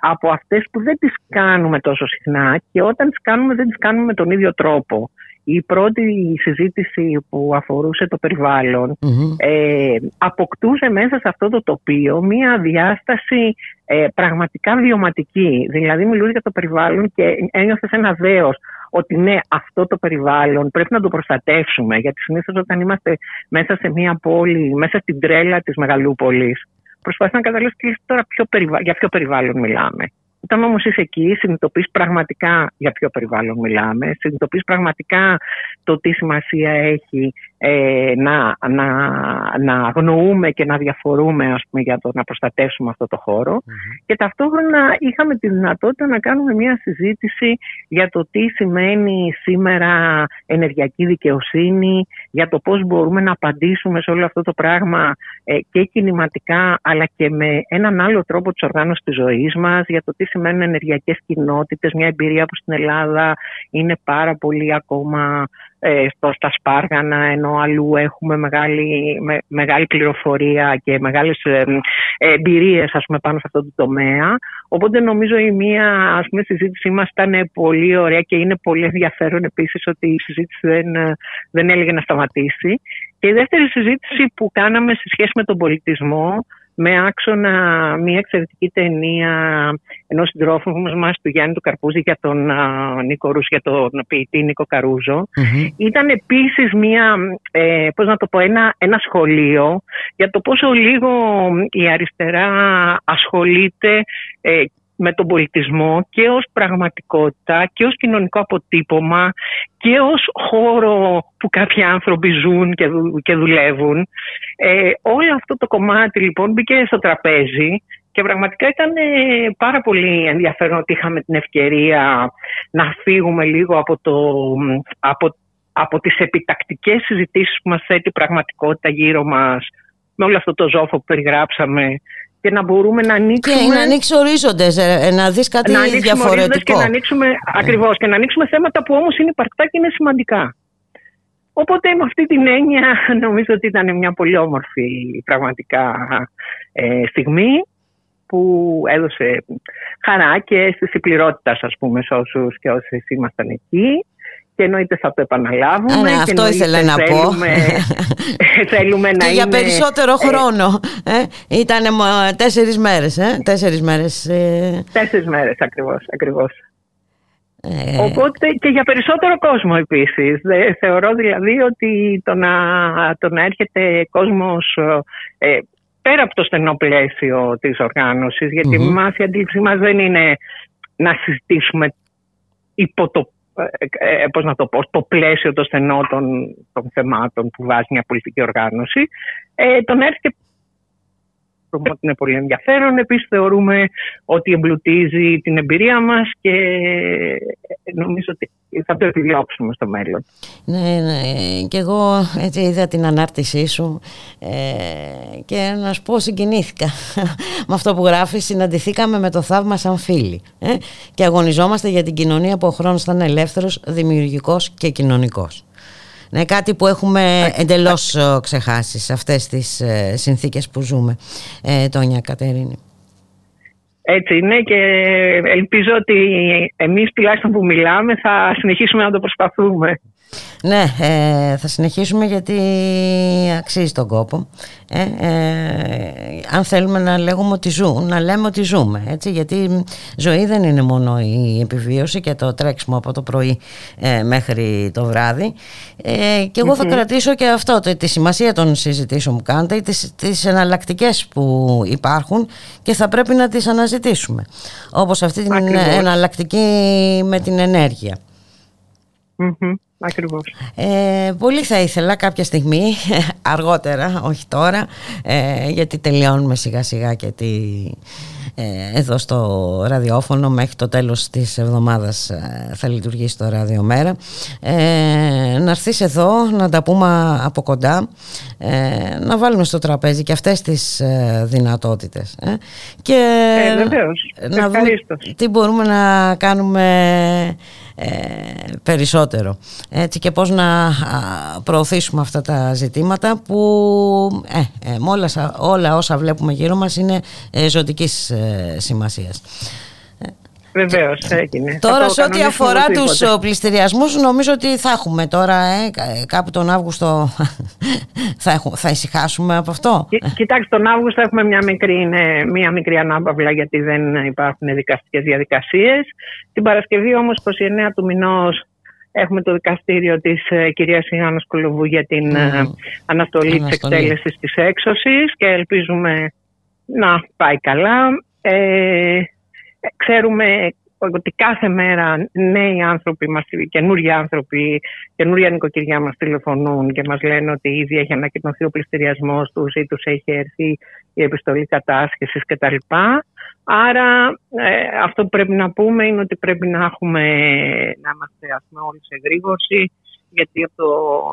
από αυτές που δεν τις κάνουμε τόσο συχνά και όταν τις κάνουμε δεν τις κάνουμε με τον ίδιο τρόπο. Η πρώτη συζήτηση που αφορούσε το περιβάλλον mm-hmm. ε, αποκτούσε μέσα σε αυτό το τοπίο μία διάσταση ε, πραγματικά βιωματική. Δηλαδή μιλούσε για το περιβάλλον και ένιωθες ένα δέος ότι ναι, αυτό το περιβάλλον πρέπει να το προστατεύσουμε, γιατί συνήθως όταν είμαστε μέσα σε μία πόλη, μέσα στην τρέλα της μεγαλούπολης, προσπαθεί να καταλάβεις και τώρα ποιο περιβα... για ποιο περιβάλλον μιλάμε. Όταν όμως είσαι εκεί, συνειδητοποιείς πραγματικά για ποιο περιβάλλον μιλάμε, συνειδητοποιείς πραγματικά το τι σημασία έχει ε, να, να, να αγνοούμε και να διαφορούμε, ας πούμε, για το να προστατεύσουμε αυτό το χώρο. Mm-hmm. Και ταυτόχρονα είχαμε τη δυνατότητα να κάνουμε μια συζήτηση για το τι σημαίνει σήμερα ενεργειακή δικαιοσύνη, για το πώς μπορούμε να απαντήσουμε σε όλο αυτό το πράγμα ε, και κινηματικά, αλλά και με έναν άλλο τρόπο της οργάνωσης της ζωής μας, για το τι σημαίνουν ενεργειακές κοινότητες, μια εμπειρία που στην Ελλάδα είναι πάρα πολύ ακόμα ε, στο, στα σπάργανα, ενώ αλλού έχουμε μεγάλη, με, μεγάλη πληροφορία και μεγάλες ε, ε, εμπειρίες, ας πούμε, πάνω σε αυτό το τομέα. Οπότε νομίζω η μία, ας πούμε, συζήτησή μας ήταν πολύ ωραία και είναι πολύ ενδιαφέρον επίσης ότι η συζήτηση δεν, δεν έλεγε να σταματήσει. Και η δεύτερη συζήτηση που κάναμε σε σχέση με τον πολιτισμό, με άξονα μια εξαιρετική ταινία ενός συντρόφου μας, του Γιάννη του Καρπούζη, για τον uh, Νίκο Ρούσο, για τον ποιητή Νίκο Καρούζο. Mm-hmm. Ήταν επίσης μια, ε, πώς να το πω, ένα, ένα σχολείο για το πόσο λίγο η αριστερά ασχολείται ε, με τον πολιτισμό και ως πραγματικότητα και ως κοινωνικό αποτύπωμα και ως χώρο που κάποιοι άνθρωποι ζουν και, δου, και δουλεύουν. Ε, όλο αυτό το κομμάτι λοιπόν μπήκε στο τραπέζι και πραγματικά ήταν ε, πάρα πολύ ενδιαφέρον ότι είχαμε την ευκαιρία να φύγουμε λίγο από, το, από, από τις επιτακτικές συζητήσεις που μας θέτει η πραγματικότητα γύρω μας με όλο αυτό το ζόφο που περιγράψαμε, και να μπορούμε να ανοίξουμε. Και να ανοίξει ορίζοντες, να δεις κάτι να διαφορετικό. Και να ανοίξουμε, yeah. Ακριβώς, και να ανοίξουμε θέματα που όμως είναι υπαρκτά και είναι σημαντικά. Οπότε με αυτή την έννοια νομίζω ότι ήταν μια πολύ όμορφη πραγματικά ε, στιγμή που έδωσε χαρά και αίσθηση πληρότητας, ας πούμε, σε όσους και όσες ήμασταν εκεί. Και εννοείται θα το επαναλάβουμε. Α, αυτό ήθελα να θέλουμε, πω. Θέλουμε να και είναι... για περισσότερο χρόνο. Ε, Ήτανε τέσσερις μέρες. Ε, τέσσερις μέρες, ε... τέσσερις μέρες ακριβώς. ακριβώς. Ε... Οπότε και για περισσότερο κόσμο επίσης. Θεωρώ δηλαδή ότι το να, το να έρχεται κόσμος... Ε, πέρα από το στενό πλαίσιο της οργάνωσης, γιατί mm-hmm. μας, η αντίληψή μας δεν είναι να συζητήσουμε υπό το, ε, πώς να το πω, το πλαίσιο το στενό των, των θεμάτων που βάζει μια πολιτική οργάνωση. Ε, τον έρχεται ότι είναι πολύ ενδιαφέρον. Επίσης θεωρούμε ότι εμπλουτίζει την εμπειρία μας και νομίζω ότι θα το επιδιώξουμε στο μέλλον. Ναι, ναι. Και εγώ έτσι είδα την ανάρτησή σου ε, και να σου πω συγκινήθηκα με αυτό που γράφεις. Συναντηθήκαμε με το θαύμα σαν φίλοι ε, και αγωνιζόμαστε για την κοινωνία που ο χρόνος θα είναι ελεύθερος, δημιουργικός και κοινωνικός. Ναι, κάτι που έχουμε εντελώς ξεχάσει σε αυτές τις συνθήκες που ζούμε, ε, Τόνια Κατερίνη. Έτσι είναι και ελπίζω ότι εμείς τουλάχιστον που μιλάμε θα συνεχίσουμε να το προσπαθούμε. Ναι, ε, θα συνεχίσουμε γιατί αξίζει τον κόπο. Ε, ε, αν θέλουμε να λέγουμε ότι ζούμε, να λέμε ότι ζούμε. Έτσι, γιατί ζωή δεν είναι μόνο η επιβίωση και το τρέξιμο από το πρωί ε, μέχρι το βράδυ. Ε, και εγώ θα mm-hmm. κρατήσω και αυτό, το, τη σημασία των συζητήσεων που κάνετε, τις, τις εναλλακτικές που υπάρχουν και θα πρέπει να τις αναζητήσουμε. Όπως αυτή την Ακριβώς. εναλλακτική με την ενέργεια. Mm-hmm. Ακριβώς. Ε, πολύ θα ήθελα κάποια στιγμή, αργότερα, όχι τώρα, ε, γιατί τελειώνουμε σιγά σιγά και τη, ε, εδώ στο ραδιόφωνο μέχρι το τέλος της εβδομάδας θα λειτουργήσει το ραδιομέρα, ε, να έρθεις εδώ να τα πούμε από κοντά, ε, να βάλουμε στο τραπέζι και αυτές τις ε, δυνατότητες ε, και ε, βεβαίως, να δούμε τι μπορούμε να κάνουμε Ε, περισσότερο, έτσι, και πώς να προωθήσουμε αυτά τα ζητήματα που ε, ε, όλα, όλα όσα βλέπουμε γύρω μας είναι ε, ζωτικής ε, σημασίας. Βεβαίως, έγινε. Τώρα, σε ό,τι αφορά τους πληστηριασμούς, νομίζω ότι θα έχουμε τώρα, ε, κάπου τον Αύγουστο θα, έχουμε, θα ησυχάσουμε από αυτό. Κι, κοιτάξτε, τον Αύγουστο έχουμε μια μικρή, ναι, μια μικρή ανάπαυλα, γιατί δεν υπάρχουν δικαστικές διαδικασίες. Την Παρασκευή όμως, είκοσι εννέα του μηνός, έχουμε το δικαστήριο της ε, κυρίας Ιωάννας Κουλουβού για την mm. ε, αναστολή της εκτέλεσης της έξωσης και ελπίζουμε να πάει καλά. Ε, Ξέρουμε ότι κάθε μέρα νέοι άνθρωποι, μας, καινούριοι άνθρωποι, καινούρια νοικοκυριά μας τηλεφωνούν και μας λένε ότι ήδη έχει ανακοινωθεί ο πληστηριασμός τους ή τους έχει έρθει η επιστολή κατάσχεσης κτλ. Άρα ε, αυτό που πρέπει να πούμε είναι ότι πρέπει να, έχουμε, να είμαστε όλοι σε γρήγορση, γιατί από το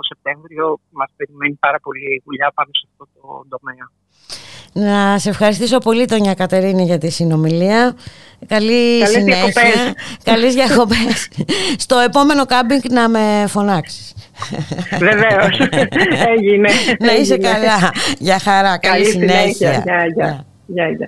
Σεπτέμβριο μας περιμένει πάρα πολύ δουλειά πάνω σε αυτό το τομέα. Να σε ευχαριστήσω πολύ, Τόνια Κατερίνη, για τη συνομιλία. Καλή Καλές συνέχεια. Διακοπές. Καλές διακοπές. Στο επόμενο κάμπινγκ να με φωνάξεις. Βεβαίως. Έγινε. Να είσαι Έγινε. καλά. Για χαρά. Καλή, Καλή συνέχεια. συνέχεια. Γεια, γεια. Yeah.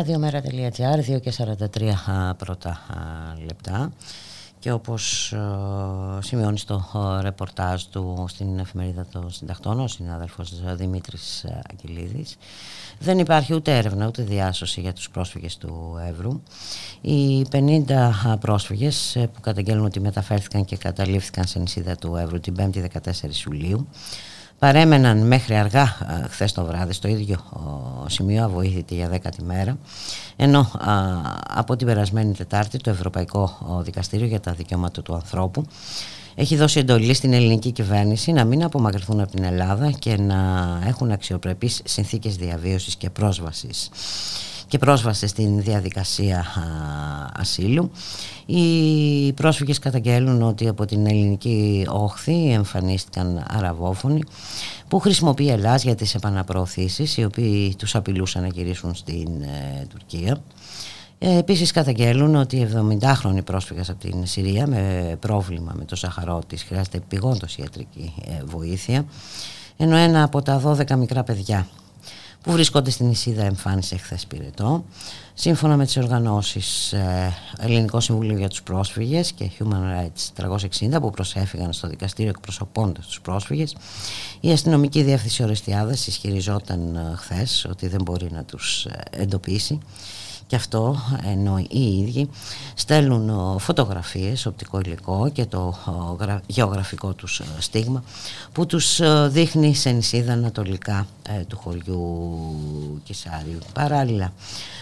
ραδιομέρα τελεία τζι άρ, δύο και σαράντα τρία πρώτα λεπτά. Και όπως σημειώνει στο ρεπορτάζ του στην εφημερίδα των συντακτών ο συνάδελφος Δημήτρης Αγγελίδης, δεν υπάρχει ούτε έρευνα ούτε διάσωση για τους πρόσφυγες του Εύρου. Οι πενήντα πρόσφυγες που καταγγέλνουν ότι μεταφέρθηκαν και καταλήφθηκαν σε νησίδα του Εύρου την πέμπτη δεκατέσσερις Ιουλίου παρέμεναν μέχρι αργά χθες το βράδυ στο ίδιο σημείο αβοήθητη για δέκατη μέρα, ενώ από την περασμένη Τετάρτη το Ευρωπαϊκό Δικαστήριο για τα Δικαιώματα του Ανθρώπου έχει δώσει εντολή στην ελληνική κυβέρνηση να μην απομακρυνθούν από την Ελλάδα και να έχουν αξιοπρεπείς συνθήκες διαβίωσης και πρόσβασης και πρόσβαση στην διαδικασία ασύλου. Οι πρόσφυγες καταγγέλνουν ότι από την ελληνική όχθη εμφανίστηκαν αραβόφωνοι που χρησιμοποιεί η Ελλάδα για τις επαναπροωθήσεις, οι οποίοι τους απειλούσαν να γυρίσουν στην ε, Τουρκία. Επίσης καταγγέλνουν ότι οι εβδομηντάχρονοι πρόσφυγες από την Συρία με πρόβλημα με το σαχαρό της χρειάζεται επιγόντως ιατρική ε, βοήθεια, ενώ ένα από τα δώδεκα μικρά παιδιά που βρίσκονται στην νησίδα εμφάνισε χθες πυρετό. Σύμφωνα με τις οργανώσεις Ελληνικό Συμβούλιο για τους Πρόσφυγες και Human Rights τριακόσια εξήντα που προσέφυγαν στο δικαστήριο εκπροσωπώντας τους πρόσφυγες, η αστυνομική διεύθυνση Ορεστιάδας ισχυριζόταν χθες ότι δεν μπορεί να τους εντοπίσει. Και αυτό ενώ οι ίδιοι στέλνουν φωτογραφίες, οπτικό υλικό και το γεωγραφικό τους στίγμα που τους δείχνει σε νησίδα ανατολικά του χωριού Κισάριου. Παράλληλα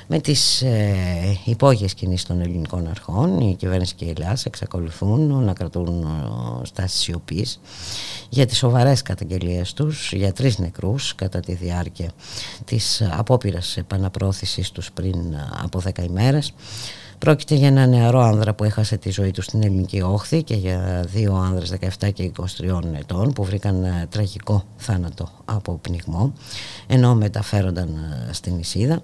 με τις υπόγειες κινήσεις των ελληνικών αρχών, η κυβέρνηση και η Ελλάδα εξακολουθούν να κρατούν στάσεις σιωπής για τις σοβαρές καταγγελίες τους για τρεις νεκρούς κατά τη διάρκεια της απόπειρας επαναπρόθεσης τους πριν από δέκα ημέρες. Πρόκειται για ένα νεαρό άνδρα που έχασε τη ζωή του στην ελληνική όχθη και για δύο άνδρες δεκαεπτά και εικοσιτριών ετών που βρήκαν τραγικό θάνατο από πνιγμό ενώ μεταφέρονταν στην νησίδα.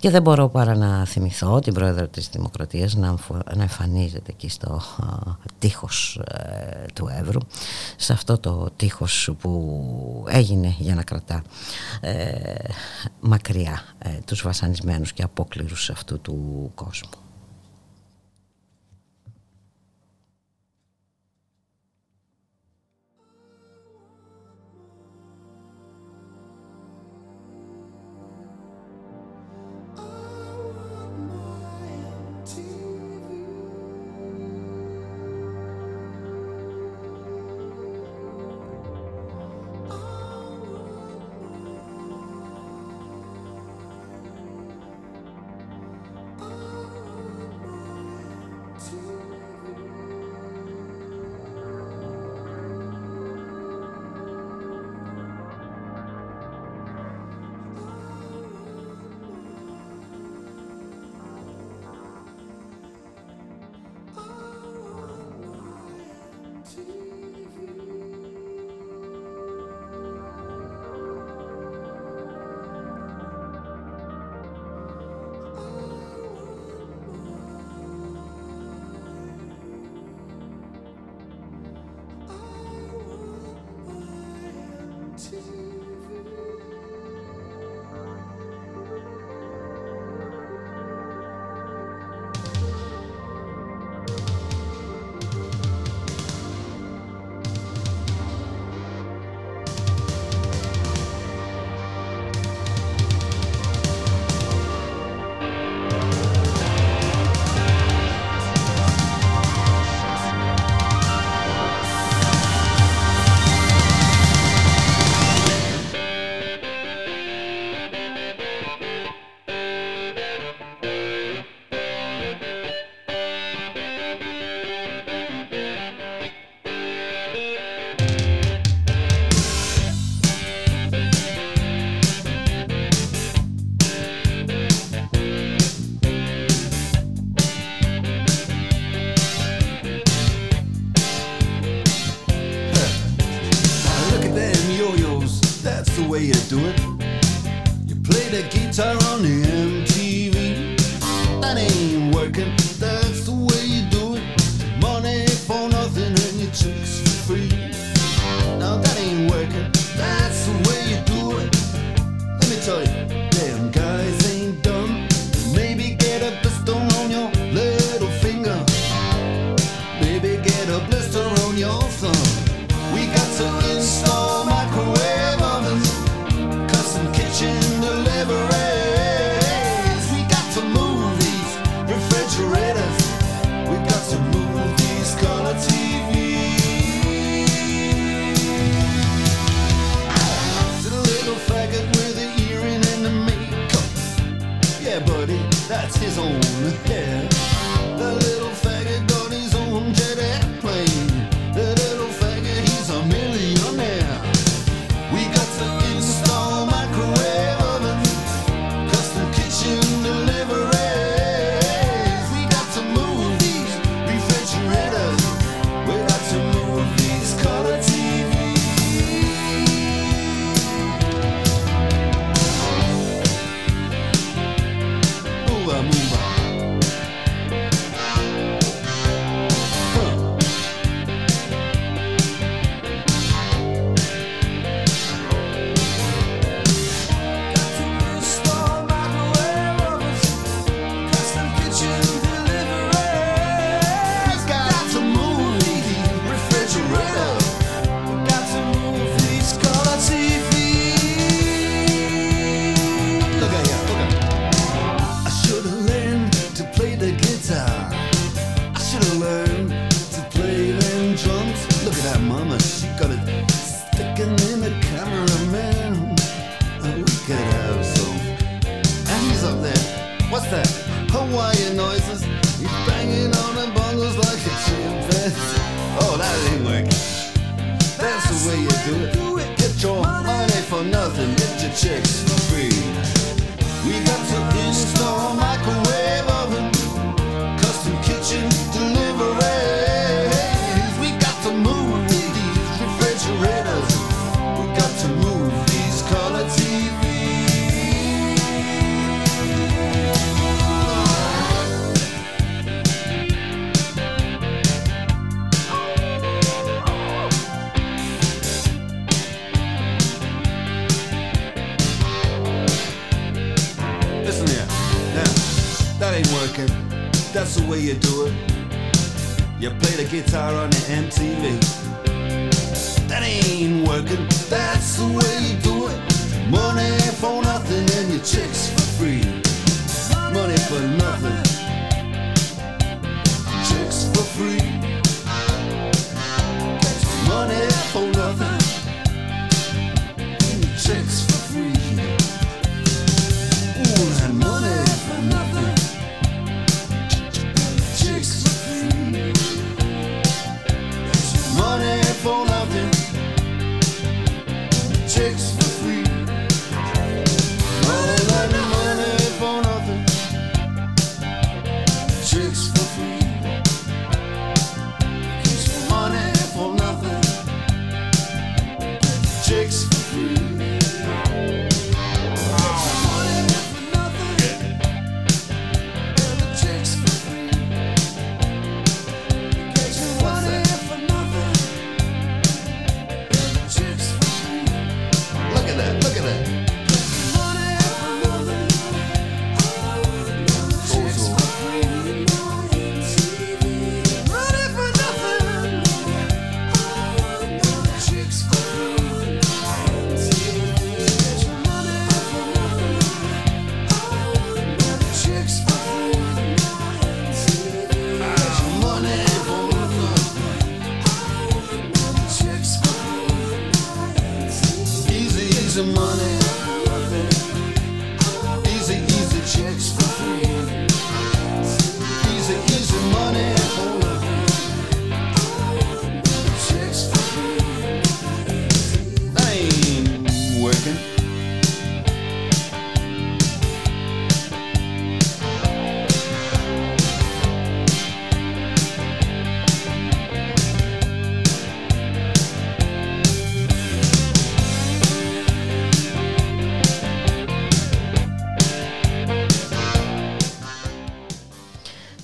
Και δεν μπορώ παρά να θυμηθώ την πρόεδρο της Δημοκρατίας να, να εμφανίζεται εκεί στο τείχος του Εύρου, σε αυτό το τείχος που έγινε για να κρατά ε, μακριά ε, τους βασανισμένους και απόκληρους αυτού του κόσμου. Tell you, damn guys ain't dumb. daddy, that's his own hair. The little faggot got his own jet airplane. The little faggot, he's a millionaire. We got to install microwave ovens, custom kitchen deliveries. We got to move these refrigerators. We got to move these color T Vs.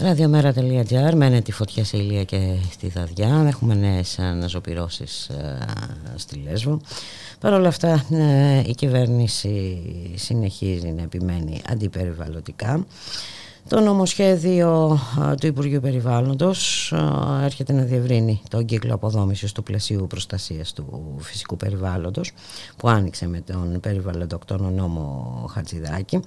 Ραδιομέρα τελεία τζι άρ. Μένεται η φωτιά σε Ηλεία και στη Δαδιά. Έχουμε νέες αναζωπυρώσεις στη Λέσβο. Παρ' όλα αυτά η κυβέρνηση συνεχίζει να επιμένει αντιπεριβαλλοντικά. Το νομοσχέδιο του Υπουργείου Περιβάλλοντος έρχεται να διευρύνει τον κύκλο αποδόμησης του πλαισίου προστασίας του φυσικού περιβάλλοντος που άνοιξε με τον περιβαλλοντοκτόνο νόμο Χατζηδάκη.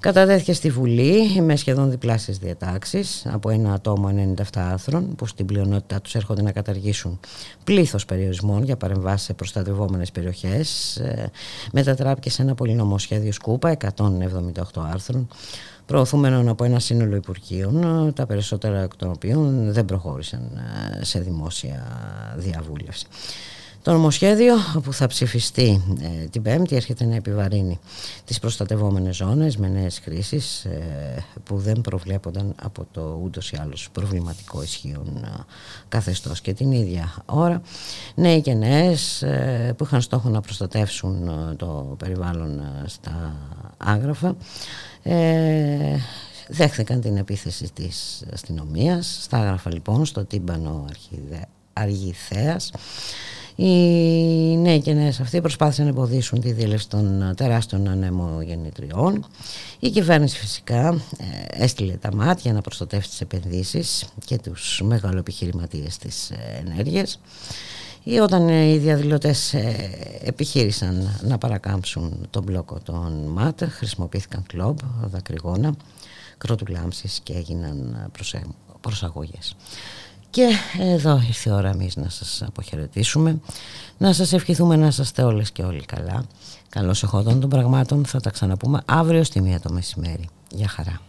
Κατατέθηκε στη Βουλή με σχεδόν διπλάσιες διατάξεις από ένα ατόμο ενενήντα επτά άρθρων που στην πλειονότητά τους έρχονται να καταργήσουν πλήθος περιορισμών για παρεμβάσεις σε προστατευόμενες περιοχές. Μετατράπηκε σε ένα πολυνομοσχέδιο σκούπα εκατόν εβδομήντα οκτώ άρθρων προωθούμενων από ένα σύνολο υπουργείων, τα περισσότερα εκ των οποίων δεν προχώρησαν σε δημόσια διαβούλευση. Το νομοσχέδιο που θα ψηφιστεί ε, την Πέμπτη έρχεται να επιβαρύνει τις προστατευόμενες ζώνες με νέες χρήσεις ε, που δεν προβλέπονταν από το ούτως ή άλλως προβληματικό ισχύον ε, καθεστώς. Και την ίδια ώρα νέοι και νέες ε, που είχαν στόχο να προστατεύσουν ε, το περιβάλλον ε, στα Άγραφα ε, δέχθηκαν την επίθεση της αστυνομίας. Στα Άγραφα λοιπόν, στο τύμπανο Αργιθέας, οι νέοι και νέες αυτοί προσπάθησαν να εμποδίσουν τη δήλευση των τεράστιων ανεμογεννητριών. Η κυβέρνηση φυσικά έστειλε τα μάτια να προστατεύσει τις επενδύσεις και τους μεγαλοεπιχειρηματίες της ενέργειας. Όταν οι διαδηλωτές επιχείρησαν να παρακάμψουν τον μπλόκο των ΜΑΤ, χρησιμοποιήθηκαν κλόμπ, δακρυγόνα, κροτουλάμψεις και έγιναν προσαγωγές. Και εδώ ήρθε η ώρα εμείς να σας αποχαιρετήσουμε, να σας ευχηθούμε να είστε όλες και όλοι καλά. Καλώς εχόντων των πραγμάτων, θα τα ξαναπούμε αύριο στη μία το μεσημέρι. Γεια χαρά.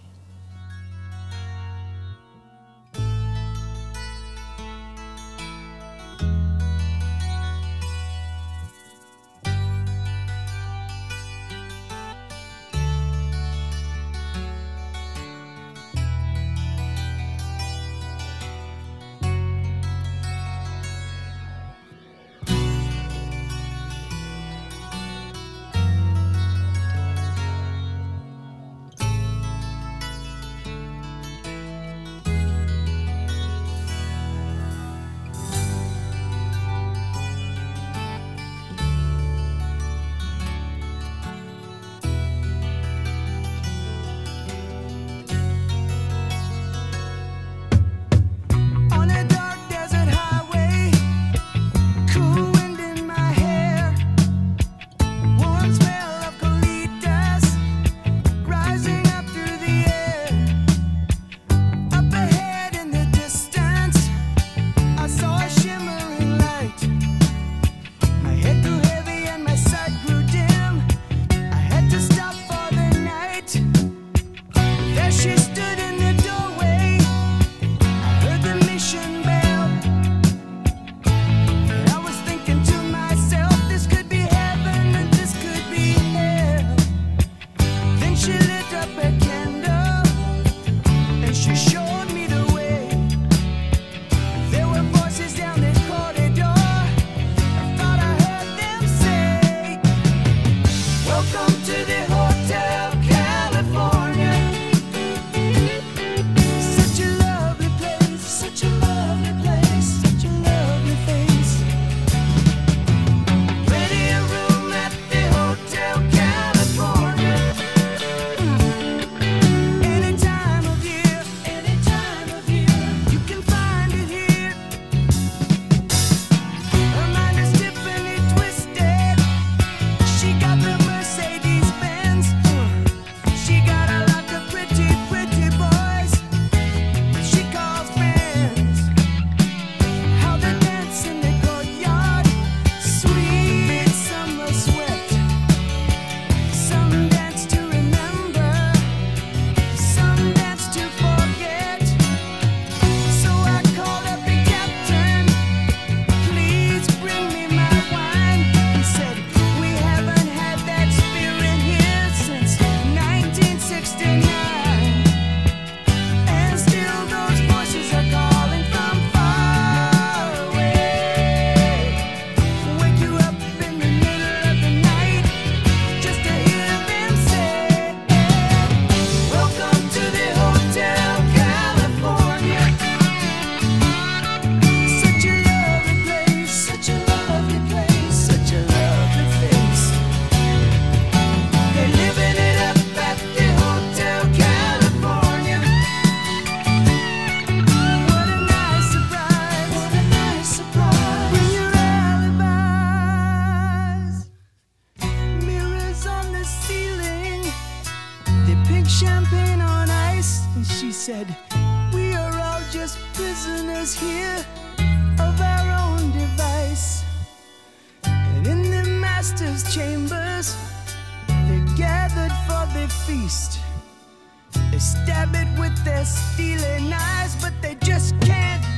They stab it with their stealing eyes, but they just can't